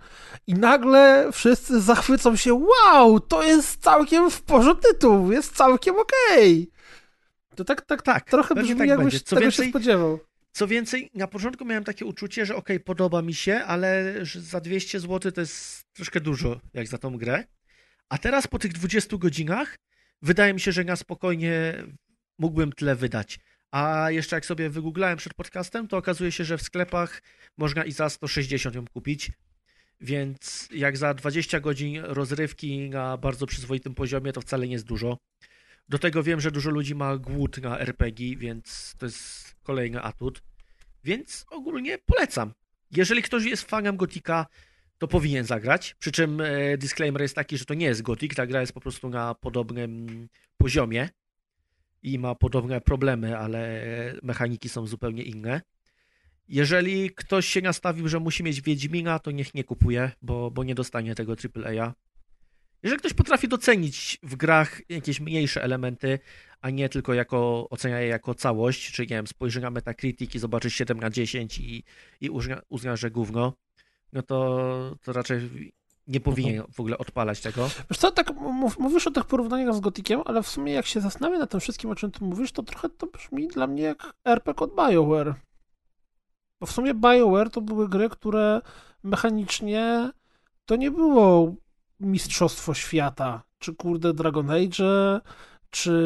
i nagle wszyscy zachwycą się, wow, to jest całkiem w porządku tytuł, jest całkiem okej. Okay. To tak, tak, tak. Trochę brzmi, tak jakbyś tego więcej, się spodziewał. Co więcej, na początku miałem takie uczucie, że okej, okay, podoba mi się, ale że za dwieście złotych to jest troszkę dużo, jak za tą grę. A teraz po tych dwudziestu godzinach wydaje mi się, że na spokojnie mógłbym tyle wydać. A jeszcze jak sobie wygooglałem przed podcastem, to okazuje się, że w sklepach można i za sto sześćdziesiąt ją kupić. Więc jak za dwadzieścia godzin rozrywki na bardzo przyzwoitym poziomie, to wcale nie jest dużo. Do tego wiem, że dużo ludzi ma głód na er pe gie, więc to jest kolejny atut. Więc ogólnie polecam. Jeżeli ktoś jest fanem Gotika, to powinien zagrać. Przy czym disclaimer jest taki, że to nie jest Gotik. Ta gra jest po prostu na podobnym poziomie i ma podobne problemy, ale mechaniki są zupełnie inne. Jeżeli ktoś się nastawił, że musi mieć Wiedźmina, to niech nie kupuje, bo, bo nie dostanie tego A A A. Jeżeli ktoś potrafi docenić w grach jakieś mniejsze elementy, a nie tylko jako, ocenia je jako całość, czy nie wiem, spojrzy na Metacritic i zobaczy siedem na dziesięć i, i uzna, uzna, że gówno, no to, to raczej nie powinien w ogóle odpalać tego. Wiesz co, tak mów, mówisz o tych porównaniach z Gotikiem, ale w sumie jak się zastanawiam nad tym wszystkim, o czym ty mówisz, to trochę to brzmi dla mnie jak er pe gie od BioWare. Bo w sumie BioWare to były gry, które mechanicznie to nie było Mistrzostwo Świata, czy kurde Dragon Age, czy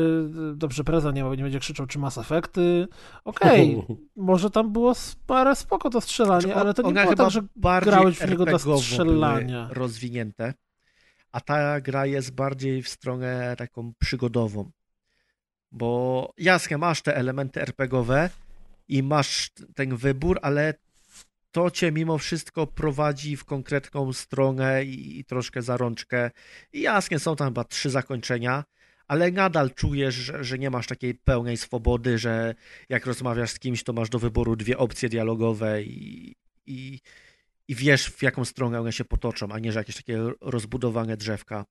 dobrze Preza nie, nie będzie krzyczał, czy Mass Effecty. Okej, okay, może tam było parę spoko to strzelanie, znaczy, ale to nie było tak, że grałeś w niego dla strzelania. Rozwinięte, a ta gra jest bardziej w stronę taką przygodową, bo jasne, masz te elementy er pe gie owe i masz ten wybór, ale to cię mimo wszystko prowadzi w konkretną stronę i, i troszkę za rączkę. I jasne, są tam chyba trzy zakończenia, ale nadal czujesz, że, że nie masz takiej pełnej swobody, że jak rozmawiasz z kimś, to masz do wyboru dwie opcje dialogowe i, i, i wiesz, w jaką stronę one się potoczą, a nie, że jakieś takie rozbudowane drzewka.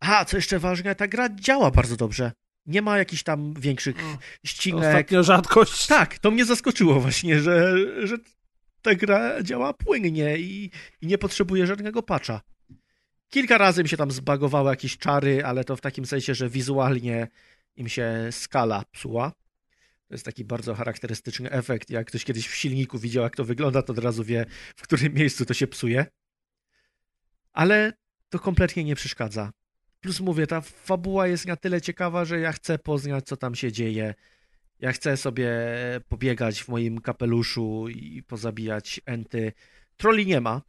A, co jeszcze ważne, ta gra działa bardzo dobrze. Nie ma jakichś tam większych no, ścinek. Ostatnia rzadkość. Tak, to mnie zaskoczyło właśnie, że... że... ta gra działa płynnie i, i nie potrzebuje żadnego patcha. Kilka razy mi się tam zbagowały jakieś czary, ale to w takim sensie, że wizualnie im się skala psuła. To jest taki bardzo charakterystyczny efekt. Jak ktoś kiedyś w silniku widział, jak to wygląda, to od razu wie, w którym miejscu to się psuje. Ale to kompletnie nie przeszkadza. Plus mówię, ta fabuła jest na tyle ciekawa, że ja chcę poznać, co tam się dzieje. Ja chcę sobie pobiegać w moim kapeluszu i pozabijać enty. Trolli nie ma,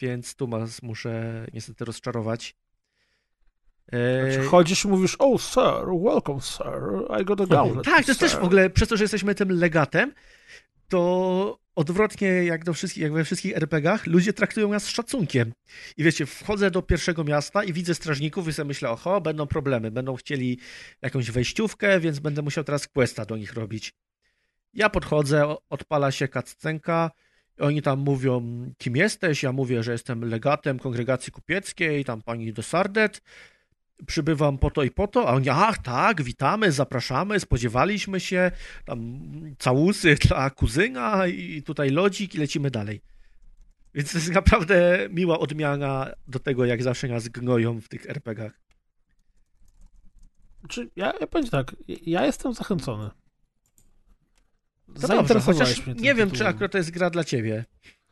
więc tu mas muszę niestety rozczarować. Znaczy, chodzisz i mówisz, oh sir, welcome sir, I got a gauntlet. Tak, to jest też w ogóle, przez to, że jesteśmy tym legatem, to odwrotnie jak, do wszystkich, jak we wszystkich er pe gach, ludzie traktują nas z szacunkiem. I wiecie, wchodzę do pierwszego miasta i widzę strażników i sobie myślę, oho, będą problemy, będą chcieli jakąś wejściówkę, więc będę musiał teraz questa do nich robić. Ja podchodzę, odpala się cutscenka, oni tam mówią, kim jesteś, ja mówię, że jestem legatem kongregacji kupieckiej, tam pani do Sardet, przybywam po to i po to, a oni, ach tak, witamy, zapraszamy, spodziewaliśmy się, tam całusy dla kuzyna i tutaj lodzik i lecimy dalej. Więc to jest naprawdę miła odmiana do tego, jak zawsze nas gnoją w tych er pe gach. Znaczy, ja, ja powiem tak, ja jestem zachęcony. No dobrze, chociaż nie tytułem. Wiem, czy akurat to jest gra dla ciebie.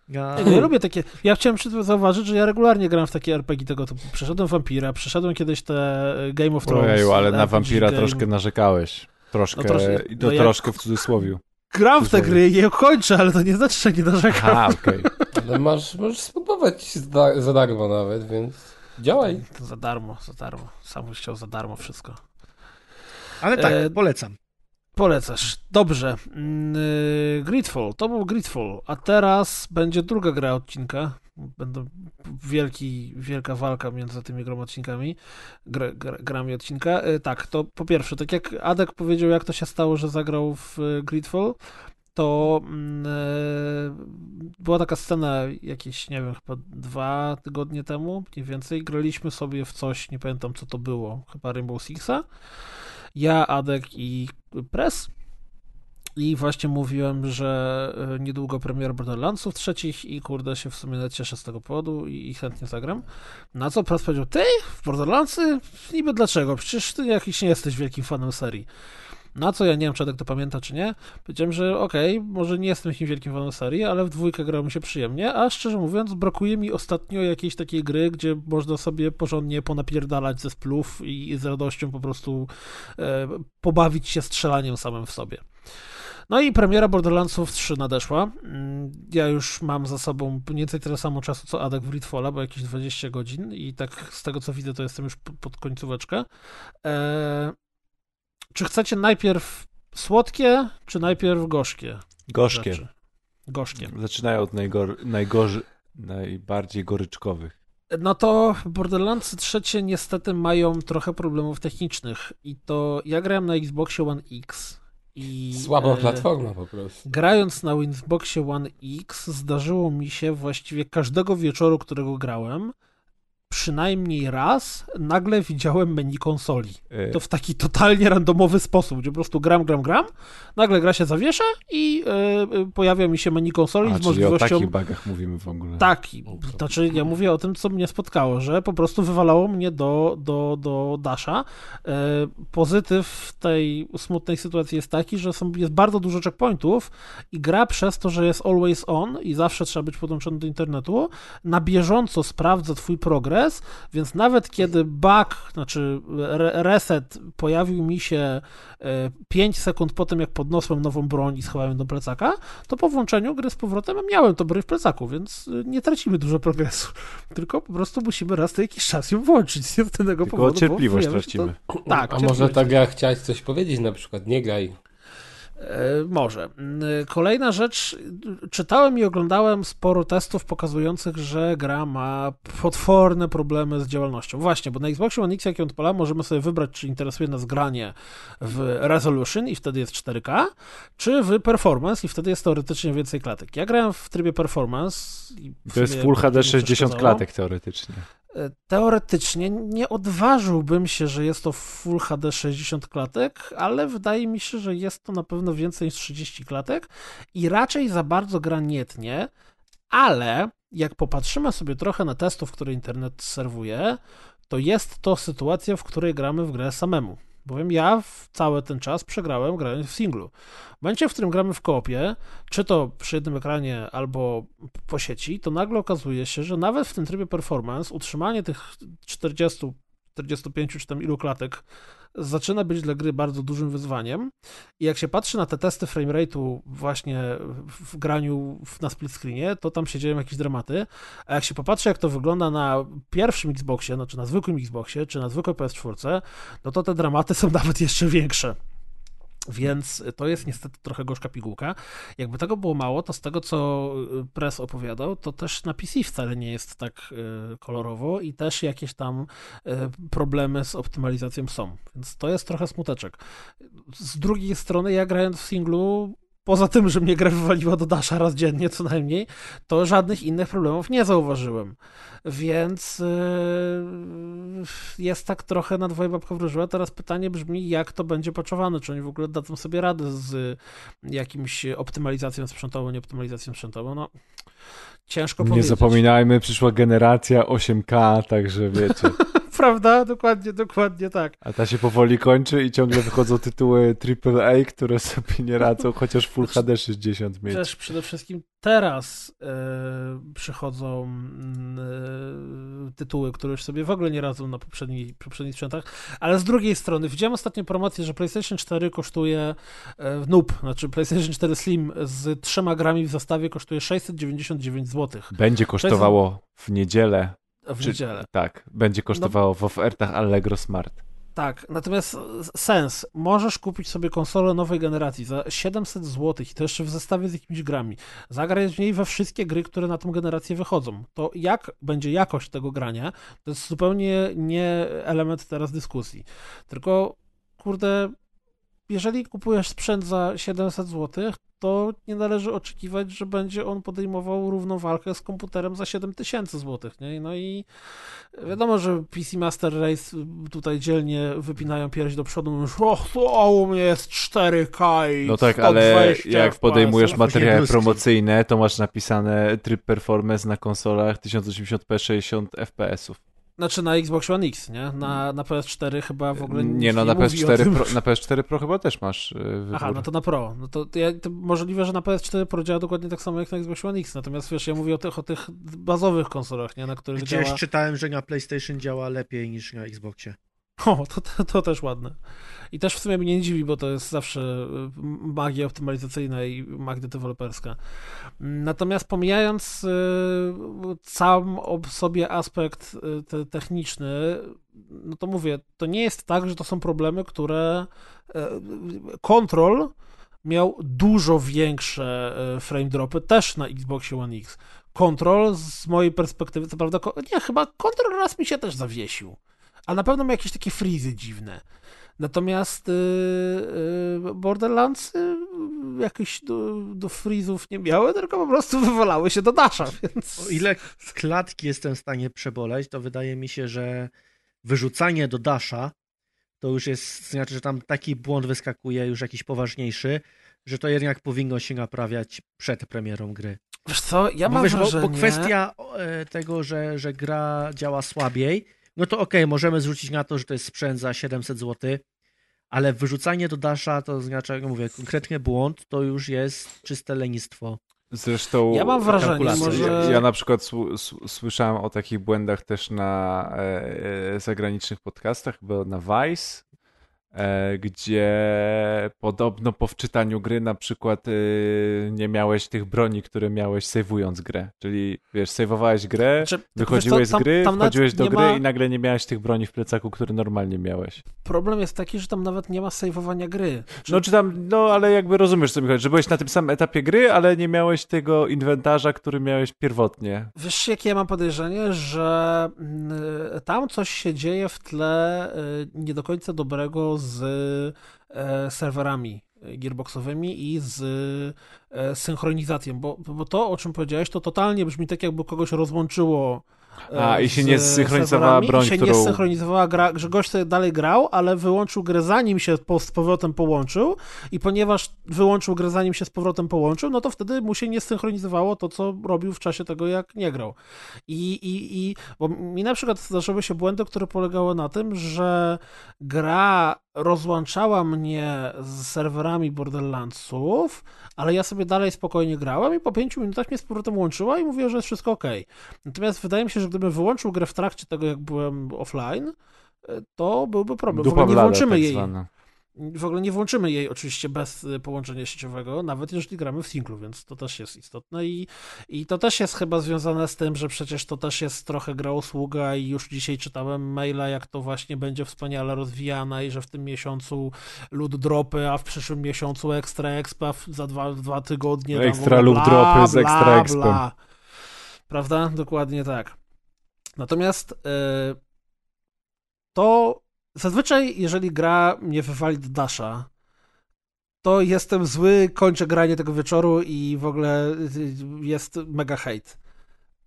Ja... ja lubię takie. Ja chciałem zauważyć, że ja regularnie gram w takie er pe gie tego typu. Przeszedłem Vampira, przeszedłem kiedyś te Game of Thrones. Ojeju, ale na Vampira game... troszkę narzekałeś. Troszkę, no trosz... i to no troszkę ja... w cudzysłowie. Gram w te gry i je kończę, ale to nie znaczy, że nie narzekam. A, okej. Okay. Ale masz, możesz spróbować za, za darmo nawet, więc działaj. To za darmo, za darmo. Sam byś chciał za darmo wszystko. Ale tak, e... polecam. Polecasz. Dobrze. Yy, Gridfall. To był Gridfall. A teraz będzie druga gra odcinka. Będą wielki, wielka walka między tymi groma odcinkami. Gr, gr, grami odcinka. Yy, tak, to po pierwsze, tak jak Adek powiedział, jak to się stało, że zagrał w Gridfall, to yy, była taka scena jakieś, nie wiem, chyba dwa tygodnie temu, mniej więcej. Graliśmy sobie w coś, nie pamiętam co to było, chyba Rainbow Sixa. Ja, Adek i Press i właśnie mówiłem, że niedługo premiera Borderlandsów trzecich i kurde się w sumie cieszę z tego powodu i, i chętnie zagram. Na co Press powiedział, ty w Borderlandsy? Niby dlaczego? Przecież ty jakiś nie jesteś wielkim fanem serii. Na co ja nie wiem, czy Adek to pamięta, czy nie. Powiedziałem, że okej, okay, może nie jestem jakimś wielkim fanem serii, ale w dwójkę grało mi się przyjemnie, a szczerze mówiąc brakuje mi ostatnio jakiejś takiej gry, gdzie można sobie porządnie ponapierdalać ze splów i, i z radością po prostu e, pobawić się strzelaniem samym w sobie. No i premiera Borderlandsów trzy nadeszła. Ja już mam za sobą mniej więcej tyle samo czasu, co Adek w Gridfalla, bo jakieś dwadzieścia godzin i tak z tego, co widzę, to jestem już pod końcóweczkę. E, Czy chcecie najpierw słodkie, czy najpierw gorzkie? Gorzkie. Rzeczy? Gorzkie. Zaczynają od najgor- najgorzy- najbardziej goryczkowych. No to Borderlands trzecie niestety mają trochę problemów technicznych. I to ja grałem na Xboxie One X. I słaba platforma po prostu. Grając na Xboxie One X zdarzyło mi się właściwie każdego wieczoru, którego grałem, przynajmniej raz nagle widziałem menu konsoli. To w taki totalnie randomowy sposób, gdzie po prostu gram, gram, gram, nagle gra się zawiesza i yy, pojawia mi się menu konsoli A, z możliwością... czyli o takich bugach mówimy w ogóle. Taki. Znaczy ja mówię o tym, co mnie spotkało, że po prostu wywalało mnie do, do, do dasha. Yy, pozytyw tej smutnej sytuacji jest taki, że są, jest bardzo dużo checkpointów i gra przez to, że jest always on i zawsze trzeba być podłączony do internetu, na bieżąco sprawdza twój progres, więc nawet kiedy bug, znaczy reset pojawił mi się pięć sekund po tym, jak podniosłem nową broń i schowałem ją do plecaka, to po włączeniu gry z powrotem miałem to broń w plecaku, więc nie tracimy dużo progresu, tylko po prostu musimy raz na jakiś czas ją włączyć z tego tylko powodu. Tylko cierpliwość tracimy. To... Tak, a może ta gra chciałaś coś powiedzieć na przykład, nie graj. Może. Kolejna rzecz, czytałem i oglądałem sporo testów pokazujących, że gra ma potworne problemy z działalnością. Właśnie, bo na Xboxie One X, jak ją odpalamy, możemy sobie wybrać, czy interesuje nas granie w Resolution i wtedy jest cztery K, czy w Performance i wtedy jest teoretycznie więcej klatek. Ja grałem w trybie Performance. I to jest Full H D sześćdziesiąt klatek teoretycznie. Teoretycznie nie odważyłbym się, że jest to Full H D sześćdziesiąt klatek, ale wydaje mi się, że jest to na pewno więcej niż trzydzieści klatek i raczej za bardzo gra nie tnie, ale jak popatrzymy sobie trochę na testów, które internet serwuje, to jest to sytuacja, w której gramy w grę samemu. Bowiem ja w cały ten czas przegrałem grając w singlu. W momencie, w którym gramy w koopie, czy to przy jednym ekranie, albo po sieci, to nagle okazuje się, że nawet w tym trybie performance utrzymanie tych czterdziestu, czterdziestu pięciu czy tam ilu klatek zaczyna być dla gry bardzo dużym wyzwaniem. I jak się patrzy na te testy framerate'u właśnie w graniu na split screenie, to tam się dzieją jakieś dramaty. A jak się popatrzy, jak to wygląda na pierwszym Xboxie, znaczy na zwykłym Xboxie, czy na zwykłej P S cztery, no to te dramaty są nawet jeszcze większe. Więc to jest niestety trochę gorzka pigułka. Jakby tego było mało, to z tego, co Press opowiadał, to też na P C wcale nie jest tak kolorowo i też jakieś tam problemy z optymalizacją są. Więc to jest trochę smuteczek. Z drugiej strony, ja grając w singlu, poza tym, że mnie gra wywaliła do dasza raz dziennie co najmniej, to żadnych innych problemów nie zauważyłem. Więc yy, jest tak trochę na dwoje babka wróżyła. Teraz pytanie brzmi, jak to będzie patchowane, czy oni w ogóle dadzą sobie radę z jakimś optymalizacją sprzętową, nieoptymalizacją sprzętową. No, ciężko nie powiedzieć. Nie zapominajmy, przyszła generacja osiem K, także wiecie. Prawda? Dokładnie, dokładnie tak. A ta się powoli kończy i ciągle wychodzą tytuły triple A, które sobie nie radzą, chociaż Full H D sześćdziesiąt mieć. Też przede wszystkim teraz yy, przychodzą yy, tytuły, które już sobie w ogóle nie radzą na poprzedni, poprzednich sprzętach, ale z drugiej strony widziałem ostatnio promocję, że PlayStation cztery kosztuje yy, noob, znaczy PlayStation cztery Slim z trzema grami w zestawie kosztuje sześćset dziewięćdziesiąt dziewięć złotych. Będzie kosztowało w niedzielę. W Czy, niedzielę. Tak, będzie kosztowało no, w ofertach Allegro Smart. Tak, natomiast sens, możesz kupić sobie konsolę nowej generacji za siedemset złotych i to jeszcze w zestawie z jakimiś grami. Zagrać w niej we wszystkie gry, które na tą generację wychodzą. To jak będzie jakość tego grania, to jest zupełnie nie element teraz dyskusji. Tylko, kurde, jeżeli kupujesz sprzęt za siedemset złotych, to nie należy oczekiwać, że będzie on podejmował równą walkę z komputerem za siedem tysięcy złotych, nie? No i wiadomo, że P C Master Race tutaj dzielnie wypinają pierś do przodu, mówią, och, to u mnie jest cztery K i no tak, ale jak podejmujesz materiały promocyjne, to masz napisane tryb performance na konsolach tysiąc osiemdziesiąt p sześćdziesiąt fps-ów. Znaczy na Xbox One X, nie? Na, na P S cztery chyba w ogóle nie, no, nie na mówi P S cztery Pro, na P S cztery Pro chyba też masz wybór. Aha, no to na Pro. No to, to, ja, to możliwe, że na P S cztery Pro działa dokładnie tak samo jak na Xbox One X, natomiast wiesz, ja mówię o tych, o tych bazowych konsolach, nie? Na których Gdzieś działa... czytałem, że na PlayStation działa lepiej niż na Xboxie. O, to, to, to też ładne. I też w sumie mnie nie dziwi, bo to jest zawsze magia optymalizacyjna i magia deweloperska. Natomiast pomijając y, sam ob sobie aspekt y, techniczny, no to mówię, to nie jest tak, że to są problemy, które kontrol y, miał dużo większe y, frame dropy też na Xboxie One X. Kontrol z mojej perspektywy, co prawda, nie, chyba kontrol raz mi się też zawiesił. A na pewno ma jakieś takie frizy dziwne. Natomiast yy, yy, Borderlands yy, jakichś do, do frizów nie miały, tylko po prostu wywalały się do dasza. Więc... O ile klatki jestem w stanie przeboleć, to wydaje mi się, że wyrzucanie do dasza to już jest, znaczy, że tam taki błąd wyskakuje, już jakiś poważniejszy, że to jednak powinno się naprawiać przed premierą gry. Wiesz co, ja mam wrażenie... Bo, bo kwestia tego, że, że gra działa słabiej, no to okej, okay, możemy zwrócić na to, że to jest sprzęt za siedemset złotych, ale wyrzucanie do dasza, to znaczy, jak mówię, konkretny błąd, to już jest czyste lenistwo. Zresztą ja mam wrażenie, może... ja na przykład s- słyszałem o takich błędach też na e, e, zagranicznych podcastach, chyba na Vice, e, gdzie podobno po wczytaniu gry na przykład e, nie miałeś tych broni, które miałeś sejwując grę. Czyli wiesz, sejwowałeś grę, znaczy, wychodziłeś co, tam, z gry, wchodziłeś do gry ma... i nagle nie miałeś tych broni w plecaku, które normalnie miałeś. Problem jest taki, że tam nawet nie ma sejwowania gry. Czy... No czy tam, no ale jakby rozumiesz co mi chodzi, że byłeś na tym samym etapie gry, ale nie miałeś tego inwentarza, który miałeś pierwotnie. Wiesz, jakie ja mam podejrzenie, że tam coś się dzieje w tle nie do końca dobrego z serwerami gearboxowymi i z synchronizacją, bo, bo to, o czym powiedziałeś, to totalnie brzmi tak, jakby kogoś rozłączyło. A, i się nie zsynchronizowała broń, i się którą... nie zsynchronizowała gra, że gość sobie dalej grał, ale wyłączył grę zanim się z powrotem połączył i ponieważ wyłączył grę zanim się z powrotem połączył, no to wtedy mu się nie zsynchronizowało to, co robił w czasie tego, jak nie grał. I, i, i bo mi na przykład zdarzyły się błędy, które polegały na tym, że gra rozłączała mnie z serwerami Borderlandsów, ale ja sobie dalej spokojnie grałem i po pięciu minutach mnie z powrotem łączyła i mówiła, że jest wszystko okej. Okay. Natomiast wydaje mi się, że gdybym wyłączył grę w trakcie tego, jak byłem offline, to byłby problem. Dupa w ogóle nie włączymy tak jej. Zwane. W ogóle nie włączymy jej oczywiście bez połączenia sieciowego, nawet jeżeli gramy w singlu, więc to też jest istotne i, i to też jest chyba związane z tym, że przecież to też jest trochę gra usługa i już dzisiaj czytałem maila, jak to właśnie będzie wspaniale rozwijana i że w tym miesiącu loot dropy, a w przyszłym miesiącu ekstra expa, za dwa, dwa tygodnie... Ekstra loot dropy z ekstra expa. Prawda? Dokładnie tak. Natomiast yy, to... Zazwyczaj, jeżeli gra mnie wywali do dasza, to jestem zły, kończę granie tego wieczoru i w ogóle jest mega hejt.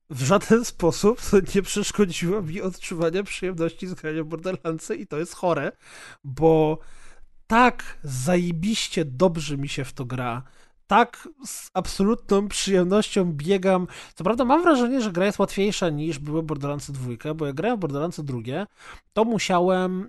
W żaden sposób nie przeszkodziło mi odczuwania przyjemności z grania w Borderlandsy i to jest chore, bo tak zajebiście dobrze mi się w to gra. Tak z absolutną przyjemnością biegam. Co prawda mam wrażenie, że gra jest łatwiejsza niż były Borderlands dwa, bo jak grałem w Borderlands dwa, to musiałem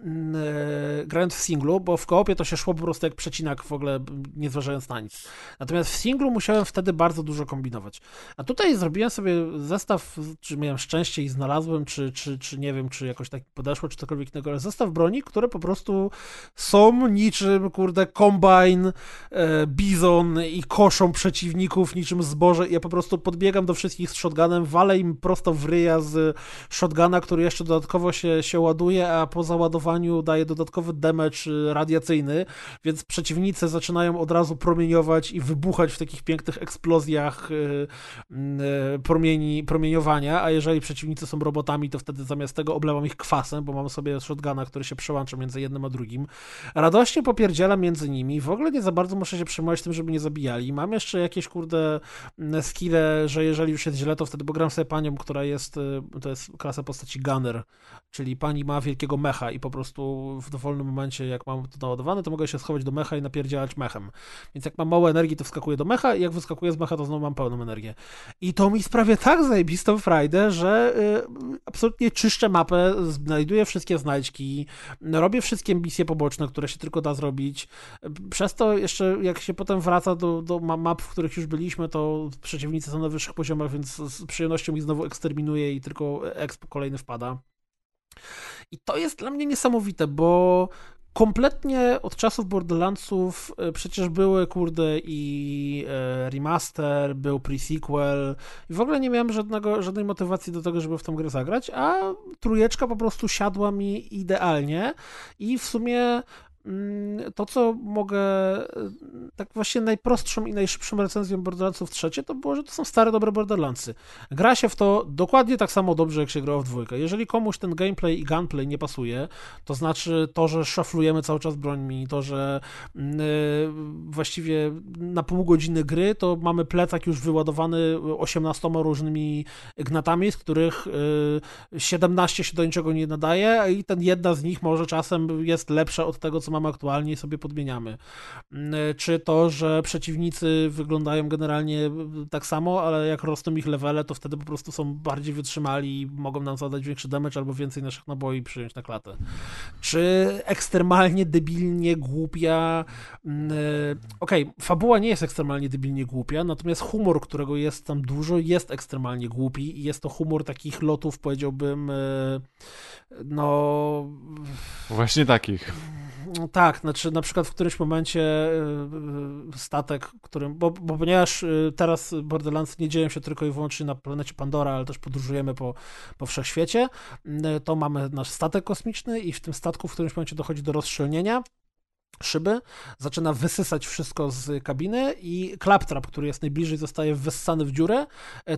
yy, grając w singlu, bo w koopie to się szło po prostu jak przecinak w ogóle, nie zważając na nic. Natomiast w singlu musiałem wtedy bardzo dużo kombinować. A tutaj zrobiłem sobie zestaw, czy miałem szczęście i znalazłem, czy, czy, czy nie wiem, czy jakoś tak podeszło, czy cokolwiek innego, ale zestaw broni, które po prostu są niczym, kurde, kombajn, yy, bizon i koszą przeciwników niczym zboże i ja po prostu podbiegam do wszystkich z shotgunem, walę im prosto w ryja z shotguna, który jeszcze dodatkowo się, się ładuje, a po załadowaniu daje dodatkowy damage radiacyjny, więc przeciwnicy zaczynają od razu promieniować i wybuchać w takich pięknych eksplozjach promieni, promieniowania, a jeżeli przeciwnicy są robotami, to wtedy zamiast tego oblewam ich kwasem, bo mam sobie shotguna, który się przełącza między jednym a drugim. Radośnie popierdzielam między nimi, w ogóle nie za bardzo muszę się przejmować tym, żeby nie zabijać. I mam jeszcze jakieś, kurde, skille, że jeżeli już jest źle, to wtedy, bo gram sobie panią, która jest, to jest klasa postaci Gunner, czyli pani ma wielkiego mecha i po prostu w dowolnym momencie, jak mam to naładowane, to mogę się schować do mecha i napierdzielać mechem. Więc jak mam mało energii, to wskakuję do mecha i jak wyskakuję z mecha, to znowu mam pełną energię. I to mi sprawia tak zajebistą frajdę, że y, absolutnie czyszczę mapę, znajduję wszystkie znajdźki, robię wszystkie misje poboczne, które się tylko da zrobić. Przez to jeszcze, jak się potem wraca do Do, do map, w których już byliśmy, to przeciwnicy są na wyższych poziomach, więc z przyjemnością ich znowu eksterminuje i tylko exp kolejny wpada. I to jest dla mnie niesamowite, bo kompletnie od czasów Borderlandsów przecież były, kurde, i remaster, był pre-sequel i w ogóle nie miałem żadnego, żadnej motywacji do tego, żeby w tą grę zagrać, a trójeczka po prostu siadła mi idealnie i w sumie to, co mogę, tak właśnie najprostszą i najszybszą recenzją Borderlandsów trzecie, to było, że to są stare, dobre Borderlandsy. Gra się w to dokładnie tak samo dobrze, jak się grało w dwójkę. Jeżeli komuś ten gameplay i gunplay nie pasuje, to znaczy to, że szaflujemy cały czas brońmi, to, że yy, właściwie na pół godziny gry to mamy plecak już wyładowany osiemnastoma różnymi gnatami, z których yy, siedemnaście się do niczego nie nadaje i ten jedna z nich może czasem jest lepsza od tego, co mamy aktualnie i sobie podmieniamy. Czy to, że przeciwnicy wyglądają generalnie tak samo, ale jak rosną ich levele, to wtedy po prostu są bardziej wytrzymali i mogą nam zadać większy damage albo więcej naszych naboi przyjąć na klatę. Czy ekstremalnie debilnie głupia... Okej, okay, fabuła nie jest ekstremalnie debilnie głupia, natomiast humor, którego jest tam dużo, jest ekstremalnie głupi i jest to humor takich lotów, powiedziałbym, no... Właśnie takich. Tak, znaczy na przykład w którymś momencie statek, którym, bo, bo ponieważ teraz Borderlands nie dzieją się tylko i wyłącznie na planecie Pandora, ale też podróżujemy po, po wszechświecie, to mamy nasz statek kosmiczny i w tym statku w którymś momencie dochodzi do rozszczelnienia szyby, zaczyna wysysać wszystko z kabiny i klaptrap, który jest najbliżej, zostaje wyssany w dziurę,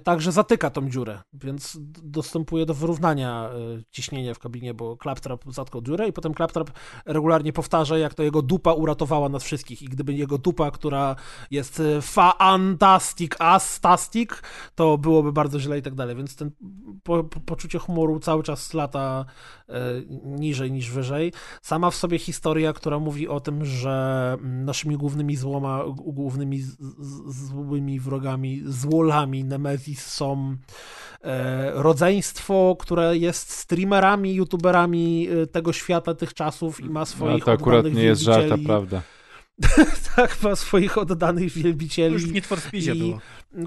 także zatyka tą dziurę, więc dostępuje do wyrównania ciśnienia w kabinie, bo klaptrap zatkał dziurę i potem klaptrap regularnie powtarza, jak to jego dupa uratowała nas wszystkich i gdyby jego dupa, która jest fantastic, astastic, to byłoby bardzo źle i tak dalej, więc ten po, po, poczucie humoru cały czas lata e, niżej niż wyżej. Sama w sobie historia, która mówi o tym, że naszymi głównymi złoma, głównymi z, z, złymi wrogami, złolami Nemezis są rodzeństwo, które jest streamerami, youtuberami tego świata, tych czasów i ma swoich oddanych wielbicieli. No to akurat nie jest żarta, prawda. Tak, ma swoich oddanych wielbicieli. Już w Need for Speedzie było.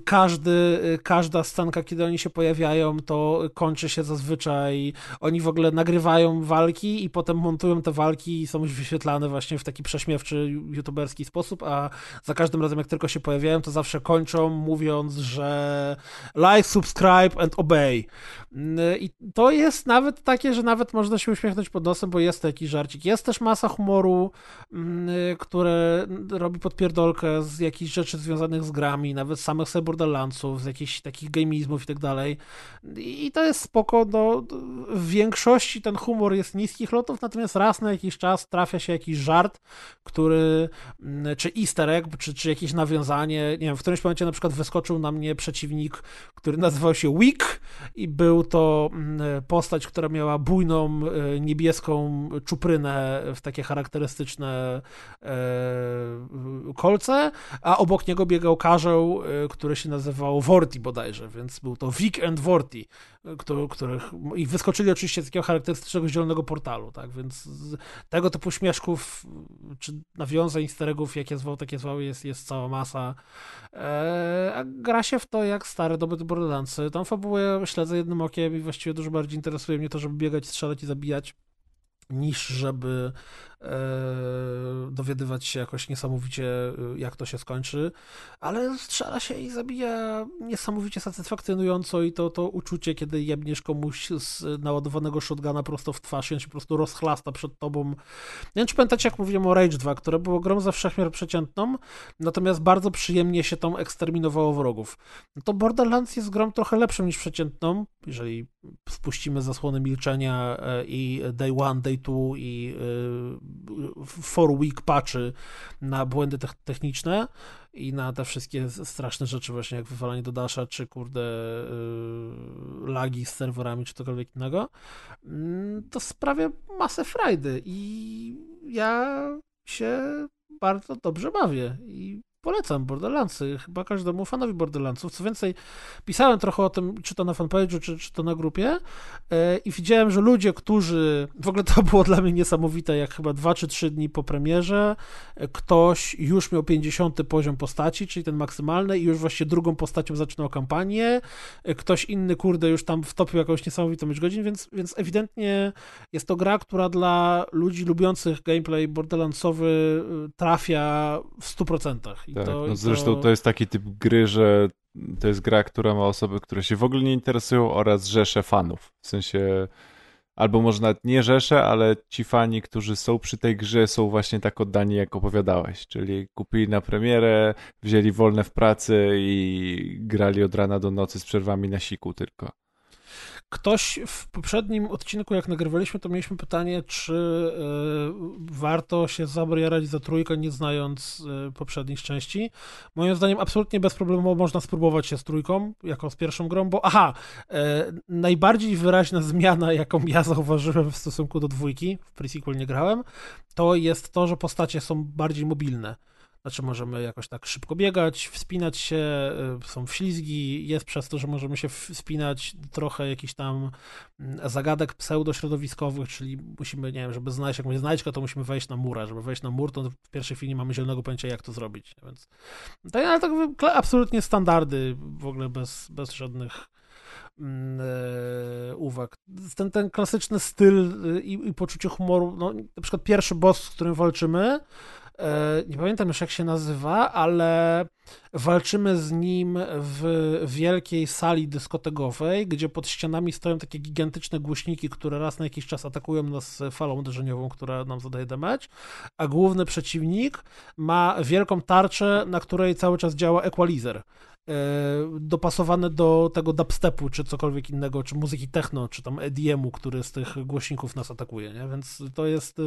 Każdy, każda scenka, kiedy oni się pojawiają, to kończy się zazwyczaj, oni w ogóle nagrywają walki i potem montują te walki i są już wyświetlane właśnie w taki prześmiewczy, youtuberski sposób, a za każdym razem, jak tylko się pojawiają, to zawsze kończą, mówiąc, że like, subscribe and obey. I to jest nawet takie, że nawet można się uśmiechnąć pod nosem, bo jest to jakiś żarcik. Jest też masa humoru, które robi podpierdolkę z jakichś rzeczy związanych z grami, nawet samych Borderlandsów, z jakichś takich gamizmów i tak dalej. I to jest spoko, no, w większości ten humor jest niskich lotów, natomiast raz na jakiś czas trafia się jakiś żart, który, czy easter egg, czy, czy jakieś nawiązanie, nie wiem, w którymś momencie na przykład wyskoczył na mnie przeciwnik, który nazywał się Wick i był to postać, która miała bujną, niebieską czuprynę w takie charakterystyczne kolce, a obok niego biegał karzeł, które się nazywało Vorti bodajże, więc był to Vic and Vorti, który, których i wyskoczyli oczywiście z takiego charakterystycznego zielonego portalu, tak, więc z tego typu śmieszków, czy nawiązań, easter eggów, jakie zwał, takie zwał, jest, jest cała masa. Eee, a gra się w to jak stare doby Borderlandsy. Tam fabułę śledzę jednym okiem i właściwie dużo bardziej interesuje mnie to, żeby biegać, strzelać i zabijać, niż żeby e, dowiadywać się jakoś niesamowicie, jak to się skończy, ale strzela się i zabija niesamowicie satysfakcjonująco i to, to uczucie, kiedy jebniesz komuś z naładowanego shotguna prosto w twarz i on się po prostu rozchlasta przed tobą. Nie wiem, czy pamiętacie, jak mówiłem o Rage dwa, które było grą za wszechmiar przeciętną, natomiast bardzo przyjemnie się tam eksterminowało wrogów. No to Borderlands jest grą trochę lepszą niż przeciętną, jeżeli spuścimy zasłony milczenia i Day One, Day Two i Four Week patchy na błędy techniczne i na te wszystkie straszne rzeczy właśnie jak wywalanie do dasha, czy kurde lagi z serwerami, czy cokolwiek innego, to sprawia masę frajdy i ja się bardzo dobrze bawię i polecam Borderlandsy, chyba każdemu fanowi Borderlandsów. Co więcej, pisałem trochę o tym, czy to na fanpage'u, czy, czy to na grupie yy, i widziałem, że ludzie, którzy... W ogóle to było dla mnie niesamowite, jak chyba dwa czy trzy dni po premierze ktoś już miał pięćdziesiąty poziom postaci, czyli ten maksymalny i już właśnie drugą postacią zaczynał kampanię. Ktoś inny, kurde, już tam wtopił jakąś niesamowitą ilość godzin, więc, więc ewidentnie jest to gra, która dla ludzi lubiących gameplay Borderlandsowy trafia w stu procentach. Tak, to, no zresztą to... to jest taki typ gry, że to jest gra, która ma osoby, które się w ogóle nie interesują oraz rzesze fanów. W sensie, albo może nawet nie rzesze, ale ci fani, którzy są przy tej grze, są właśnie tak oddani, jak opowiadałeś. Czyli kupili na premierę, wzięli wolne w pracy i grali od rana do nocy z przerwami na siku tylko. Ktoś w poprzednim odcinku, jak nagrywaliśmy, to mieliśmy pytanie, czy y, warto się zabrać za trójkę, nie znając y, poprzednich części. Moim zdaniem absolutnie bez problemu można spróbować się z trójką, jako z pierwszą grą, bo aha, y, najbardziej wyraźna zmiana, jaką ja zauważyłem w stosunku do dwójki, w pre-sequel nie grałem, to jest to, że postacie są bardziej mobilne. Znaczy możemy jakoś tak szybko biegać, wspinać się, są wślizgi, jest przez to, że możemy się wspinać trochę jakichś tam zagadek pseudośrodowiskowych, czyli musimy, nie wiem, żeby znaleźć jakąś znajdźkę, to musimy wejść na mur, a żeby wejść na mur, to w pierwszej chwili nie mamy zielonego pojęcia, jak to zrobić, więc to, ale tak absolutnie standardy, w ogóle bez, bez żadnych uwag. Ten, ten klasyczny styl i, i poczucie humoru, no, na przykład pierwszy boss, z którym walczymy, nie pamiętam już jak się nazywa, ale walczymy z nim w wielkiej sali dyskotekowej, gdzie pod ścianami stoją takie gigantyczne głośniki, które raz na jakiś czas atakują nas falą uderzeniową, która nam zadaje damage, a główny przeciwnik ma wielką tarczę, na której cały czas działa equalizer, dopasowane do tego dubstepu, czy cokolwiek innego, czy muzyki techno, czy tam E D M-u, który z tych głośników nas atakuje, nie? Więc to jest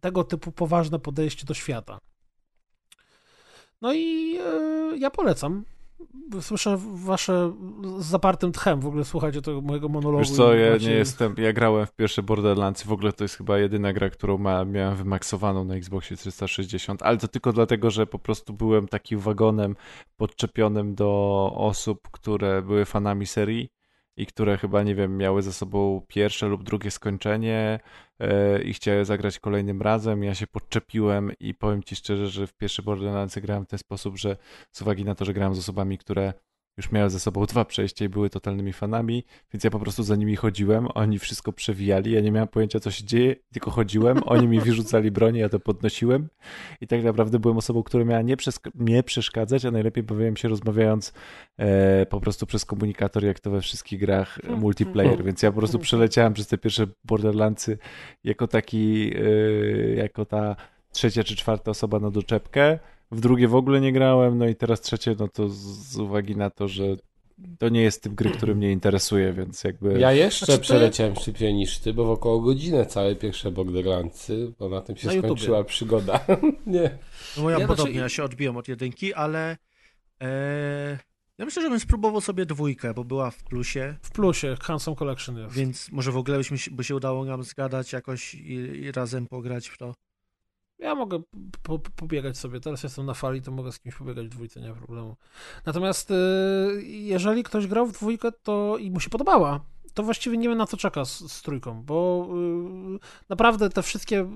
tego typu poważne podejście do świata. No i ja polecam. Słyszę wasze z zapartym tchem, w ogóle słuchajcie tego mojego monologu. Wiesz co, ja macie... nie jestem, ja grałem w pierwsze Borderlands, w ogóle to jest chyba jedyna gra, którą ma, miałem wymaksowaną na Xboxie trzysta sześćdziesiąt, ale to tylko dlatego, że po prostu byłem takim wagonem podczepionym do osób, które były fanami serii i które chyba, nie wiem, miały ze sobą pierwsze lub drugie skończenie yy, i chciały zagrać kolejnym razem. Ja się podczepiłem i powiem ci szczerze, że w pierwszy Borderlands grałem w ten sposób, że z uwagi na to, że grałem z osobami, które już miały ze sobą dwa przejścia i były totalnymi fanami, więc ja po prostu za nimi chodziłem, oni wszystko przewijali, ja nie miałem pojęcia, co się dzieje, tylko chodziłem, oni mi wyrzucali bronię, ja to podnosiłem i tak naprawdę byłem osobą, która miała nie, przesk- nie przeszkadzać, a najlepiej bawiłem się rozmawiając e, po prostu przez komunikator, jak to we wszystkich grach multiplayer, więc ja po prostu przeleciałem przez te pierwsze Borderlandsy jako taki, e, jako ta trzecia czy czwarta osoba na doczepkę. W drugie w ogóle nie grałem, no i teraz trzecie, no to z, z uwagi na to, że to nie jest typ gry, który mnie interesuje, więc jakby... Ja jeszcze znaczy, przeleciałem ty... szybciej niż ty, bo w około godzinę całe pierwsze Borderlandsy, bo na tym się na skończyła YouTube. Przygoda. Nie. No ja, ja podobnie, znaczy... ja się odbiłem od jedynki, ale e... ja myślę, że bym spróbował sobie dwójkę, bo była w plusie. W plusie, Handsome Collection jest. Więc może w ogóle byśmy, by się udało nam zgadać jakoś i, i razem pograć w to. Ja mogę po, po, pobiegać sobie, teraz jestem na fali, to mogę z kimś pobiegać w dwójce, nie ma problemu. Natomiast y, jeżeli ktoś grał w dwójkę to i mu się podobała, to właściwie nie wiem na co czeka z, z trójką, bo y, naprawdę te wszystkie... Y,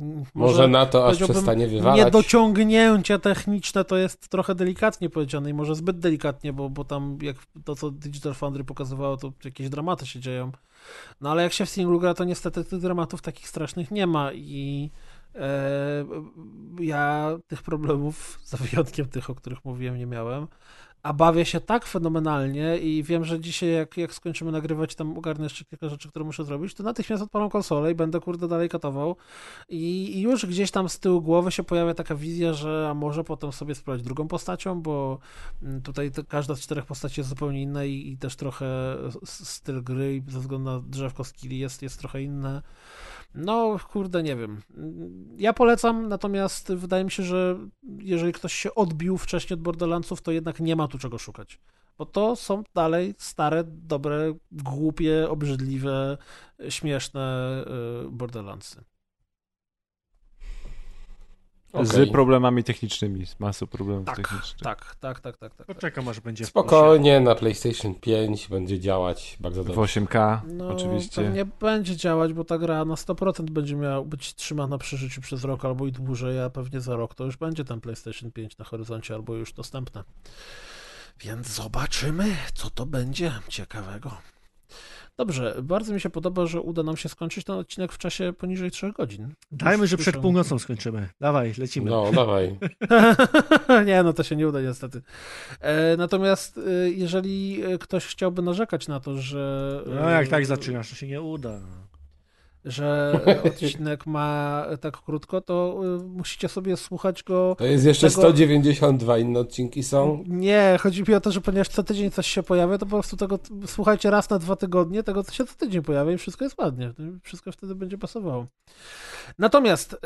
może, może na to, aż przestanie wywalać. Niedociągnięcie techniczne to jest trochę delikatnie powiedziane i może zbyt delikatnie, bo, bo tam jak to, co Digital Foundry pokazywało, to jakieś dramaty się dzieją. No ale jak się w singlu gra, to niestety tych dramatów takich strasznych nie ma i e, ja tych problemów, za wyjątkiem tych, o których mówiłem, nie miałem, a bawię się tak fenomenalnie i wiem, że dzisiaj jak, jak skończymy nagrywać, tam ogarnę jeszcze kilka rzeczy, które muszę zrobić, to natychmiast odpalam konsolę i będę kurde dalej katował i, i już gdzieś tam z tyłu głowy się pojawia taka wizja, że a może potem sobie spróbować drugą postacią, bo tutaj to, każda z czterech postaci jest zupełnie inna i, i też trochę styl gry ze względu na drzewko skilli jest, jest trochę inne. No, kurde, nie wiem. Ja polecam, natomiast wydaje mi się, że jeżeli ktoś się odbił wcześniej od Borderlandsów, to jednak nie ma tu czego szukać. Bo to są dalej stare, dobre, głupie, obrzydliwe, śmieszne Borderlandsy. Okay. Z problemami technicznymi, z masą problemów tak, technicznych. Tak, tak, tak, tak, tak. Poczekam, aż będzie spokojnie osiem K. Na PlayStation pięć będzie działać bardzo dobrze. W osiem K no, oczywiście. To nie będzie działać, bo ta gra na sto procent będzie miała być trzymana przy życiu przez rok albo i dłużej, a pewnie za rok to już będzie ten PlayStation pięć na horyzoncie albo już dostępne. Więc zobaczymy, co to będzie ciekawego. Dobrze, bardzo mi się podoba, że uda nam się skończyć ten odcinek w czasie poniżej trzech godzin. Dajmy, że przed północą skończymy. Dawaj, lecimy. No, dawaj. Nie, no to się nie uda niestety. E, natomiast e, jeżeli ktoś chciałby narzekać na to, że... E, no jak tak zaczynasz, to się nie uda. Że odcinek ma tak krótko, to musicie sobie słuchać go... To jest jeszcze tego... sto dziewięćdziesiąt dwa inne odcinki są? Nie, chodzi mi o to, że ponieważ co tydzień coś się pojawia, to po prostu tego słuchajcie raz na dwa tygodnie tego, co się co tydzień pojawia i wszystko jest ładnie. Wszystko wtedy będzie pasowało. Natomiast yy,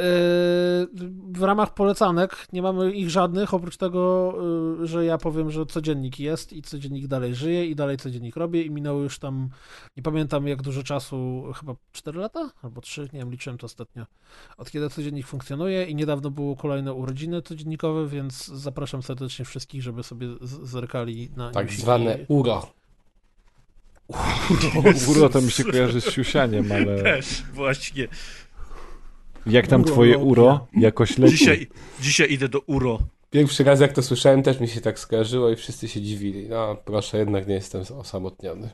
w ramach polecanek nie mamy ich żadnych, oprócz tego, yy, że ja powiem, że codziennik jest i codziennik dalej żyje i dalej codziennik robię i minęło już tam, nie pamiętam jak dużo czasu, chyba cztery lata? Albo trzy, nie wiem, liczyłem to ostatnio, od kiedy codziennik funkcjonuje i niedawno było kolejne urodziny codziennikowe, więc zapraszam serdecznie wszystkich, żeby sobie z- zerkali na tak newsiki. Zwane uro. Uro to mi się kojarzy z siusianiem, ale... Też, właśnie. Jak tam uro, twoje uro? Jakoś leci? Dzisiaj, dzisiaj idę do uro. Pierwszy raz jak to słyszałem, też mi się tak skojarzyło i wszyscy się dziwili. No proszę, jednak nie jestem osamotniony.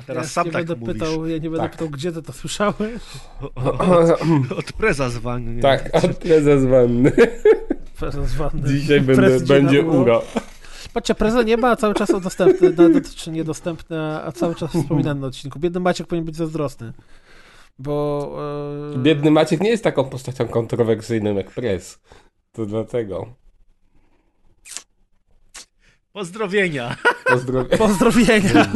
A teraz ja sam nie tak będę pytał, ja nie będę tak. pytał, gdzie ty to słyszałeś. O, o, od, od preza z wanny. Tak, od preza z wanny. Preza z wanny. Dzisiaj będę, będzie uro. Patrzcie, preza nie ma, a cały czas dostępny, dotyczy niedostępne, a cały czas wspominany na odcinku. Biedny Maciek powinien być zazdrosny. Bo... Yy... Biedny Maciek nie jest taką postacią kontrowersyjną jak prez. To dlatego... Pozdrowienia. Pozdrowienia. Pozdrowienia.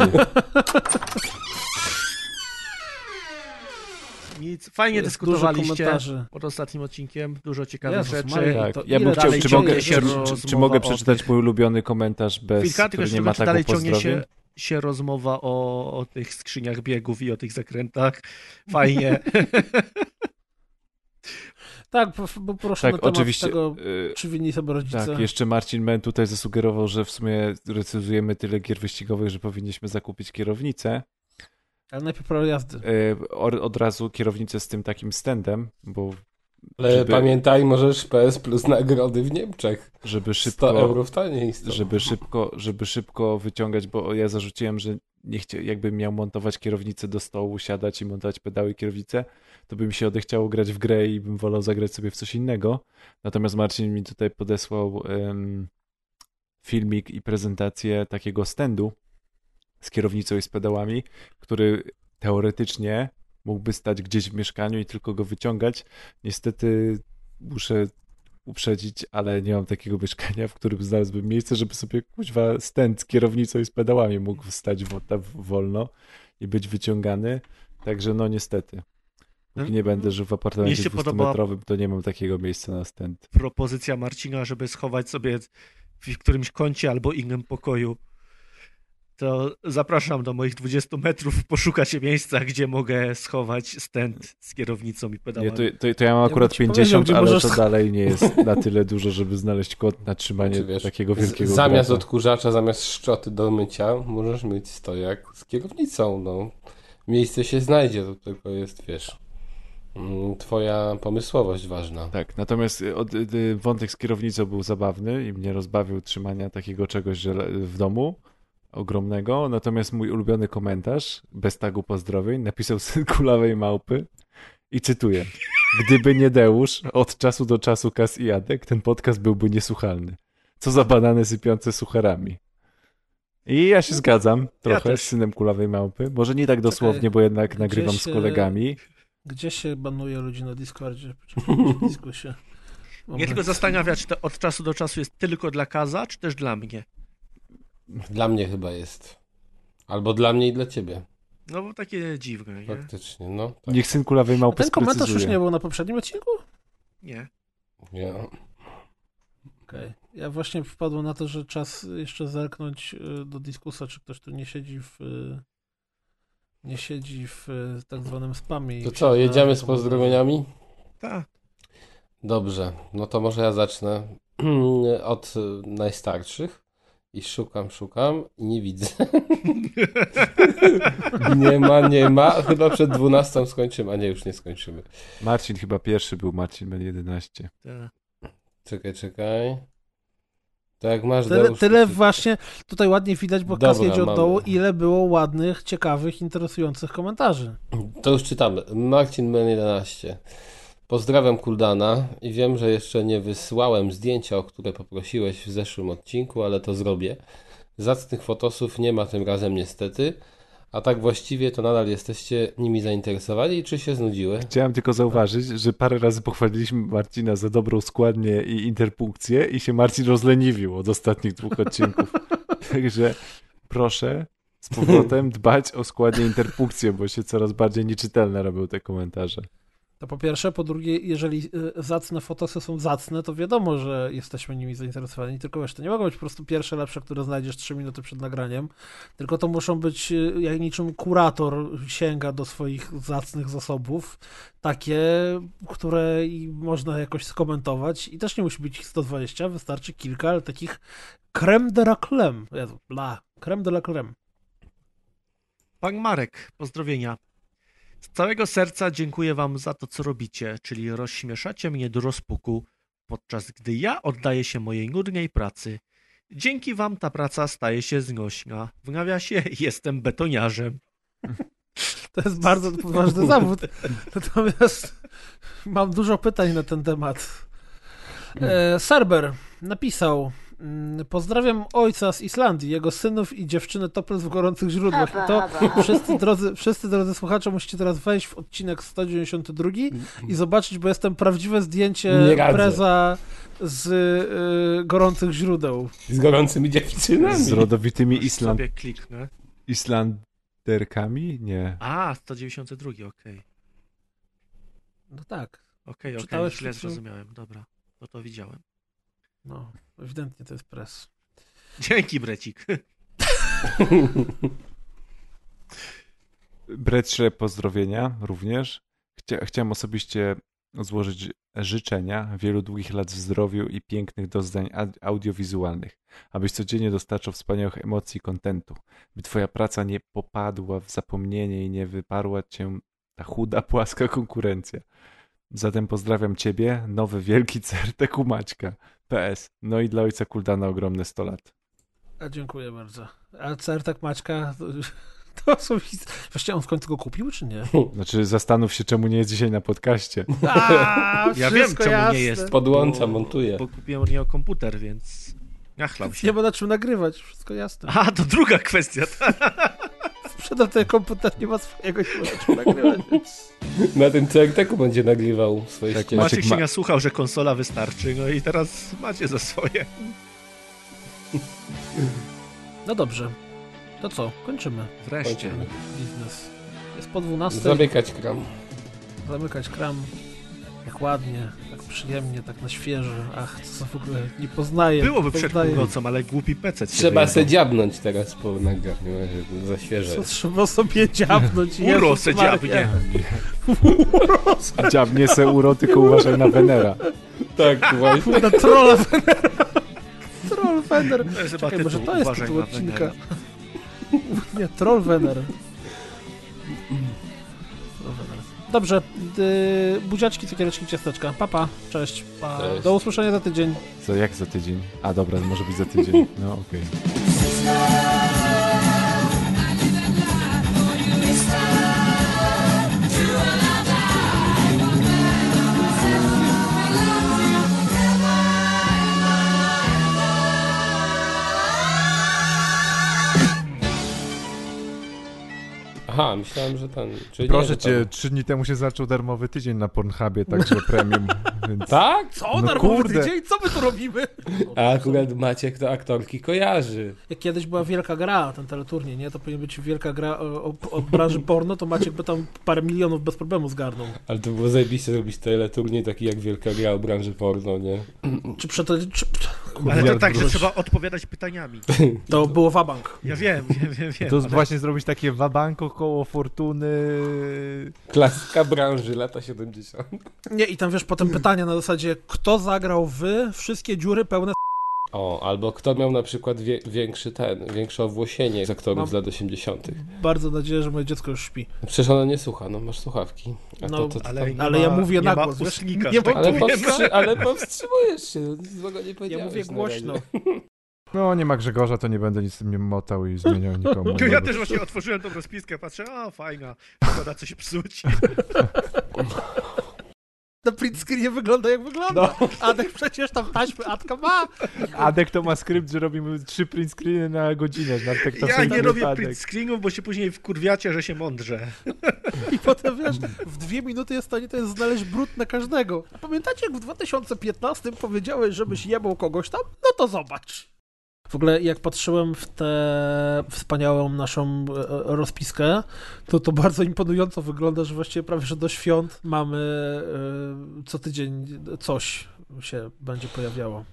Nic. Fajnie dyskutowaliście pod ostatnim odcinkiem. Dużo ciekawych Jezus, rzeczy. Tak. To ja bym chciał, czy mogę, się czy, czy mogę przeczytać mój ulubiony komentarz bez, Filka, który nie ma takiego pozdrowienia? Się... się rozmowa o, o tych skrzyniach biegów i o tych zakrętach. Fajnie. Tak, bo proszę tak, na temat oczywiście, tego, czy winni sobie rodzice. Tak, jeszcze Marcin Men tutaj zasugerował, że w sumie recenzujemy tyle gier wyścigowych, że powinniśmy zakupić kierownicę. Ale najpierw prawo jazdy. Od razu kierownicę z tym takim standem, bo... Ale żeby, pamiętaj, możesz P S Plus nagrody w Niemczech. Żeby szybko, sto euro taniej. Żeby szybko, żeby szybko wyciągać, bo ja zarzuciłem, że nie chcia, jakbym miał montować kierownicę do stołu, siadać i montować pedały i kierownicę, to by mi się odechciało grać w grę i bym wolał zagrać sobie w coś innego. Natomiast Marcin mi tutaj podesłał um, filmik i prezentację takiego standu z kierownicą i z pedałami, który teoretycznie mógłby stać gdzieś w mieszkaniu i tylko go wyciągać. Niestety muszę uprzedzić, ale nie mam takiego mieszkania, w którym znalazłbym miejsce, żeby sobie kuźwa stent z kierownicą i z pedałami mógł stać wolno i być wyciągany. Także no niestety. Póki nie będę żył w apartamencie dwustumetrowym, to nie mam takiego miejsca na stent. Propozycja Marcina, żeby schować sobie w którymś kącie albo innym pokoju. To zapraszam do moich dwudziestu metrów, poszukać miejsca, gdzie mogę schować stent z kierownicą i pedałami. Nie, to, to, to ja mam akurat ja pięćdziesiąt, ale możesz... to dalej nie jest na tyle dużo, żeby znaleźć kod na trzymanie wiesz, takiego wielkiego... Zamiast grata. Odkurzacza, zamiast szczoty do mycia, możesz mieć stojak z kierownicą, no. Miejsce się znajdzie, to tylko jest, wiesz... Twoja pomysłowość ważna. Tak, natomiast od, od, wątek z kierownicą był zabawny i mnie rozbawił trzymania takiego czegoś że w domu. Ogromnego, natomiast mój ulubiony komentarz, bez tagu pozdrowień, napisał syn kulawej małpy i cytuję: gdyby nie Deusz, od czasu do czasu Kas i Jadek, ten podcast byłby niesłuchalny. Co za banany sypiące sucharami. I ja się zgadzam trochę ja z synem kulawej małpy. Może nie tak dosłownie, czekaj, bo jednak nagrywam się, z kolegami. Gdzie się banuje ludzi na Discordzie? Poczekaj, się. Mnie tylko zastanawiać, czy to od czasu do czasu jest tylko dla Kaza, czy też dla mnie? Dla mnie chyba jest. Albo dla mnie i dla ciebie. No bo takie dziwne, nie? Faktycznie, no. Tak. Niech syn kulawej małpy sprecyzuje. Ten komentarz już nie był na poprzednim odcinku? Nie. Nie. Okej. Okay. Ja właśnie wpadłem na to, że czas jeszcze zerknąć do Diskusa, czy ktoś tu nie siedzi w nie siedzi w tak zwanym spamie. To co, jedziemy z pozdrowieniami? Tak. Dobrze, no to może ja zacznę od najstarszych. I szukam, szukam i nie widzę. nie ma, nie ma. Chyba przed dwunastą skończymy, a nie, już nie skończymy. Marcin chyba pierwszy był, Marcin Ben jedenaście. Tak. Czekaj, czekaj. Tak, masz Tyle, Deusz, tyle właśnie, tutaj ładnie widać, bo Kas jedzie od dołu, ile było ładnych, ciekawych, interesujących komentarzy. To już czytamy. Marcin Ben jedenaście. Pozdrawiam Kuldana i wiem, że jeszcze nie wysłałem zdjęcia, o które poprosiłeś w zeszłym odcinku, ale to zrobię. Zacnych fotosów nie ma tym razem niestety, a tak właściwie to nadal jesteście nimi zainteresowani, czy się znudziły? Chciałem tylko zauważyć, że parę razy pochwaliliśmy Marcina za dobrą składnię i interpunkcję i się Marcin rozleniwił od ostatnich dwóch odcinków. Także proszę z powrotem dbać o składnię i interpunkcję, bo się coraz bardziej nieczytelne robią te komentarze. To po pierwsze, po drugie, jeżeli zacne fotosy są zacne, to wiadomo, że jesteśmy nimi zainteresowani, tylko wiesz, to nie mogą być po prostu pierwsze lepsze, które znajdziesz trzy minuty przed nagraniem, tylko to muszą być, jak niczym kurator sięga do swoich zacnych zasobów, takie, które można jakoś skomentować i też nie musi być ich sto dwadzieścia, wystarczy kilka, ale takich creme de la creme, Jezu, bla, creme de la creme. Pan Marek, pozdrowienia. Z całego serca dziękuję wam za to, co robicie, czyli rozśmieszacie mnie do rozpuku, podczas gdy ja oddaję się mojej nudnej pracy. Dzięki wam ta praca staje się znośna. W nawiasie jestem betoniarzem. To jest bardzo poważny zawód. Natomiast mam dużo pytań na ten temat. E, Serber napisał: pozdrawiam ojca z Islandii, jego synów i dziewczynę topless w gorących źródłach. I to wszyscy drodzy, wszyscy drodzy słuchacze, musicie teraz wejść w odcinek sto dziewięćdziesiąt dwa i zobaczyć, bo jestem prawdziwe zdjęcie preza z y, gorących źródeł. Z gorącymi dziewczynami. Z rodowitymi Island... Islanderkami? Nie. A, sto dziewięćdziesiąt dwa, okej. Okay. No tak. Okej, okay, okej, okay, źle zrozumiałem, dobra. No to widziałem. No, ewidentnie to jest press. Dzięki, Brecik. Bretrze, pozdrowienia również. Chcia, chciałem osobiście złożyć życzenia wielu długich lat w zdrowiu i pięknych doznań audiowizualnych, abyś codziennie dostarczał wspaniałych emocji i kontentu, by twoja praca nie popadła w zapomnienie i nie wyparła cię ta chuda, płaska konkurencja. Zatem pozdrawiam ciebie, nowy wielki certek u Maćka. P S. No i dla ojca Kuldana ogromne sto lat. A dziękuję bardzo. A certek Maćka... To są... Właściwie on w końcu go kupił, czy nie? Znaczy zastanów się, czemu nie jest dzisiaj na podcaście. A, ja wiem, czemu jasne. Nie jest. Podłącza, montuję. Bo kupiłem od niego komputer, więc nachlał się. Nie ma na czym nagrywać, wszystko jasne. A, to druga kwestia. Sprzedam ten komputer, nie ma swojego, nie ma na czym nagrywać. Na tym certeku będzie nagrywał swoje tak, ścieżki. Maciek się ma... nasłuchał, że konsola wystarczy, no i teraz macie za swoje. No dobrze. To co? Kończymy. Wreszcie. Kończymy. Biznes. Jest po dwunastej. Zamykać kram. Zamykać kram. Tak ładnie, tak przyjemnie, tak na świeżo. Ach, co w ogóle nie poznaję. Byłoby przed północą, ale głupi pecet się Trzeba se dziabnąć teraz po nagraniu, żeby za świeże. Trzeba sobie dziabnąć. Uro se dziabnie. Uro se. Dziabnie se uro, tylko uważaj na Venera. Tak, właśnie. Na trolla Venera. Troll Vener. Czekaj, może to jest tytuł odcinka. Nie, Troll Vener. Dobrze, yy, buziaczki, cukiereczki, ciasteczka. Pa, pa, cześć. Pa. Cześć. Do usłyszenia za tydzień. Co, jak za tydzień? A dobra, może być za tydzień. No, okej. Okay. Aha, myślałem, że ten... Proszę nie, cię, tam... trzy dni temu się zaczął darmowy tydzień na Pornhubie, także premium. Więc... Tak? Co? No darmowy kurde. Tydzień? Co my tu robimy? A akurat Maciek to aktorki kojarzy. Jak kiedyś była wielka gra, ten teleturniej, nie? To powinien być wielka gra o, o branży porno, to Maciek by tam parę milionów bez problemu zgarnął. Ale to było zajebiście zrobić teleturniej taki jak wielka gra o branży porno, nie? Czy przeto... Czy... Ale to tak, że trzeba odpowiadać pytaniami. To było wabank. Ja wiem, wiem, wiem. wiem to ale... właśnie zrobić takie wabanko koło fortuny. Klasyka branży, lata siedemdziesiąte. Nie, i tam wiesz, potem pytania na zasadzie, kto zagrał wy wszystkie dziury pełne O, albo kto miał na przykład wie, większy ten, większe owłosienie z aktorów Mam... z lat osiemdziesiątych. Bardzo nadzieję, że moje dziecko już śpi. Przecież ona nie słucha, no masz słuchawki. A no, to, to, to ale, tam... ale ja mówię na głos. Ale, powstrzy... ale powstrzymujesz się, nic złego nie powiedziałeś. Ja mówię głośno. No, nie ma Grzegorza, to nie będę nic z tym nie motał i zmieniał nikomu. Ja, ja też właśnie otworzyłem tą rozpiskę, patrzę, a fajna, wypada coś psuć. Na print screenie wygląda jak wygląda. No. Adek przecież tam taśmy Adka ma. Adek to ma skrypt, że robimy trzy print screeny na godzinę. Na ja nie robię Adek. Print screenów, bo się później wkurwiacie, że się mądrze. I potem wiesz, w dwie minuty jest w stanie ten znaleźć brud na każdego. A pamiętacie jak w dwa tysiące piętnastym powiedziałeś, żebyś jebał kogoś tam? No to zobacz. W ogóle jak patrzyłem w tę wspaniałą naszą rozpiskę, to to bardzo imponująco wygląda, że właściwie prawie że do świąt mamy co tydzień coś się będzie pojawiało.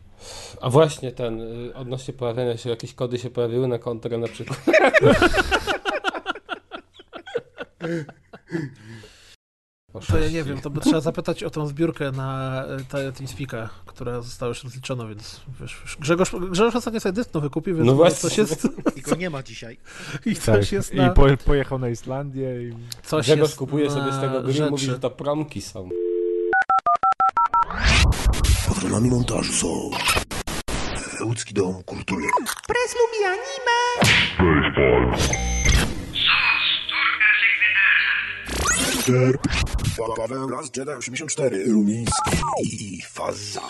A właśnie ten, odnośnie pojawiania się, jakieś kody się pojawiły na kontrę na przykład. To ja nie wiem, to by trzeba zapytać o tą zbiórkę na TeamSpeak'a, która została już rozliczona, więc wiesz, Grzegorz, Grzegorz ostatnio sobie dysk nowy kupił, więc no właśnie, coś jest... I go nie ma dzisiaj. I coś tak. jest na... I po, pojechał na Islandię i... Coś Grzegorz jest kupuje sobie z tego gry i mówi, że to promki są. Patronami montażu są Łódzki Dom Kultury. Press lubi anime. Baseball. Borderlands, Jedi osiemdziesiąt cztery, Rumiński i Faza.